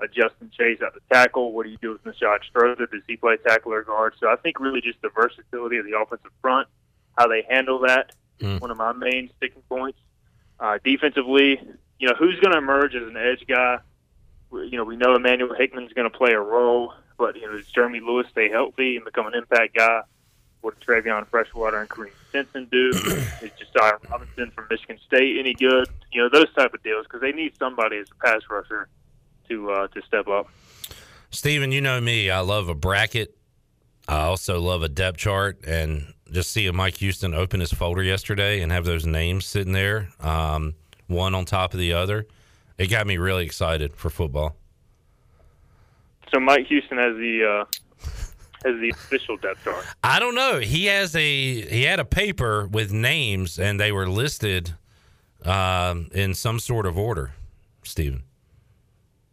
a Justin Chase out the tackle. What do you do with Nishad Strother? Does he play tackle or guard? So I think really just the versatility of the offensive front, how they handle that, mm. one of my main sticking points. Uh, defensively, you know, who's going to emerge as an edge guy? You know, we know Emmanuel Hickman's going to play a role, but, you know, does Jeremy Lewis stay healthy and become an impact guy? What do Travion Freshwater and Kareem Stinson do? Is Josiah Robinson from Michigan State any good? You know, those type of deals because they need somebody as a pass rusher to uh, to step up. Steven, you know me. I love a bracket. I also love a depth chart, and just seeing Mike Houston open his folder yesterday and have those names sitting there, um, one on top of the other, it got me really excited for football. So Mike Houston has the uh, has the official depth chart. I don't know. He has a he had a paper with names, and they were listed um, in some sort of order. Steven.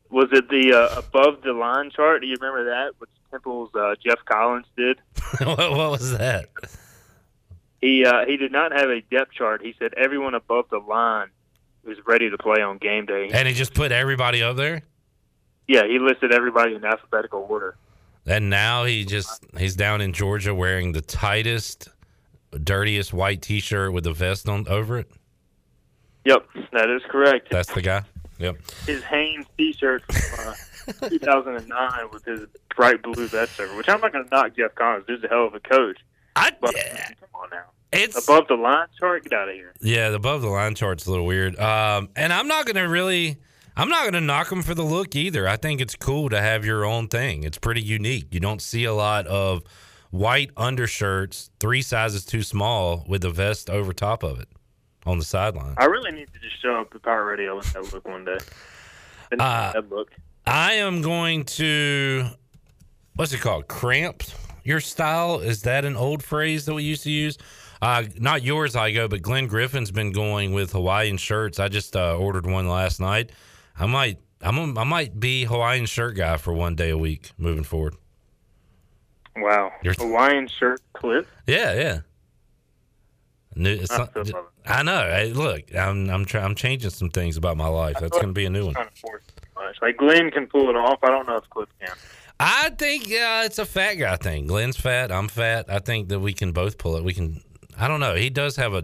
Was it the uh, above the line chart? Do you remember that? Which Temple's uh, Jeff Collins did? what, what was that? He uh, he did not have a depth chart. He said everyone above the line was ready to play on game day, and he just put everybody up there. Yeah, he listed everybody in alphabetical order. And now he just he's down in Georgia wearing the tightest, dirtiest white T-shirt with a vest on over it. Yep, that is correct. That's the guy. Yep. His Hanes T-shirt from uh, two thousand nine with his bright blue vest over, which I'm not going to knock Jeff Collins. He's a hell of a coach. I, but, yeah. Come on now. It's, above the line chart? Get out of here. Yeah, the above the line chart's a little weird. Um, and I'm not going to really – I'm not going to knock him for the look either. I think it's cool to have your own thing. It's pretty unique. You don't see a lot of white undershirts, three sizes too small, with a vest over top of it. On the sideline. I really need to just show up the Power Radio with that look one day. Uh, that look. I am going to, what's it called? Cramped your style? Is that an old phrase that we used to use? Uh, not yours, Igo, but Glenn Griffin's been going with Hawaiian shirts. I just uh, ordered one last night. I might, I'm, I might be Hawaiian shirt guy for one day a week moving forward. Wow, your Hawaiian shirt clip? Yeah, yeah. New, it's not, I know. Hey, look, I'm I'm, try, I'm changing some things about my life. That's going to be a new one. Like Glenn can pull it off. I don't know if Cliff can. I think uh, it's a fat guy thing. Glenn's fat. I'm fat. I think that we can both pull it. We can. I don't know. He does have a.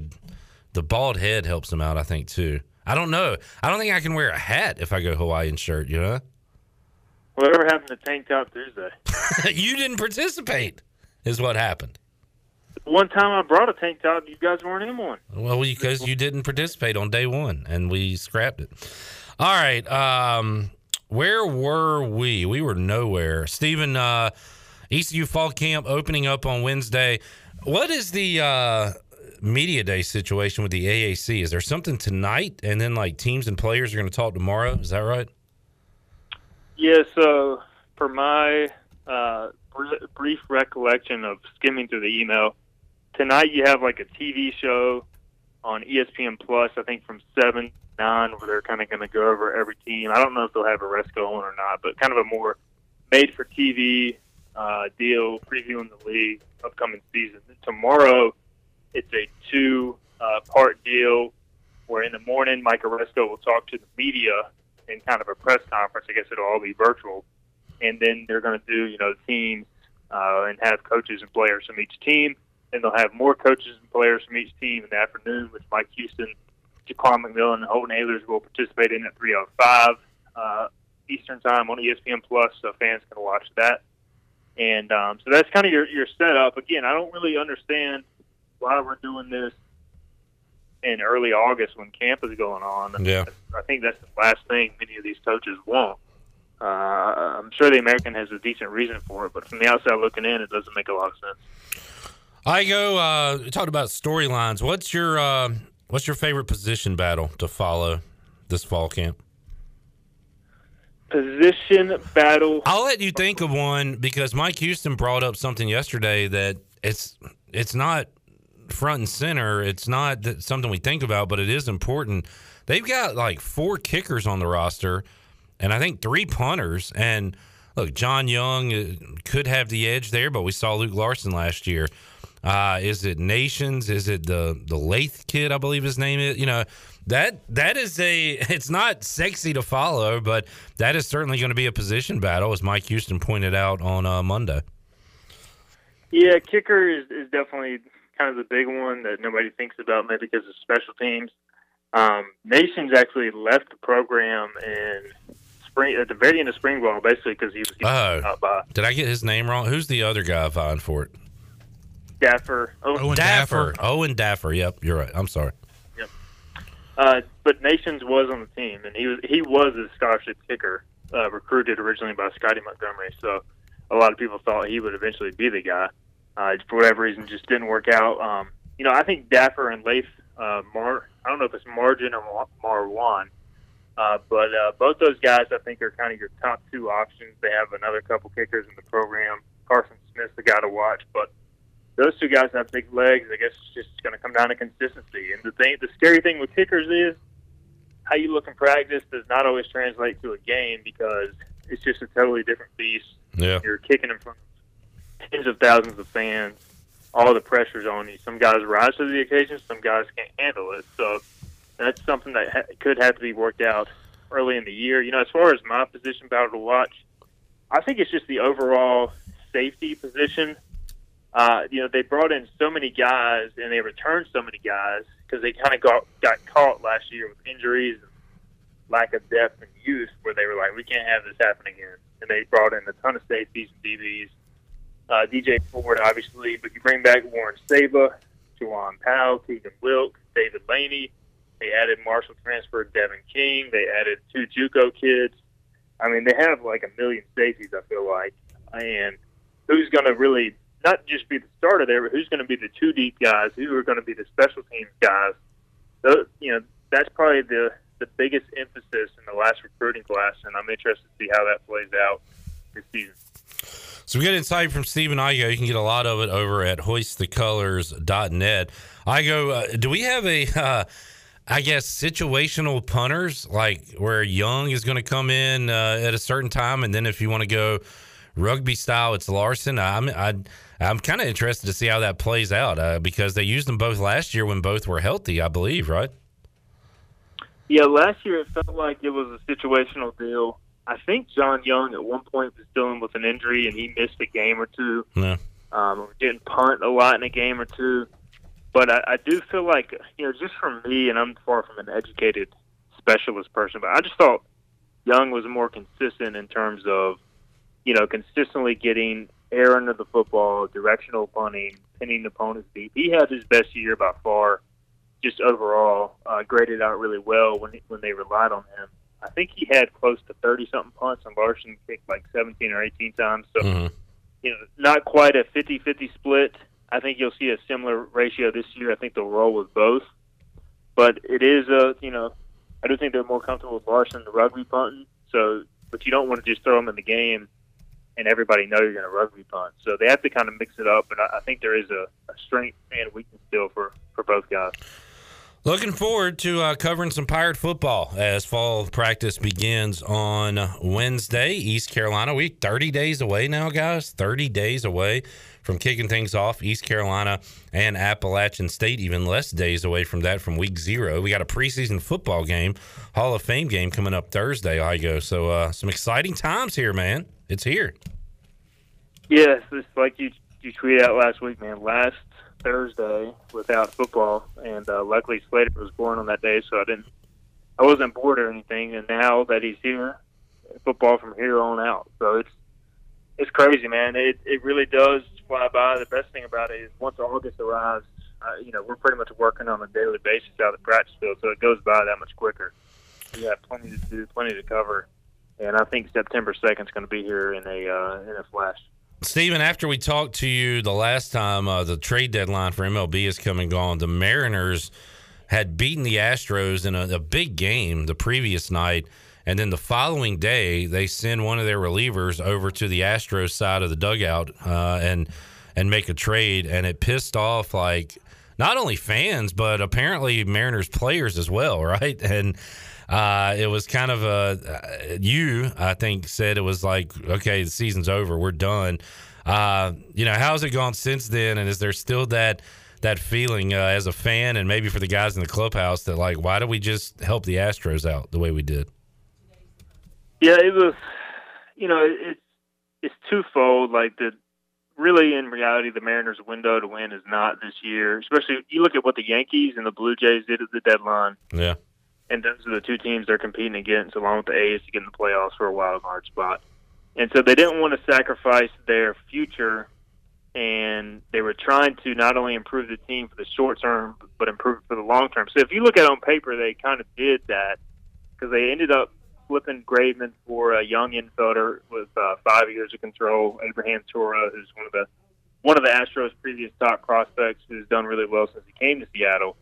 The bald head helps him out. I think too. I don't know. I don't think I can wear a hat if I go Hawaiian shirt. You know. Whatever happened to Tank Top Tuesday? You didn't participate. Is what happened. One time I brought a tank top, you guys weren't in one. Well, because you didn't participate on day one, and we scrapped it. All right, um, where were we? We were nowhere. Steven, uh, E C U fall camp opening up on Wednesday. What is the uh, media day situation with the A A C? Is there something tonight, and then like teams and players are going to talk tomorrow? Is that right? Yeah, so for my uh, br- brief recollection of skimming through the email, tonight you have like a T V show on E S P N Plus, I think from seven to nine, where they're kind of going to go over every team. I don't know if they'll have Aresco on or not, but kind of a more made-for-T V uh, deal, previewing the league upcoming season. Then tomorrow, it's a two-part uh, deal where in the morning Mike Aresco will talk to the media in kind of a press conference. I guess it'll all be virtual. And then they're going to do, you know, teams uh, and have coaches and players from each team. And they'll have more coaches and players from each team in the afternoon with Mike Houston, Jaquan McMillan, and Holden Ehlers will participate in at three oh five uh, Eastern Time on E S P N Plus, so fans can watch that. And um, so that's kind of your, your setup. Again, I don't really understand why we're doing this in early August when camp is going on. Yeah. I think that's the last thing many of these coaches want. Uh, I'm sure the American has a decent reason for it, but from the outside looking in, it doesn't make a lot of sense. I go uh, talked about storylines. What's your uh, what's your favorite position battle to follow this fall camp? Position battle. I'll let you think of one because Mike Houston brought up something yesterday that it's it's not front and center. It's not something we think about, but it is important. They've got like four kickers on the roster. And I think three punters. And, look, John Young could have the edge there, but we saw Luke Larson last year. Uh, is it Nations? Is it the the Lath kid, I believe his name is? You know, that that is a – it's not sexy to follow, but that is certainly going to be a position battle, as Mike Houston pointed out on uh, Monday. Yeah, kicker is, is definitely kind of the big one that nobody thinks about, maybe because of special teams. Um, Nations actually left the program and – Spring, at the very end of spring ball, basically, because he was getting oh, out by. Did I get his name wrong? Who's the other guy vying for it? Daffer. Owen, Owen Daffer. Daffer. Owen Daffer. Yep, you're right. I'm sorry. Yep. Uh, but Nations was on the team, and he was he was a scholarship kicker, uh, recruited originally by Scotty Montgomery. So a lot of people thought he would eventually be the guy. Uh, for whatever reason, just didn't work out. Um, you know, I think Daffer and Leif, uh, Mar. I don't know if it's Margin or Marwan. Uh, but uh, both those guys, I think, are kind of your top two options. They have another couple kickers in the program. Carson Smith's the guy to watch. But those two guys have big legs. I guess it's just going to come down to consistency. And the thing, the scary thing with kickers is how you look in practice does not always translate to a game because it's just a totally different beast. Yeah. You're kicking in front of tens of thousands of fans. All the pressure's on you. Some guys rise to the occasion. Some guys can't handle it. So that's something that ha- could have to be worked out early in the year. You know, as far as my position battle to watch, I think it's just the overall safety position. Uh, you know, they brought in so many guys and they returned so many guys because they kind of got, got caught last year with injuries and lack of depth and youth where they were like, we can't have this happen again. And they brought in a ton of safeties and D Bs. Uh, D J Ford, obviously, but you bring back Warren Saba, Juwan Powell, Keegan Wilk, David Laney. They added Marshall transfer Devin King. They added two JUCO kids. I mean, they have like a million safeties, I feel like. And who's going to really not just be the starter there, but who's going to be the two deep guys? Who are going to be the special teams guys? So, you know, that's probably the, the biggest emphasis in the last recruiting class, and I'm interested to see how that plays out this season. So we get insight from Steven Igo. You can get a lot of it over at hoist the colors dot net. Igo, uh, do we have a uh, – I guess situational punters, like where Young is going to come in uh, at a certain time, and then if you want to go rugby style, it's Larson. I'm I, I'm kind of interested to see how that plays out uh, because they used them both last year when both were healthy, I believe, right? Yeah, last year it felt like it was a situational deal. I think John Young at one point was dealing with an injury and he missed a game or two. Yeah. Um, didn't punt a lot in a game or two. But I, I do feel like, you know, just from me, and I'm far from an educated specialist person, but I just thought Young was more consistent in terms of, you know, consistently getting air under the football, directional punting, pinning opponents deep. He had his best year by far, just overall, uh, graded out really well when when they relied on him. I think he had close to thirty-something punts, and Larson kicked like seventeen or eighteen times. So, mm-hmm. you know, not quite a fifty-fifty split. I think you'll see a similar ratio this year. I think they'll roll with both. But it is, a, you know, I do think they're more comfortable with Larson, the rugby punting. So, but you don't want to just throw them in the game and everybody know you're going to rugby punt. So they have to kind of mix it up. And I, I think there is a, a strength and weakness still for, for both guys. Looking forward to uh, covering some Pirate football as fall practice begins on Wednesday. East Carolina week, thirty days away now, guys. thirty days away from kicking things off. East Carolina and Appalachian State even less days away from that from week zero. We got a preseason football game, Hall of Fame game coming up Thursday, Igo. So uh, some exciting times here, man. It's here. Yes, it's like you, you tweeted out last week, man. Last Thursday without football, and uh, luckily Slater was born on that day, so I didn't, I wasn't bored or anything. And now that he's here, football from here on out. So it's it's crazy, man. It it really does fly by. The best thing about it is once August arrives, uh, you know, we're pretty much working on a daily basis out of the practice field, so it goes by that much quicker. We got plenty to do, plenty to cover, and I think September second is going to be here in a uh, in a flash. Steven, after we talked to you the last time, uh, the trade deadline for M L B is come and gone. The Mariners had beaten the Astros in a, a big game the previous night, and then the following day they send one of their relievers over to the Astros side of the dugout uh, and and make a trade, and it pissed off like not only fans but apparently Mariners players as well, right? And uh, it was kind of a you I think said it was like, okay, the season's over, we're done. Uh, you know, how's it gone since then, and is there still that that feeling uh, as a fan and maybe for the guys in the clubhouse that like, why do we just help the Astros out the way we did? Yeah, it was, you know, it's it's twofold. Like, the really in reality, the Mariners' window to win is not this year. Especially, you look at what the Yankees and the Blue Jays did at the deadline. Yeah, and those are the two teams they're competing against, along with the A's, to get in the playoffs for a wild card spot. And so they didn't want to sacrifice their future, and they were trying to not only improve the team for the short term, but improve it for the long term. So if you look at it on paper, they kind of did that because they ended up flipping Graveman for a young infielder with uh, five years of control, Abraham Toro, who's one of the one of the Astros' previous top prospects, who's done really well since he came to Seattle.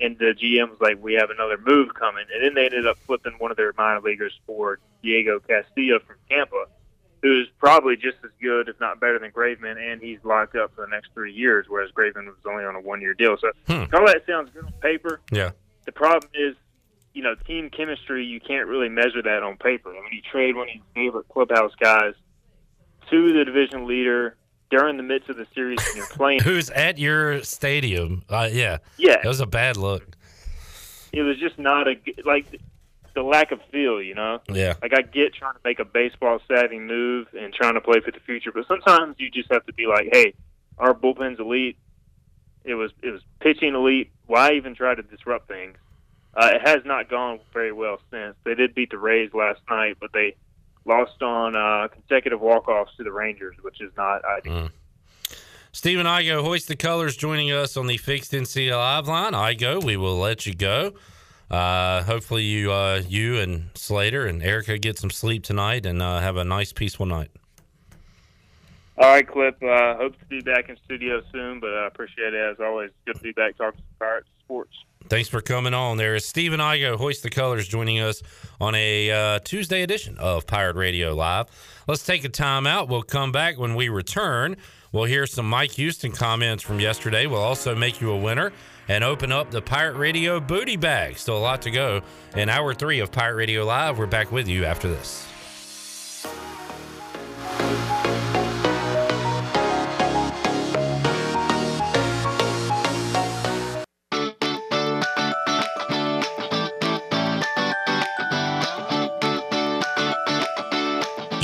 And the G M was like, we have another move coming. And then they ended up flipping one of their minor leaguers for Diego Castillo from Tampa, who's probably just as good, if not better, than Graveman, and he's locked up for the next three years, whereas Graveman was only on a one-year deal. So hmm. all that sounds good on paper. Yeah. The problem is, you know, team chemistry, you can't really measure that on paper. I mean, you trade one of your favorite clubhouse guys to the division leader during the midst of the series and you're playing. Who's at your stadium. Uh, yeah. Yeah. That was a bad look. It was just not a – like – the lack of feel, you know? Yeah. Like, I get trying to make a baseball-savvy move and trying to play for the future, but sometimes you just have to be like, hey, our bullpen's elite. It was it was pitching elite. Why even try to disrupt things? Uh, it has not gone very well since. They did beat the Rays last night, but they lost on uh, consecutive walk-offs to the Rangers, which is not ideal. Mm. Steven Igo, Hoist the Colors, joining us on the Fixed N C Live line. Igo, we will let you go. Uh, hopefully you, uh, you and Slater and Erica get some sleep tonight and uh, have a nice, peaceful night. All right, Clip. Uh, hope to be back in studio soon, but I appreciate it as always. Good to be back talking to Pirates Sports. Thanks for coming on. There is Steven Igo, Hoist the Colors, joining us on a uh, Tuesday edition of Pirate Radio Live. Let's take a timeout. We'll come back when we return. We'll hear some Mike Houston comments from yesterday. We'll also make you a winner and open up the Pirate Radio booty bag. Still a lot to go in hour three of Pirate Radio Live. We're back with you after this.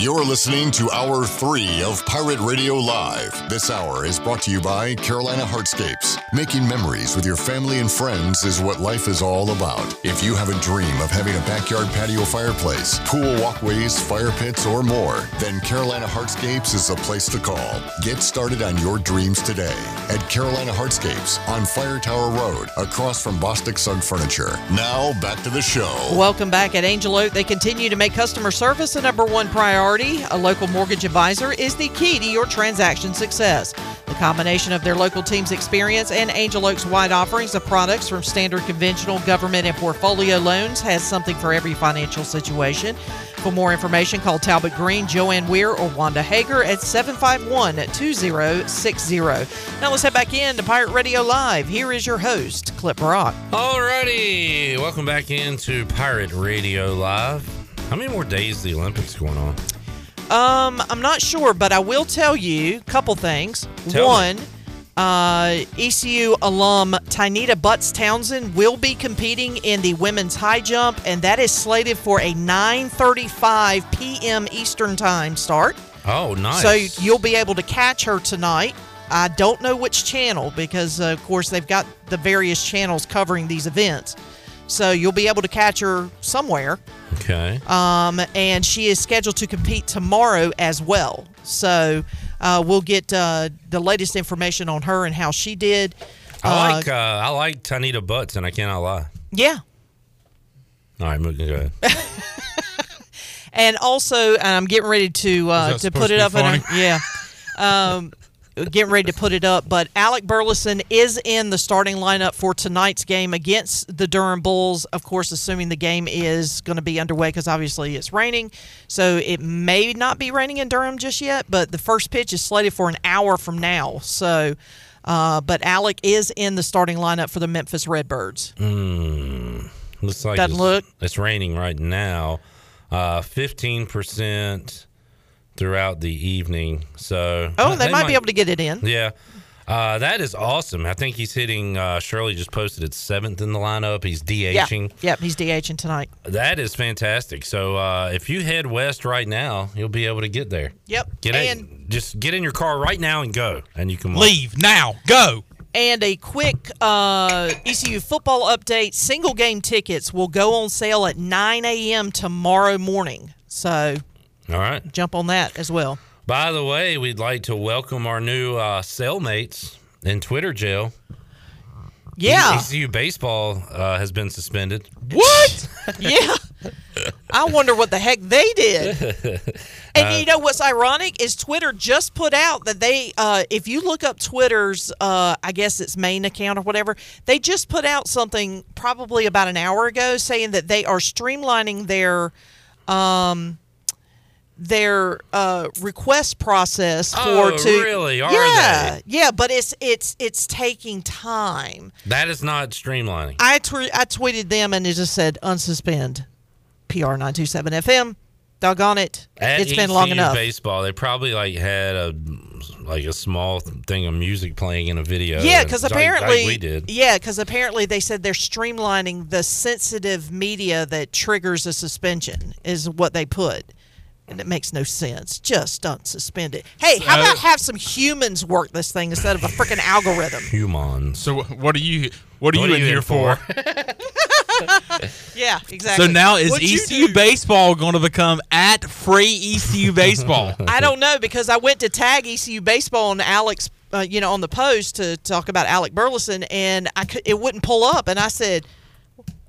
You're listening to Hour three of Pirate Radio Live. This hour is brought to you by Carolina Heartscapes. Making memories with your family and friends is what life is all about. If you have a dream of having a backyard patio fireplace, pool walkways, fire pits, or more, then Carolina Heartscapes is the place to call. Get started on your dreams today at Carolina Heartscapes on Fire Tower Road, across from Bostic Sugg Furniture. Now, back to the show. Welcome back. At Angel Oak, they continue to make customer service the number one priority. A local mortgage advisor is the key to your transaction success. The combination of their local team's experience and Angel Oak's wide offerings of products from standard, conventional, government, and portfolio loans has something for every financial situation. For more information, call Talbot Green, Joanne Weir, or Wanda Hager at seven five one, two zero six zero. Now let's head back in to Pirate Radio Live. Here is your host, Cliff Brock. All righty. Welcome back into Pirate Radio Live. How many more days the Olympics going on? Um, I'm not sure, but I will tell you a couple things. Tell One, uh, E C U alum Tynita Butts-Townsend will be competing in the women's high jump, and that is slated for a nine thirty-five p.m. Eastern time start. Oh, nice. So you'll be able to catch her tonight. I don't know which channel because, uh, of course, they've got the various channels covering these events. So you'll be able to catch her somewhere. Okay. Um, and she is scheduled to compete tomorrow as well. So uh, we'll get uh, the latest information on her and how she did. I uh, like uh, I like Tanita Butts, and I cannot lie. Yeah. All right, go ahead. And also, I'm getting ready to uh, to put it up. On a, yeah. Um, getting ready to put it up. But Alec Burleson is in the starting lineup for tonight's game against the Durham Bulls. Of course, assuming the game is going to be underway, because obviously it's raining. So it may not be raining in Durham just yet, but the first pitch is slated for an hour from now. So, uh, but Alec is in the starting lineup for the Memphis Redbirds. Mm, looks like Doesn't it's, look. It's raining right now. Uh, fifteen percent throughout the evening, so oh they, they might, might be able to get it in. Yeah, uh that is awesome. I think he's hitting uh Shirley just posted it's seventh in the lineup. He's DHing. Yep. Yep, he's DHing tonight. That is fantastic. So uh if you head west right now, you'll be able to get there. Yep. Get and in, just get in your car right now and go, and you can walk. Leave now, go. And a quick uh, E C U football update. Single game tickets will go on sale at nine a.m. tomorrow morning. So, all right, jump on that as well. By the way, we'd like to welcome our new uh, cellmates in Twitter jail. Yeah. E C U baseball uh, has been suspended. What? Yeah. I wonder what the heck they did. And uh, you know what's ironic is Twitter just put out that they, uh, if you look up Twitter's, uh, I guess it's main account or whatever, they just put out something probably about an hour ago saying that they are streamlining their um, their uh, request process for oh, to really are yeah they? yeah, but it's it's it's taking time. That is not streamlining. I tw- I tweeted them and it just said unsuspend. P R nine two seven F M, doggone it, at it's been E C U long enough. Baseball, they probably like had a like a small thing of music playing in a video. Yeah, because apparently, like we did. Yeah, because apparently they said they're streamlining the sensitive media that triggers a suspension is what they put, and it makes no sense. Just don't suspend it. Hey, so, how about have some humans work this thing instead of a freaking algorithm? Humans. So what are you? What are what you in here for? for? Yeah, exactly. So now is What'd E C U baseball going to become at free E C U baseball? I don't know, because I went to tag E C U baseball on Alex, uh, you know, on the post to talk about Alec Burleson, and I could, it wouldn't pull up. And I said,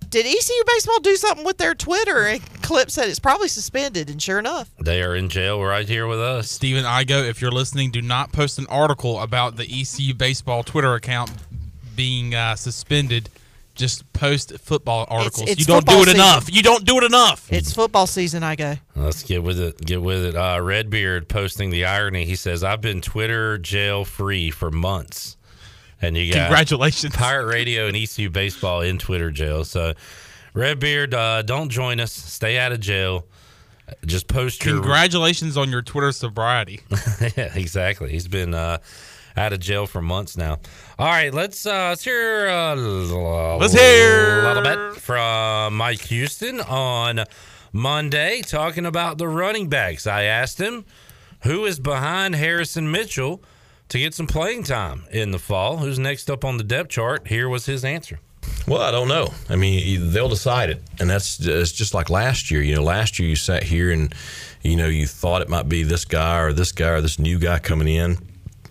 "Did E C U baseball do something with their Twitter?" And Clip said it's probably suspended, and sure enough, they are in jail right here with us. Steven Igo, if you're listening, do not post an article about the E C U baseball Twitter account being uh, suspended. Just post football articles. It's, it's you don't do it season. enough. You don't do it enough. It's football season, I go. Let's get with it. Get with it. Uh, Redbeard posting the irony. He says, "I've been Twitter jail free for months." And you got congratulations, Pirate Radio and E C U baseball in Twitter jail. So, Redbeard, uh, don't join us. Stay out of jail. Just post your congratulations on your Twitter sobriety. Yeah, exactly. He's been. Uh, out of jail for months now. All right, let's uh let's hear a little, let's hear a little bit from Mike Houston on Monday talking about the running backs. I asked him who is behind Harrison Mitchell to get some playing time in the fall. Who's next up on the depth chart? Here was his answer. Well, I don't know. I mean, they'll decide it, and that's it's just like last year. You know, last year you sat here and you know you thought it might be this guy or this guy or this new guy coming in.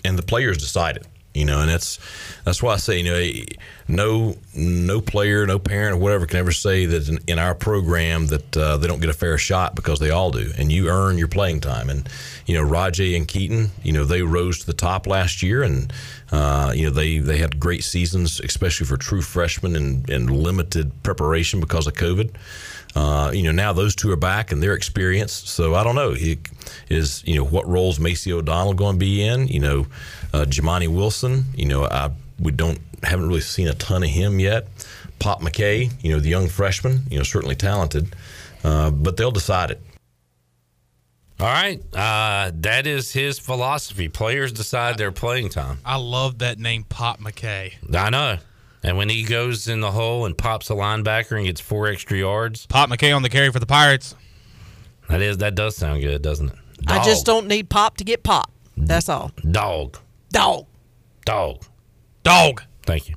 And the players decided, you know, and that's that's why I say, you know, no no player, no parent or whatever can ever say that in, in our program that uh, they don't get a fair shot, because they all do, and you earn your playing time. And, you know, Rajay and Keaton, you know, they rose to the top last year, and, uh, you know, they, they had great seasons, especially for true freshmen and, and limited preparation because of COVID. Uh, you know, now those two are back and they're experienced. So I don't know. It is, you know, what roles Macy O'Donnell going to be in? You know, uh, Jimani Wilson, you know, I we don't haven't really seen a ton of him yet. Pop McKay, you know, the young freshman, you know, certainly talented, uh, but they'll decide it. All right. Uh, that is his philosophy. Players decide their playing time. I love that name, Pop McKay. I know. And when he goes in the hole and pops a linebacker and gets four extra yards. Pop McKay on the carry for the Pirates. That is that does sound good, doesn't it? Dog. I just don't need Pop to get Pop. That's all. Dog. Dog. Dog. Dog. Thank you.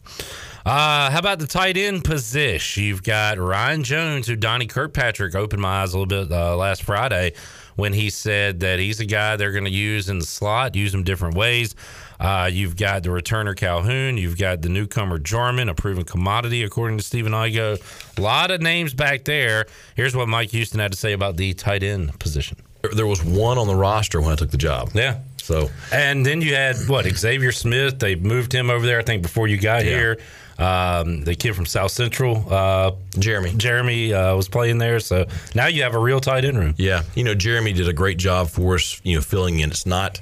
Uh, how about the tight end position? You've got Ryan Jones, who Donnie Kirkpatrick opened my eyes a little bit uh, last Friday when he said that he's a guy they're going to use in the slot, use him different ways. Uh, you've got the returner Calhoun. You've got the newcomer Jarman, a proven commodity, according to Stephen Igo. A lot of names back there. Here's what Mike Houston had to say about the tight end position. There was one on the roster when I took the job. Yeah. So, and then you had, what, Xavier Smith. They moved him over there, I think, before you got yeah. here. Um, the kid from South Central, uh, Jeremy. Jeremy uh, was playing there. So now you have a real tight end room. Yeah. You know, Jeremy did a great job for us, you know, filling in. It's not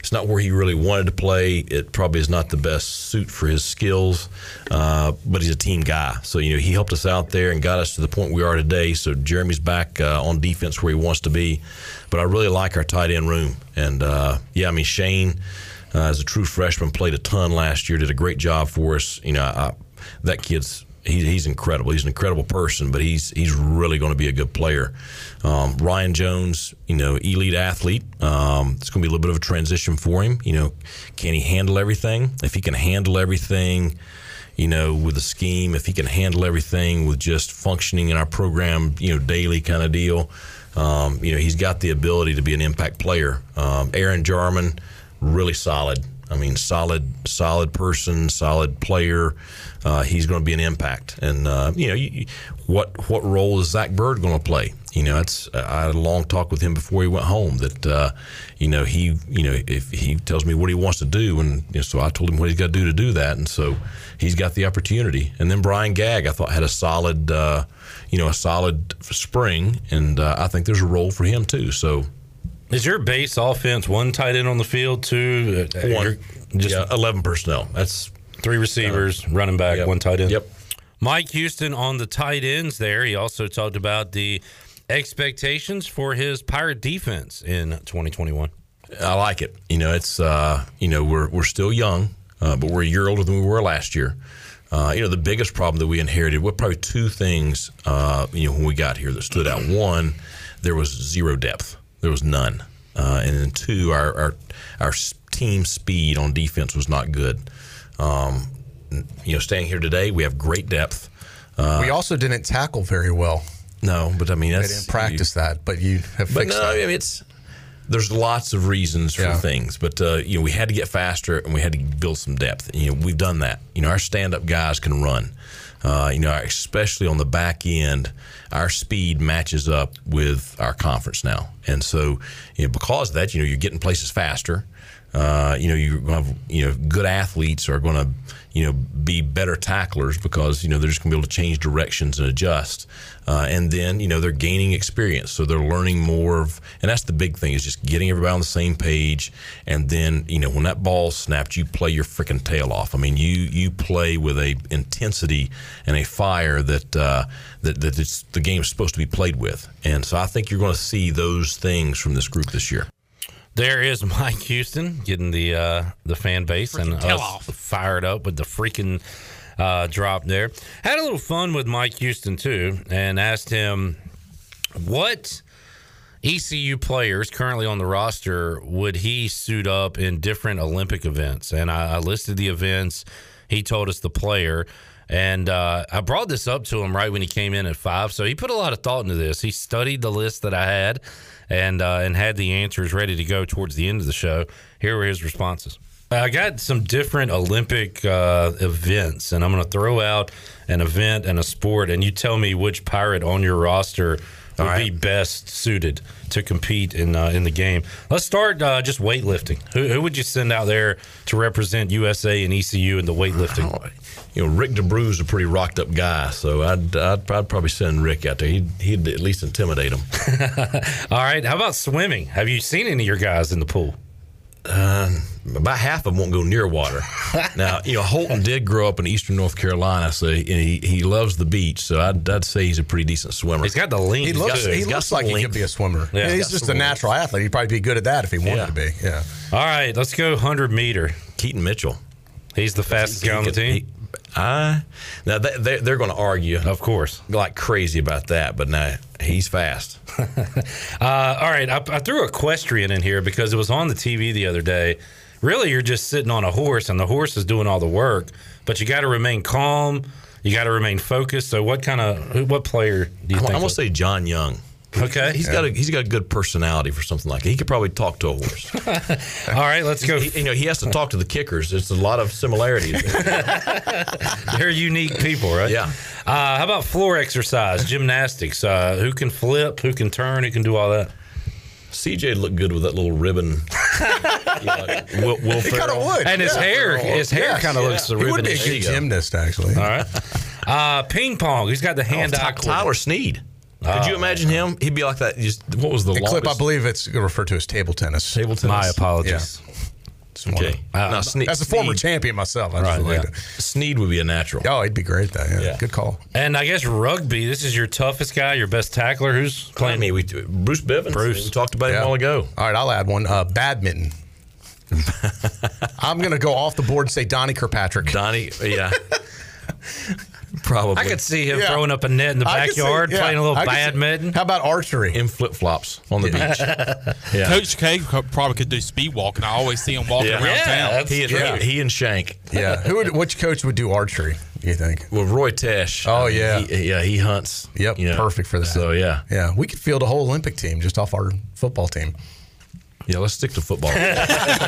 it's not where he really wanted to play. It probably is not the best suit for his skills, uh, but he's a team guy. So, you know, he helped us out there and got us to the point we are today. So Jeremy's back uh, on defense where he wants to be. But I really like our tight end room. And, uh, yeah, I mean, Shane uh, is a true freshman, played a ton last year, did a great job for us. You know, I, that kid's he, he's incredible. He's an incredible person, but he's he's really going to be a good player. Um, Ryan Jones, you know, elite athlete. Um, it's going to be a little bit of a transition for him. You know, can he handle everything? If he can handle everything, you know, with a scheme, if he can handle everything with just functioning in our program, you know, daily kind of deal, um, you know, he's got the ability to be an impact player. Um, Aaron Jarman, really solid. I mean, solid, solid person, solid player. Uh, he's going to be an impact. And, uh, you know, you, what what role is Zach Bird going to play? You know, it's, I had a long talk with him before he went home that, uh, you know, he, you know, if he tells me what he wants to do, and you know, so I told him what he's got to do to do that, and so he's got the opportunity. And then Brian Gagg, I thought, had a solid, uh, you know, a solid spring, and uh, I think there's a role for him too. So. Is your base offense one tight end on the field, two? One. Just yeah, eleven personnel. That's three receivers, uh, running back, yep. one tight end. Yep. Mike Houston on the tight ends there. He also talked about the expectations for his Pirate defense in twenty twenty-one. I like it. You know, it's uh, you know we're we're still young, uh, but we're a year older than we were last year. Uh, you know, the biggest problem that we inherited were probably two things. Uh, you know, when we got here that stood out. One, there was zero depth. There was none. Uh, and then two, our, our our team speed on defense was not good. Um, you know, staying here today, we have great depth. Uh, we also didn't tackle very well. No, but I mean, that's... They didn't practice you, that, but you have fixed but no, that. I mean, it's... There's lots of reasons for yeah. things, but uh, you know, we had to get faster and we had to build some depth. You know, we've done that. You know, our stand-up guys can run. Uh, you know, especially on the back end, our speed matches up with our conference now, and so you know, because of that, you know, you're getting places faster. Uh, you know, you're going to have, you know, good athletes are going to, you know, be better tacklers because, you know, they're just going to be able to change directions and adjust. Uh, and then, you know, they're gaining experience. So they're learning more of, and that's the big thing is just getting everybody on the same page. And then, you know, when that ball snapped, you play your freaking tail off. I mean, you, you play with a intensity and a fire that, uh, that, that it's, the game is supposed to be played with. And so I think you're going to see those things from this group this year. There is Mike Houston getting the uh, the fan base freaking and us off. Fired up with the freaking uh, drop there. Had a little fun with Mike Houston, too, and asked him what E C U players currently on the roster would he suit up in different Olympic events. And I, I listed the events. He told us the player. And uh, I brought this up to him right when he came in at five. So he put a lot of thought into this. He studied the list that I had and uh, and had the answers ready to go towards the end of the show. Here were his responses. I got some different Olympic uh, events, and I'm going to throw out an event and a sport, and you tell me which Pirate on your roster would right. be best suited to compete in uh, in the game. Let's start uh, just weightlifting. Who, who would you send out there to represent U S A and E C U in the weightlifting? Oh, you know, Rick D'Abreu is a pretty rocked up guy, so I'd, I'd I'd probably send Rick out there. He'd he'd at least intimidate him. All right. How about swimming? Have you seen any of your guys in the pool? Uh, about half of them won't go near water. Now, you know, Holton did grow up in eastern North Carolina, so he he loves the beach. So I'd, I'd say he's a pretty decent swimmer. He's got the length. He looks, he looks like length. He could be a swimmer. Yeah. Yeah, he's, he's just a natural length. athlete. He'd probably be good at that if he wanted yeah. to be. Yeah. All right, let's go hundred meter. Keaton Mitchell. He's the fastest he, he guy on the team. He, I now they, they, they're going to argue, of course, like crazy about that. But no, he's fast. uh, all right, I, I threw equestrian in here because it was on the T V the other day. Really, you're just sitting on a horse, and the horse is doing all the work. But you got to remain calm. You got to remain focused. So, what kind of what player do you I'm, think? I'm gonna say John Young. Okay, he's yeah. got a, he's got a good personality for something like that. He could probably talk to a horse. All right, let's go. He, you know, he has to talk to the kickers. There's a lot of similarities. They're unique people, right? Yeah. Uh, how about floor exercise, gymnastics? Uh, who can flip? Who can turn? Who can do all that? C J looked good with that little ribbon. Like, Will, Will he kind of would, and yeah. his hair, his hair yes. kind of yeah. looks the ribbon. He would be a good gymnast, actually. All right. Uh, ping pong. He's got the hand-eye court. Tyler Snead. Could oh, you imagine him? He'd be like that. Just, what was the, the clip? I believe it's referred to as table tennis. Table tennis. My apologies. Yeah. Okay. Uh, no, Sne- as a former Snead. champion myself, I just right, yeah. Snead would be a natural. Oh, he'd be great at that. Yeah. yeah. Good call. And I guess rugby. This is your toughest guy, your best tackler. Who's playing me? We Bruce Bivens. Bruce. We talked about yeah. him a while ago. All right, I'll add one. Uh, badminton. I'm going to go off the board and say Donnie Kirkpatrick. Donnie, yeah. Probably. I could see him yeah. throwing up a net in the backyard, see, yeah. playing a little badminton. How about archery? In flip-flops on the yeah. beach. yeah. Coach K probably could do speed walking. I always see him walking yeah. around yeah, town. He, yeah. he, he and Shank. Yeah. Who would, which coach would do archery, you think? Well, Roy Tesh. Oh, yeah. He, yeah, he hunts. Yep, you know, perfect for that. So, yeah. Yeah, we could field a whole Olympic team just off our football team. Yeah, let's stick to football. let's,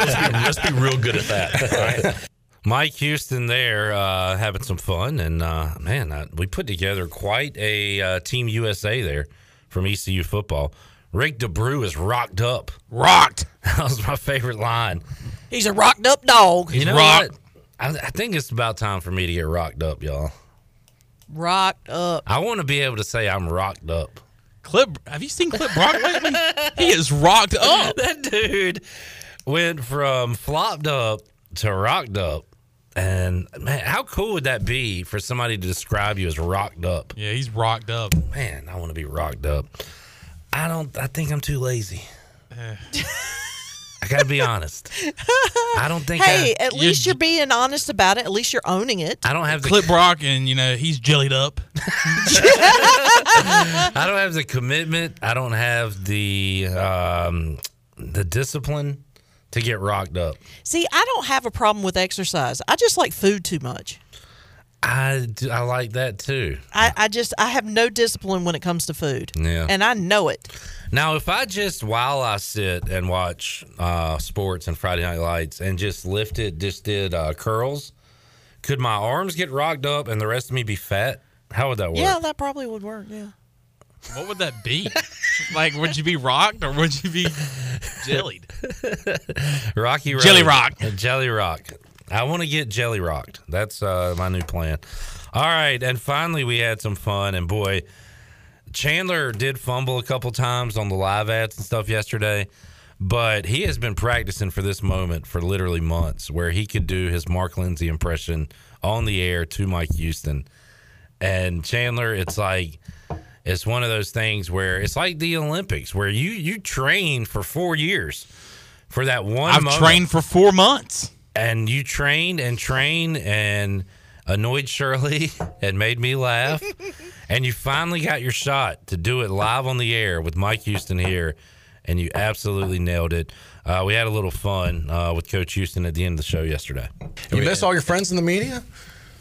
let's, be, let's be real good at that. All right. Mike Houston there uh, having some fun. And, uh, man, I, we put together quite a uh, Team U S A there from E C U football. Rick D'Abreu is rocked up. Rocked. That was my favorite line. He's a rocked up dog. You know what? I, I think it's about time for me to get rocked up, y'all. Rocked up. I want to be able to say I'm rocked up. Cliff, have you seen Cliff Brock lately? He is rocked up. That dude went from flopped up to rocked up. And, man, how cool would that be for somebody to describe you as rocked up? Yeah, he's rocked up. Man, I want to be rocked up. I don't. I think I'm too lazy. Uh. I got to be honest. I don't think Hey, I, at you're, least you're being honest about it. At least you're owning it. I don't have the... Clip Brock and, you know, he's jellied up. I don't have the commitment. I don't have the um, the discipline. To get rocked up. See, I don't have a problem with exercise. I just like food too much. I, do, I like that too. I, I just, I have no discipline when it comes to food. Yeah. And I know it. Now, if I just, while I sit and watch uh, sports and Friday Night Lights and just lifted, just did uh, curls, could my arms get rocked up and the rest of me be fat? How would that work? Yeah, that probably would work, yeah. What would that be? Like, would you be rocked or would you be jellied? Rocky Road. Jelly rock. Jelly rock. I want to get jelly rocked. That's uh, my new plan. All right. And finally, we had some fun. And, boy, Chandler did fumble a couple times on the live ads and stuff yesterday. But he has been practicing for this moment for literally months where he could do his Mark Lindsay impression on the air to Mike Houston. And Chandler, it's like... It's one of those things where it's like the Olympics where you, you train for four years for that one I've moment. trained for four months. And you trained and trained and annoyed Shirley and made me laugh. And you finally got your shot to do it live on the air with Mike Houston here. And you absolutely nailed it. Uh, we had a little fun uh, with Coach Houston at the end of the show yesterday. You we, miss all your friends in the media?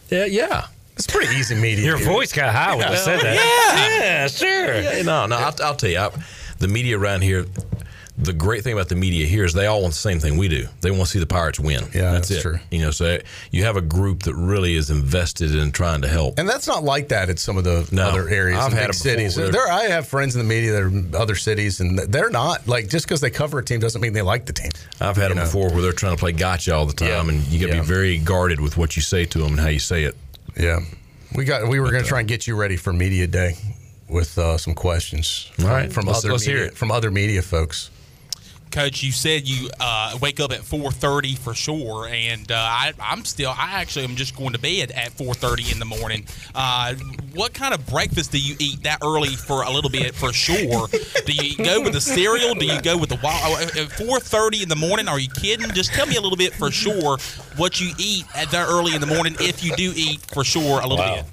Yeah, yeah. It's pretty easy media. Your dude. voice got high when you said that. Yeah, yeah, sure. Yeah, no, no, I'll, I'll tell you. I, the media around here, the great thing about the media here is they all want the same thing we do. They want to see the Pirates win. Yeah, that's, that's it. True. You know, so you have a group that really is invested in trying to help. And that's not like that at some of the no, other areas. I've had it cities. There, I have friends in the media that are in other cities, and they're not like just because they cover a team doesn't mean they like the team. I've had them know? before where they're trying to play gotcha all the time, yeah. and you got to yeah. be very guarded with what you say to them and how you say it. Yeah, we got. We were going to try and get you ready for media day with uh, some questions. All right, from let's, other let's media, hear it. from other media folks. Coach, you said you uh, wake up at four thirty for sure, and uh, I, I'm still. I actually am just going to bed at four thirty in the morning. Uh, what kind of breakfast do you eat that early for a little bit for sure? Do you go with the cereal? Do you go with the wild? At four thirty in the morning? Are you kidding? Just tell me a little bit for sure what you eat at that early in the morning if you do eat for sure a little wow.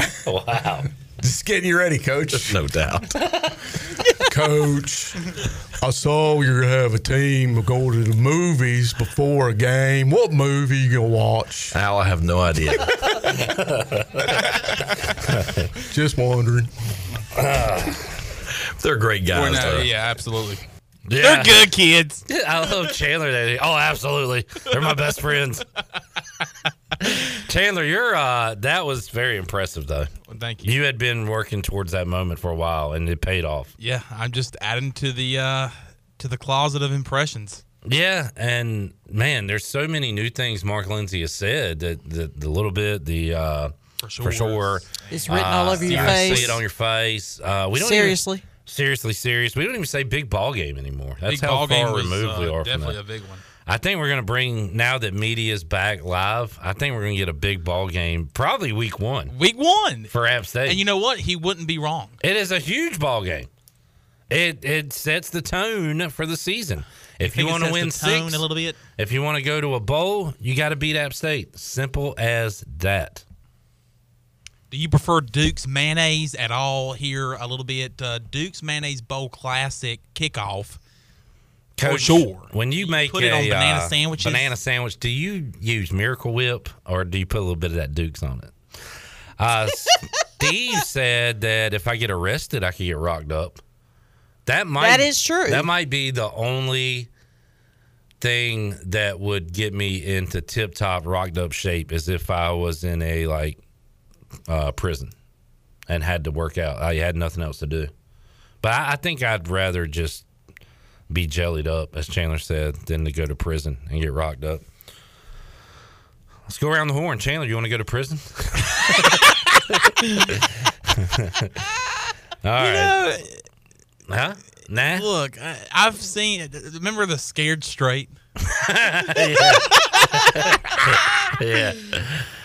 bit. Wow. Just getting you ready, Coach. Just no doubt. Coach, I saw you're going to have a team go to the movies before a game. What movie are you going to watch? Al, I have no idea. Just wondering. Uh. They're great guys. Not, yeah, absolutely. Yeah. They're good kids. I love Chandler. They, oh, absolutely. They're my best friends. Chandler, you're uh, that was very impressive, though. Well, thank you. You had been working towards that moment for a while, and it paid off. Yeah, I'm just adding to the uh, to the closet of impressions. Yeah, and man, there's so many new things Mark Lindsay has said. That the, the little bit, the uh, for sure, for sure. It's written uh, all over your face. You see it on your face. Uh, we don't seriously. Even, Seriously, serious. We don't even say big ball game anymore. That's big how far was, removed uh, we are from that. Definitely a big one. I think we're going to bring, now that media's back live, I think we're going to get a big ball game, probably week one. Week one. For App State. And you know what? He wouldn't be wrong. It is a huge ball game. It it sets the tone for the season. If you, you want to win six, a little bit. If you want to go to a bowl, you got to beat App State. Simple as that. Do you prefer Duke's mayonnaise at all here a little bit? Uh, Duke's Mayonnaise Bowl Classic kickoff. Coach, sure. When you, you make put a, it on banana uh, sandwiches. Banana sandwich, do you use Miracle Whip or do you put a little bit of that Duke's on it? Uh, Steve said that if I get arrested, I could get rocked up. That might That is true. That might be the only thing that would get me into tip-top, rocked-up shape is if I was in a, like, Uh, prison and had to work out. I had nothing else to do. But I, I think I'd rather just be jellied up, as Chandler said, than to go to prison and get rocked up. Let's go around the horn. Chandler, you want to go to prison? All you right. Know, huh? Nah. Look, I, I've seen... Remember the Scared Straight? Yeah. Yeah.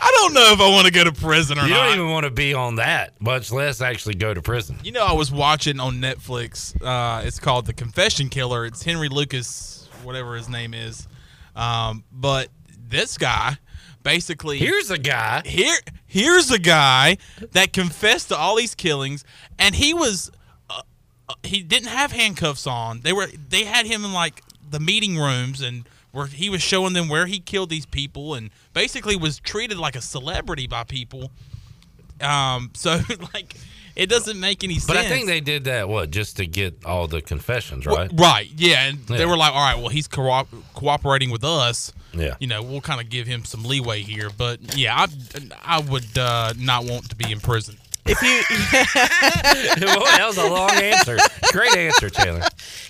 I don't know if I want to go to prison or you not. You don't even want to be on that, much less actually go to prison. You know, I was watching on Netflix, uh, it's called The Confession Killer. It's Henry Lucas, whatever his name is. Um, but this guy basically... Here's a guy. Here, Here's a guy that confessed to all these killings, and he was... Uh, uh, he didn't have handcuffs on. They were. They had him in, like, the meeting rooms and... where he was showing them where he killed these people and basically was treated like a celebrity by people. Um, so, like, it doesn't make any sense. But I think they did that, what, just to get all the confessions, right? Well, right, yeah. And yeah. They were like, all right, well, he's co- cooperating with us. Yeah. You know, we'll kind of give him some leeway here. But, yeah, I, I would uh, not want to be in prison. If you, well, that was a long answer. Great answer, Taylor.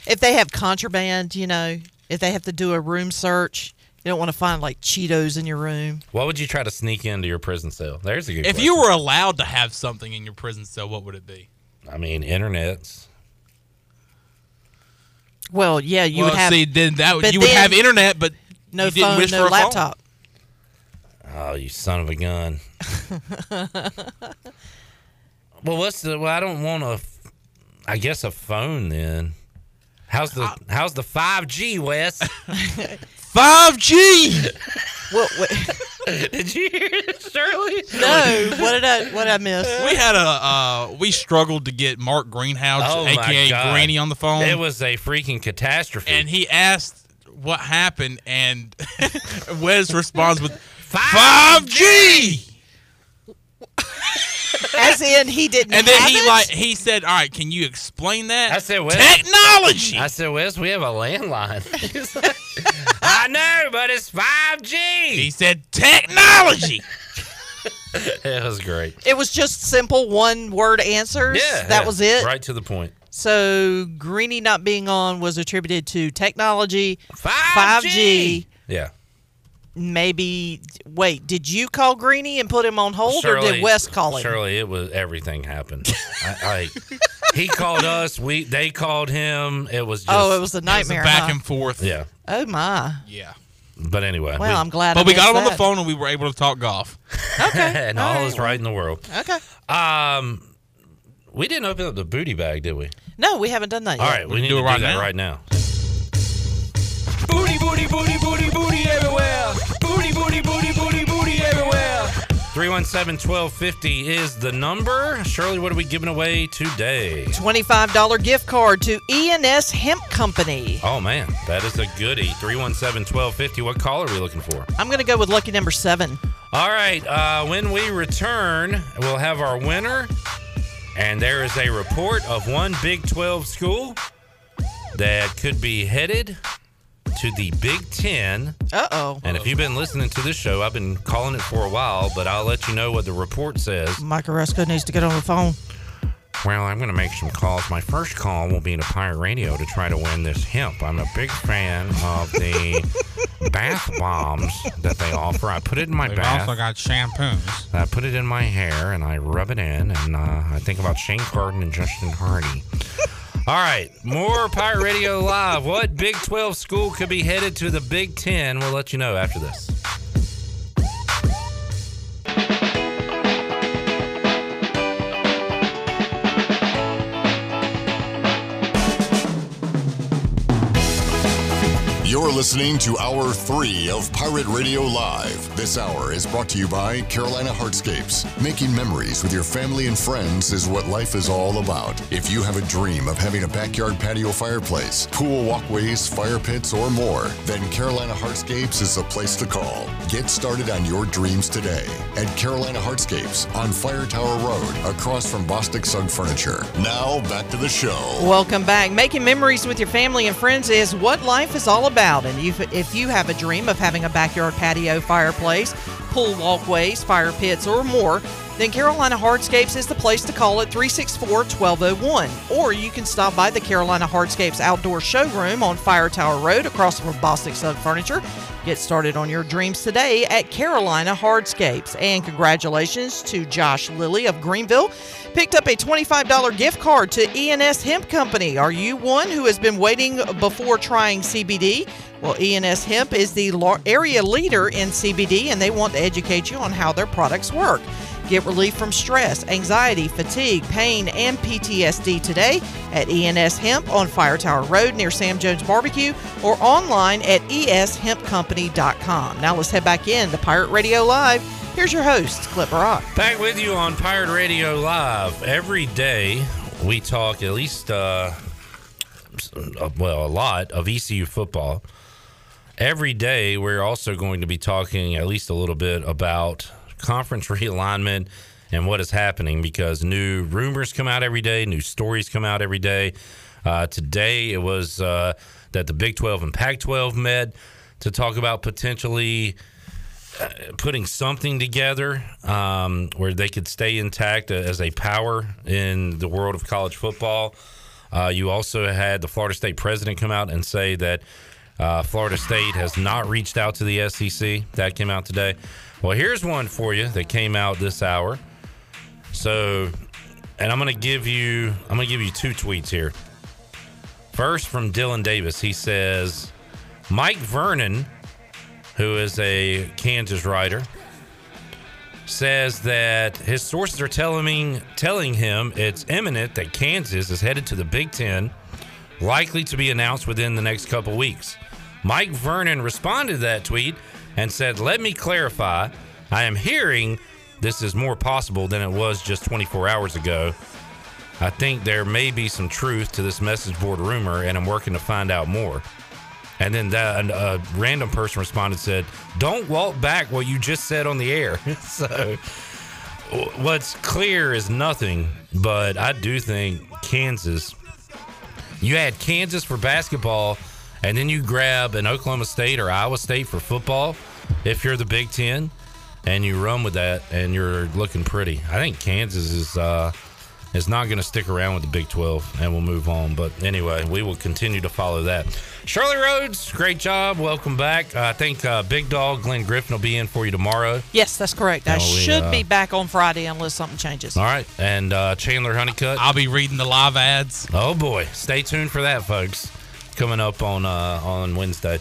If they have contraband, you know. If they have to do a room search, you don't want to find, like, Cheetos in your room. Why would you try to sneak into your prison cell? There's a good If question. You were allowed to have something in your prison cell, what would it be? I mean, internets. Well, yeah, you well, would have... see, then that, you then, would have internet, but no you didn't phone, wish no for a laptop. Phone. Oh, you son of a gun. Well, what's the... Well, I don't want a... I guess a phone, then. How's the I, how's the five G, Wes? five G. What, what? Did you hear it, Shirley? No. What did I what did I miss? We had a uh, we struggled to get Mark Greenhouse, oh aka Granny, on the phone. It was a freaking catastrophe. And he asked what happened, and Wes responds with five G. As in, he didn't. And then have he it? Like he said, "All right, can you explain that?" I said, "Wes, technology." I said, "Wes, we have a landline." He's like, I know, but it's five G. He said, "Technology." It was great. It was just simple one-word answers. Yeah, that yeah. was it. Right to the point. So Greeny not being on was attributed to technology, five G. Yeah. Maybe, wait, did you call Greeny and put him on hold, Shirley, or did Wes call him? Shirley, it was, everything happened. I, I, he called us, we they called him, it was just... Oh, it was a nightmare, it was a back huh? and forth. Yeah. Oh, my. Yeah. But anyway. Well, we, I'm glad But we got him that. on the phone and we were able to talk golf. Okay. And all, all right. is right in the world. Okay. Um, we didn't open up the booty bag, did we? No, we haven't done that yet. All right, we, we need do to it right do that now. right now. Booty, booty, booty, booty, booty everywhere. Booty, booty, booty, booty, booty everywhere. three one seven, one two five zero is the number. Shirley, what are we giving away today? twenty-five dollars gift card to E and S Hemp Company. Oh, man. That is a goodie. three one seven, one two five zero. What call are we looking for? I'm going to go with lucky number seven. All right. Uh, when we return, we'll have our winner. And there is a report of one Big twelve school that could be headed to the Big ten. Uh-oh. And if you've been listening to this show, I've been calling it for a while, but I'll let you know what the report says. Mike Aresco needs to get on the phone. Well, I'm going to make some calls. My first call will be to Pirate Radio to try to win this hemp. I'm a big fan of the bath bombs that they offer. I put it in my They've bath. They also got shampoos. I put it in my hair, and I rub it in, and uh, I think about Shane Carden and Justin Hardy. All right, more Pirate Radio Live. What Big twelve school could be headed to the Big ten? We'll let you know after this. You're listening to Hour three of Pirate Radio Live. This hour is brought to you by Carolina Heartscapes. Making memories with your family and friends is what life is all about. If you have a dream of having a backyard patio fireplace, pool walkways, fire pits, or more, then Carolina Heartscapes is the place to call. Get started on your dreams today at Carolina Heartscapes on Fire Tower Road, across from Bostic Sugg Furniture. Now, back to the show. Welcome back. Making memories with your family and friends is what life is all about. And if, if you have a dream of having a backyard patio, fireplace, pool walkways, fire pits, or more, then Carolina Hardscapes is the place to call at three six four, one two oh one. Or you can stop by the Carolina Hardscapes Outdoor Showroom on Fire Tower Road across from Bostic Sugg Furniture. Get started on your dreams today at Carolina Hardscapes. And congratulations to Josh Lilly of Greenville. Picked up a twenty-five dollars gift card to E and S Hemp Company. Are you one who has been waiting before trying C B D? Well, E and S Hemp is the area leader in C B D, and they want to educate you on how their products work. Get relief from stress, anxiety, fatigue, pain, and P T S D today at E and S Hemp on Fire Tower Road near Sam Jones Barbecue, or online at E S hemp company dot com. Now let's head back in to Pirate Radio Live. Here's your host, Cliff Brock. Back with you on Pirate Radio Live. Every day we talk at least, uh, well, a lot of E C U football. Every day we're also going to be talking at least a little bit about conference realignment and what is happening, because new rumors come out every day, new stories come out every day. Uh, today it was uh, that the Big twelve and Pac twelve met to talk about potentially uh, putting something together um, where they could stay intact as a power in the world of college football. Uh, you also had the Florida State president come out and say that uh, Florida State has not reached out to the S E C. That came out today. Well, here's one for you that came out this hour. So, and I'm going to give you, I'm going to give you two tweets here. First, from Dylan Davis. He says, Mike Vernon, who is a Kansas writer, says that his sources are telling me, telling him it's imminent that Kansas is headed to the Big Ten, likely to be announced within the next couple weeks. Mike Vernon responded to that tweet and said, let me clarify, I am hearing this is more possible than it was just twenty-four hours ago. I think there may be some truth to this message board rumor, and I'm working to find out more. And then that, a random person responded, said, don't walk back what you just said on the air. So what's clear is nothing, but I do think Kansas, you had Kansas for basketball, and then you grab an Oklahoma State or Iowa State for football, if you're the Big Ten, and you run with that, and you're looking pretty. I think Kansas is uh, is not going to stick around with the Big twelve, and we'll move on. But anyway, we will continue to follow that. Shirley Rhodes, great job. Welcome back. Uh, I think uh, Big Dog Glenn Griffin will be in for you tomorrow. Yes, that's correct. I should uh, be back on Friday unless something changes. All right. And uh, Chandler Honeycutt. I'll be reading the live ads. Oh, boy. Stay tuned for that, folks. Coming up on uh, on Wednesday.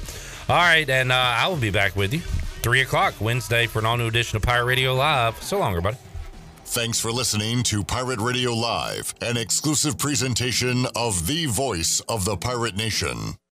All right, and uh, I will be back with you three o'clock Wednesday for an all-new edition of Pirate Radio Live. So long, everybody. Thanks for listening to Pirate Radio Live, an exclusive presentation of the voice of the Pirate Nation.